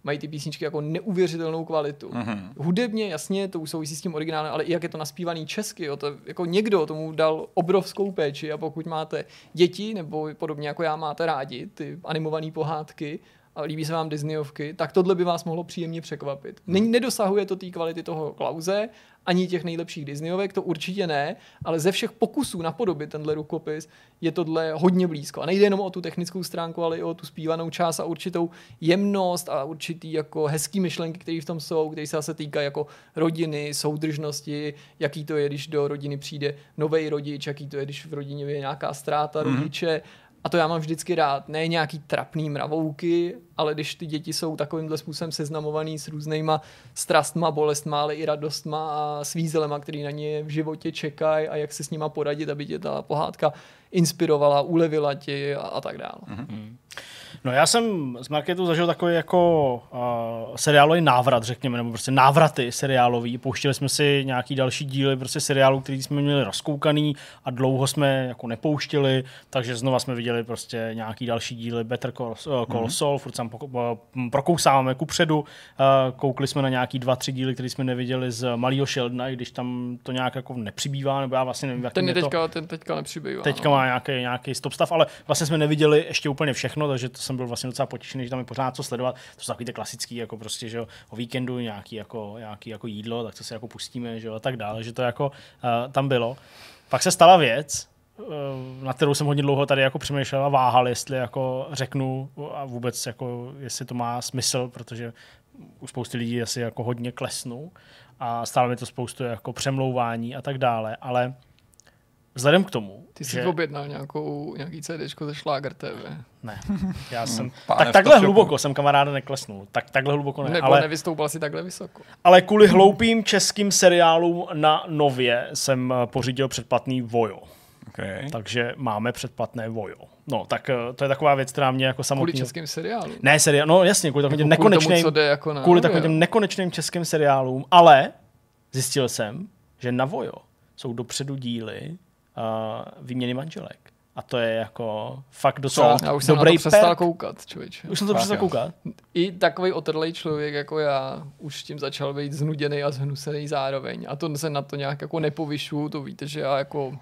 mají ty písničky jako neuvěřitelnou kvalitu. Mm-hmm. Hudebně, jasně, to už souvisí s tím originálem, ale i jak je to naspívaný česky, jo, to jako někdo tomu dal obrovskou péči a pokud máte děti nebo podobně jako já máte rádi ty animované pohádky a líbí se vám Disneyovky, tak tohle by vás mohlo příjemně překvapit. Není, nedosahuje to té kvality toho Klause, ani těch nejlepších Disneyovek, to určitě ne, ale ze všech pokusů napodobit tenhle rukopis je tohle hodně blízko. A nejde jenom o tu technickou stránku, ale i o tu zpívanou část a určitou jemnost a určitý jako hezký myšlenky, které v tom jsou, které se zase týkají jako rodiny, soudržnosti, jaký to je, když do rodiny přijde novej rodič, jaký to je, když v rodině je nějaká ztráta rodiče. A to já mám vždycky rád. Ne nějaký trapný mravouky, ale když ty děti jsou takovýmhle způsobem seznamovaný s různýma strastma, bolestma, ale i radostma a svízelema, který na ně v životě čekají a jak se s nima poradit, aby tě ta pohádka inspirovala, ulevila ti a, a tak dále. Mm-hmm. No já jsem z marketu zažil takový jako uh, seriálový návrat, řekněme, nebo prostě návraty seriálový. Pouštěli jsme si nějaký další díly prostě seriálu, který jsme měli rozkoukaný a dlouho jsme jako nepouštili, takže znova jsme viděli prostě nějaký další díly Better Call, Call Saul, mm-hmm. furt sam prokousáváme kupředu, uh, koukli jsme na nějaký dva, tři díly, které jsme neviděli z Malýho Sheldona, i když tam to nějak jako nepřibývá, nebo já vlastně nevím, jak ten je teďka, to... Ten teďka nepřibývá. Teďka no. má nějaký, nějaký stop stav, ale vlastně jsme neviděli ještě úplně všechno, takže to jsem byl vlastně docela potěšený, že tam je pořád co sledovat. To jsou takový ty klasický, jako prostě, že jo, o víkendu nějaký jako, nějaký jako jídlo, tak to si jako pustíme, že jo, a tak dále, že to jako uh, tam bylo. Pak se stala věc, uh, na kterou jsem hodně dlouho tady jako přemýšlel a váhal, jestli jako řeknu a vůbec jako, jestli to má smysl, protože u spousty lidí asi jako hodně klesnou a stále mi to spoustu jako přemlouvání a tak dále, ale vzhledem k tomu, ty jsi že... objednal nějakou, nějaký CDčko ze Šláger té vé. Ne, já jsem... tak takhle hluboko jsem, kamaráde, neklesnul. Tak takhle hluboko ne. Nebo ale... nevystoupal si takhle vysoko. Ale kvůli hloupým českým seriálům na Nově jsem pořídil předplatný Voyo. Okay. Takže máme předplatné Voyo. No, tak to je taková věc, která mě jako samotný... Kvůli českým seriálům? Ne, seriál, no jasně, kvůli takovým jako nekonečným... Tomu, jako kvůli takovým těm nekonečným českým seriálům, ale zjistil jsem, že na Voyo jsou dopředu díly Uh, výměny manželek. A to je jako fakt docela dobrý. Já už jsem na to přestal koukat, člověče. Už jsem to přestal koukat. I takovej otrlej člověk jako já už tím začal být znuděný a zhnusený zároveň. A to se na to nějak jako nepovyšuju, to víte, že já jako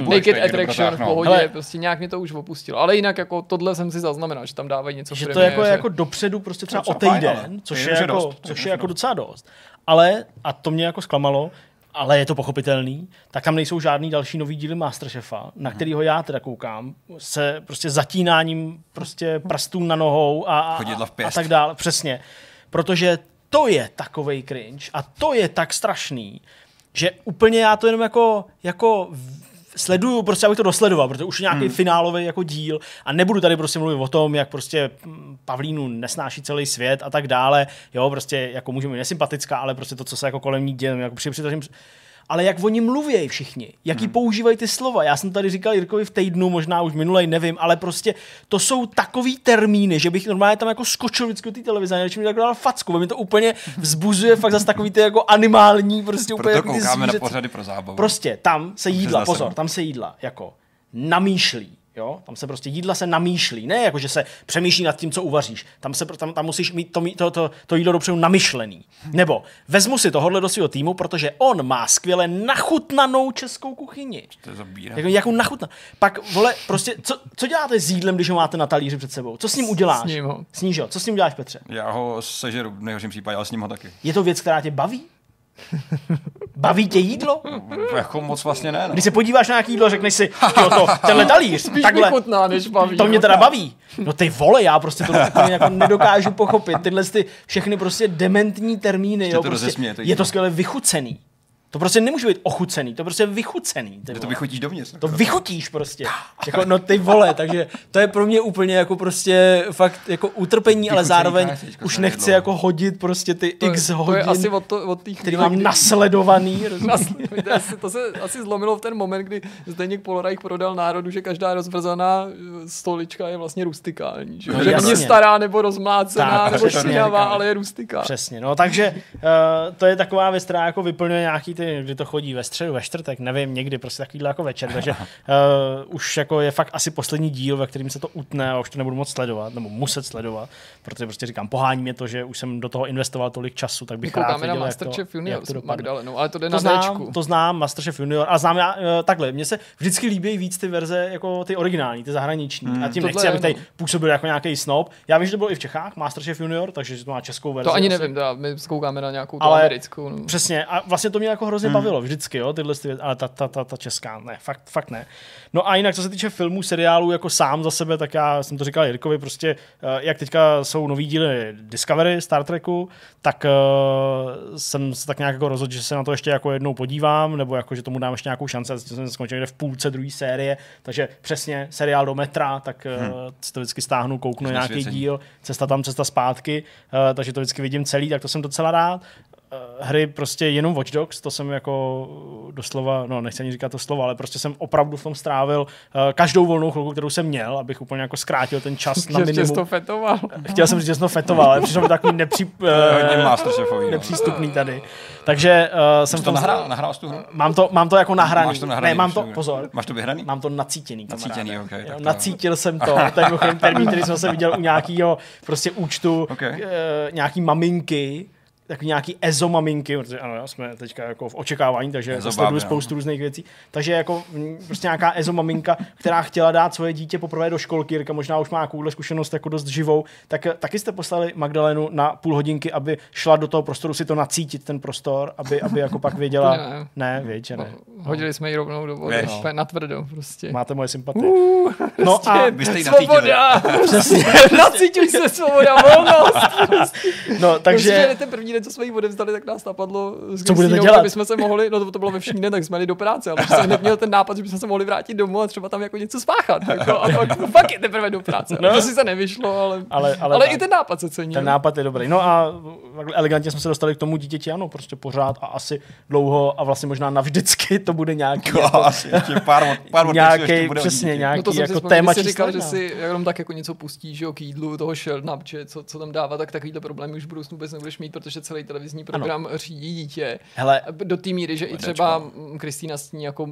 naked attraction v pohodě, ale... prostě nějak mě to už opustilo. Ale jinak jako tohle jsem si zaznamenal, že tam dávají něco v premiéře. Že to je jako, že... jako dopředu prostě třeba o týden, což je, je, jako, dost, což je jako docela dost. Ale, a to mě jako zklamalo, ale je to pochopitelný, tak tam nejsou žádný další nový díly Masterchefa, na kterýho já teda koukám, se prostě zatínáním prostě prstů na nohou a, a, a tak dále. Přesně. Protože to je takovej cringe a to je tak strašný, že úplně já to jenom jako, jako sleduju, prostě abych to dosledoval, protože už je nějaký hmm. finálový jako díl a nebudu tady prostě mluvit o tom, jak prostě Pavlínu nesnáší celý svět a tak dále, jo, prostě jako můžeme být nesympatická, ale prostě to, co se jako kolem ní děje, jako připřitažím, ale jak oni mluví všichni, jaký hmm. používají ty slova, já jsem tady říkal Jirkovi v týdnu, možná už minulej, nevím, ale prostě to jsou takový termíny, že bych normálně tam jako skočil vždycky do té televize, nevím, že mi tak dal facku, mě to úplně vzbuzuje fakt zase takový ty jako animální, prostě úplně jako ty zvířecí. Na pořady pro zábavu. Prostě tam se jídla, pozor, tam se jídla jako namýšlí. Jo? Tam se prostě jídla se namýšlí, ne jako, že se přemýšlí nad tím, co uvaříš. Tam, se, tam, tam musíš mít to, to, to, to jídlo dopředu namyšlený. Nebo vezmu si tohohle do svého týmu, protože on má skvěle nachutnanou českou kuchyni. To jako, jakou nachutnanou. Pak, vole, prostě, co, co děláte s jídlem, když ho máte na talíři před sebou? Co s ním uděláš? S ním ho. Sníž ho. Co s ním uděláš, Petře? Já ho sežeru v nejhorším případě, ale s ním ho taky. Je to věc, která tě baví? Baví tě jídlo? Jako moc vlastně ne. No. Když se podíváš na nějaký jídlo, řekneš si, jo, to, tenhle talíř, spíš takhle, chutná, než baví, to mě teda baví. No ty vole, já prostě to jako nedokážu pochopit. Tyhle ty všechny prostě dementní termíny, jo, to prostě, rozesměje, to je to skvěle vychucený. To prostě nemůže být ochucený, to prostě vychucený. To vychutíš dovnitř. To vychutíš prostě. Jako, no ty vole, takže to je pro mě úplně jako prostě fakt jako utrpení, vychucený, ale zároveň už nechci jako hodit prostě ty to x je, to hodin, je asi od to, od který mám kdy... nasledovaný. To, asi, to se asi zlomilo v ten moment, kdy Zdeněk Polorajch prodal národu, že každá rozvrzaná stolička je vlastně rustikální. Že no, mě stará nebo rozmlácená tak, nebo špinavá, ale je rustikální. Přesně, no takže uh, to je taková věc, která jako vyplňuje nějaký ty, kdy to chodí ve středu, ve čtvrtek, nevím, někdy prostě takovýhle jako večer, takže uh, už jako je fakt asi poslední díl, ve kterým se to utne a už to nebudu moc sledovat, nebo muset sledovat, protože prostě říkám, pohání mě to, že už jsem do toho investoval tolik času, tak bych rád viděl, jak to dopadne. Koukáme na Masterchef Junior s Magdalenou, ale to jde na Dčku. To znám, Masterchef Junior, a znám já uh, takhle, mně se vždycky líbí víc ty verze, jako ty originální, ty zahraniční, hmm. a tím nechci, aby tady působil jako nějaký snob. Já vím, že to bylo i v Čechách, Masterchef Junior, takže to má českou verzi. To ani nevím, teda, my koukáme na nějakou ale americkou. No. Přesně, a vlastně to mě jako hrozně hmm. bavilo vždycky, jo, tyhle věci, ale ta, ta, ta, ta česká, ne, fakt, fakt ne. No a jinak, co se týče filmů, seriálů, jako sám za sebe, tak já jsem to říkal Jirkovi, prostě, jak teďka jsou nový díly Discovery, Star Treku, tak uh, jsem se tak nějak jako rozhodl, že se na to ještě jako jednou podívám, nebo jako, že tomu dám ještě nějakou šanci, a jsem skončil někde v půlce druhé série, takže přesně seriál do metra, tak hmm. uh, to vždycky stáhnu, kouknu nějaký věcí. Díl, cesta tam, cesta zpátky, uh, takže to vždycky vidím celý, tak to jsem docela rád. Hry prostě jenom Watch Dogs, to jsem jako doslova, no nechci ani říkat to slovo, ale prostě jsem opravdu v tom strávil uh, každou volnou chvilku, kterou jsem měl, abych úplně jako zkrátil ten čas na minimum. Chtěl jsem to fetoval. Chtěl jsem říct, že to fetoval, ale přišlo mi takový nepří, uh, nepřístupný tady. Takže uh, jsem to nahrál, nahrál tu hru. Mám to, mám to jako nahraný. To nahraný ne, mám to, pozor. Máš to vyhraný? Mám to nacítěný. Nacítěný, okay, tak to... Nacítil jsem to. Ten termín, který jsem se viděl u nějakého prostě účtu, okay. uh, nějaký maminky. Tak nějaký ezo maminky, protože ano, jsme teďka jako v očekávání, takže sleduju spoustu různých věcí. Takže jako prostě nějaká ezo maminka, která chtěla dát svoje dítě poprvé do školky, Jirka možná už má takovou zkušenost jako dost živou, tak taky jste poslali Magdalenu na půl hodinky, aby šla do toho prostoru si to nacítit ten prostor, aby aby jako pak věděla. ne, ne věď, ne. Hodili jsme ji rovnou do vody, no. Na tvrdou prostě. Máte moje sympatie. Uh, prostě no a byste jí nacítili. Přesně. Nacítili se svoboda, volnost. No, takže co jsme jí odevzdali, tak nás napadlo s Kristýnou, že bychom se mohli, no to, to bylo ve vším den, tak jsme jeli do práce, ale jsem neměl ten nápad, že bychom se mohli vrátit domů a třeba tam jako něco spáchat. Jako, a pak, no, fakt je teprve do práce. No. To si se nevyšlo, ale, ale, ale, ale i ten nápad se cení. Ten nápad je dobrý. No a elegantně jsme se dostali k tomu dítěti, ano, prostě pořád a asi dlouho a vlastně možná navždycky to bude nějaký. No, jako, asi ještě pár pár nějaký, přesně nějaký no jako téma. Jsi říkal, že si jenom tak jako něco pustíš, jo, k jídlu, toho šelna, co, co tam dává, tak takovýhle problémy už v budoucnu vůbec nebudeš mít, protože celý televizní program ano. řídí dítě. Hele, do té míry, že i třeba Kristýna s ní jako...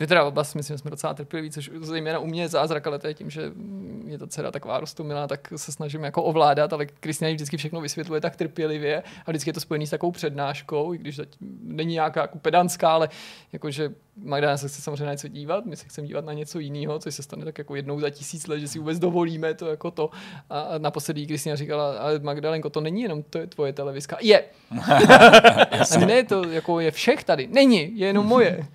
My teda oba si myslím, že jsme docela trpěliví, což zejména u mě je zázrak, ale to je tím, že je ta dcera taková roztomilá, tak se snažím jako ovládat, ale Kristýna vždycky všechno vysvětluje tak trpělivě a vždycky je to spojený s takovou přednáškou, i když zatím není nějaká jako pedantská, ale jakože Magdalena se chce samozřejmě na něco dívat, my se chceme dívat na něco jiného, což se stane tak jako jednou za tisíc let, že si vůbec dovolíme to jako to. A naposledy Kristýna říkala, ale Magdalenko, to není jenom to je tvoje televizka. Je. A ne, to jako je všech tady. Není, je jenom moje.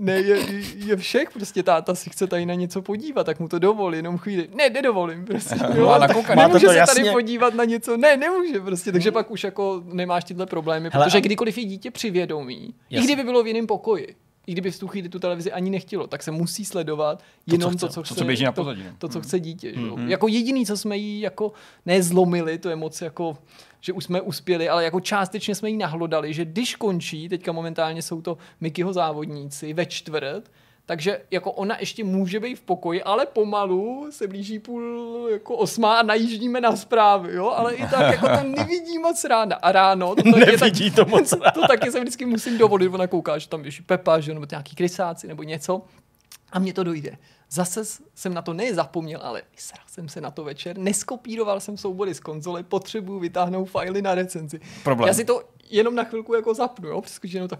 Ne, je, je všech, prostě táta si chce tady na něco podívat, tak mu to dovolí, jenom chvíli. Ne, nedovolím, prostě. Jo, nemůže se jasně. Tady podívat na něco, ne, nemůže prostě, takže pak už jako nemáš tyhle problémy, hele, protože kdykoliv je dítě přivědomí, jasný. I kdyby bylo v jiném pokoji, i kdyby v tu chvíli tu televizi ani nechtělo, tak se musí sledovat jenom to, co chce, to, co chce, to, co běží na pozadí. To, to, co chce dítě. Mm-hmm. Jako jediný, co jsme jí jako nezlomili, to je moc jako... že už jsme uspěli, ale jako částečně jsme jí nahlodali, že když končí, teďka momentálně jsou to Mikyho závodníci ve čtvrt, takže jako ona ještě může být v pokoji, ale pomalu se blíží půl jako osmá a najíždíme na zprávy, jo, ale i tak jako tam nevidí moc ráda. A ráno to taky, nevidí to moc ráda. To taky se vždycky musím dovolit, ona kouká, že tam běží Pepa, že nebo nějaký krysáci nebo něco a mně to dojde. Zase jsem na to nezapomněl, ale vysral jsem se na to večer, neskopíroval jsem soubory z konzole, potřebuju vytáhnout fajly na recenzi. Problém. Já si to jenom na chvilku jako zapnu, jo, přeskuč jenom to...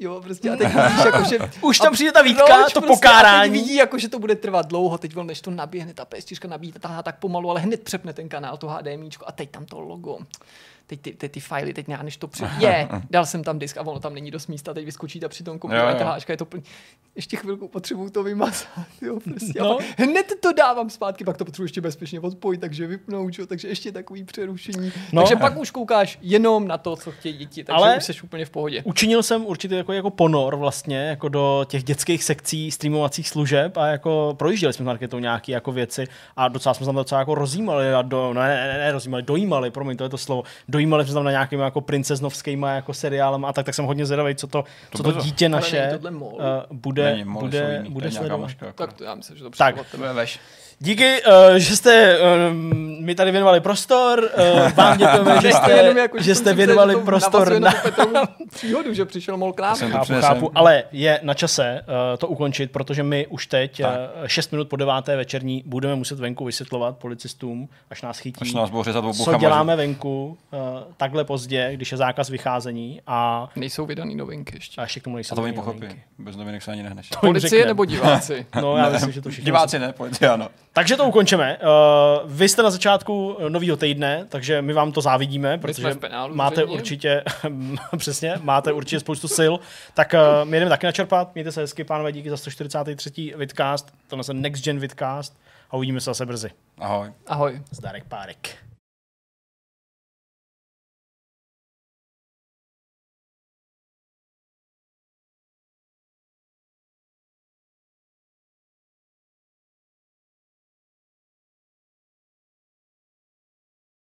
Jo, prostě a teď vidíš, jako, že... Už tam přijde ta výtka, to prostě, pokárání. Vidí, jako, že to bude trvat dlouho, teď než to naběhne, ta pé es čtyři nabíjí, tahá tak pomalu, ale hned přepne ten kanál, to há dé émičko a teď tam to logo. Teď ty, ty, ty fajly, teď já než to přijde. Je, dal jsem tam disk a ono tam není dost místa, teď vyskočí ta přitom komplivá taháčka, je to plný. Ještě chvilku potřebuju to vymazat, jo, prostě. No. Hned to dávám zpátky, pak to potřebuji ještě bezpečně odpojit, takže vypnout, čo? Takže ještě takový přerušení. No. Takže pak už koukáš jenom na to, co chtějí děti, takže ale už jsi úplně v pohodě. Učinil jsem určitě jako, jako ponor vlastně, jako do těch dětských sekcí streamovacích služeb a jako projížděli jsme s Marketou nějaké jako věci a docela jsme tam docela jako rozjímali, do, ne, ne, ne, rozjímali, dojímali, promiň, to je to slovo. dojímali přiznám na nějakýma jako princeznovskýma jako seriálem a tak, tak jsem hodně zvědavý, co to, to, co to dítě naše uh, bude, není, bude, bude sledovat. Maška, jako. Tak to já myslím, že to přijde od tebe. Díky, uh, že jste uh, mi tady věnovali prostor, uh, vám děkujeme, že jste, jenom, jako, že jste věnovali že prostor na... na příhodu, že přišel mol klávě. Chápu, chápu, ale je na čase uh, to ukončit, protože my už teď uh, šest minut po deváté večerní budeme muset venku vysvětlovat policistům, až nás chytí, až nás co děláme venku uh, takhle pozdě, když je zákaz vycházení a... Nejsou vydaný novinky ještě. A ještě k tomu nejsou vydaný novinky. Pochopí. Bez novinek se ani nehneš. Policie nebo diváci? No, já myslím, že to všichni. Diváci ne, policie ano. Takže to ukončíme. Uh, vy jste na začátku nového týdne, takže my vám to závidíme, protože penálu, máte vřejmě. určitě přesně, máte určitě spoustu sil. Tak uh, my jdeme taky načerpat. Mějte se hezky, pánové, díky za sto čtyřicátý třetí vidcast. To je Next Gen vidcast a uvidíme se zase brzy. Ahoj. Ahoj. Zdárek párek.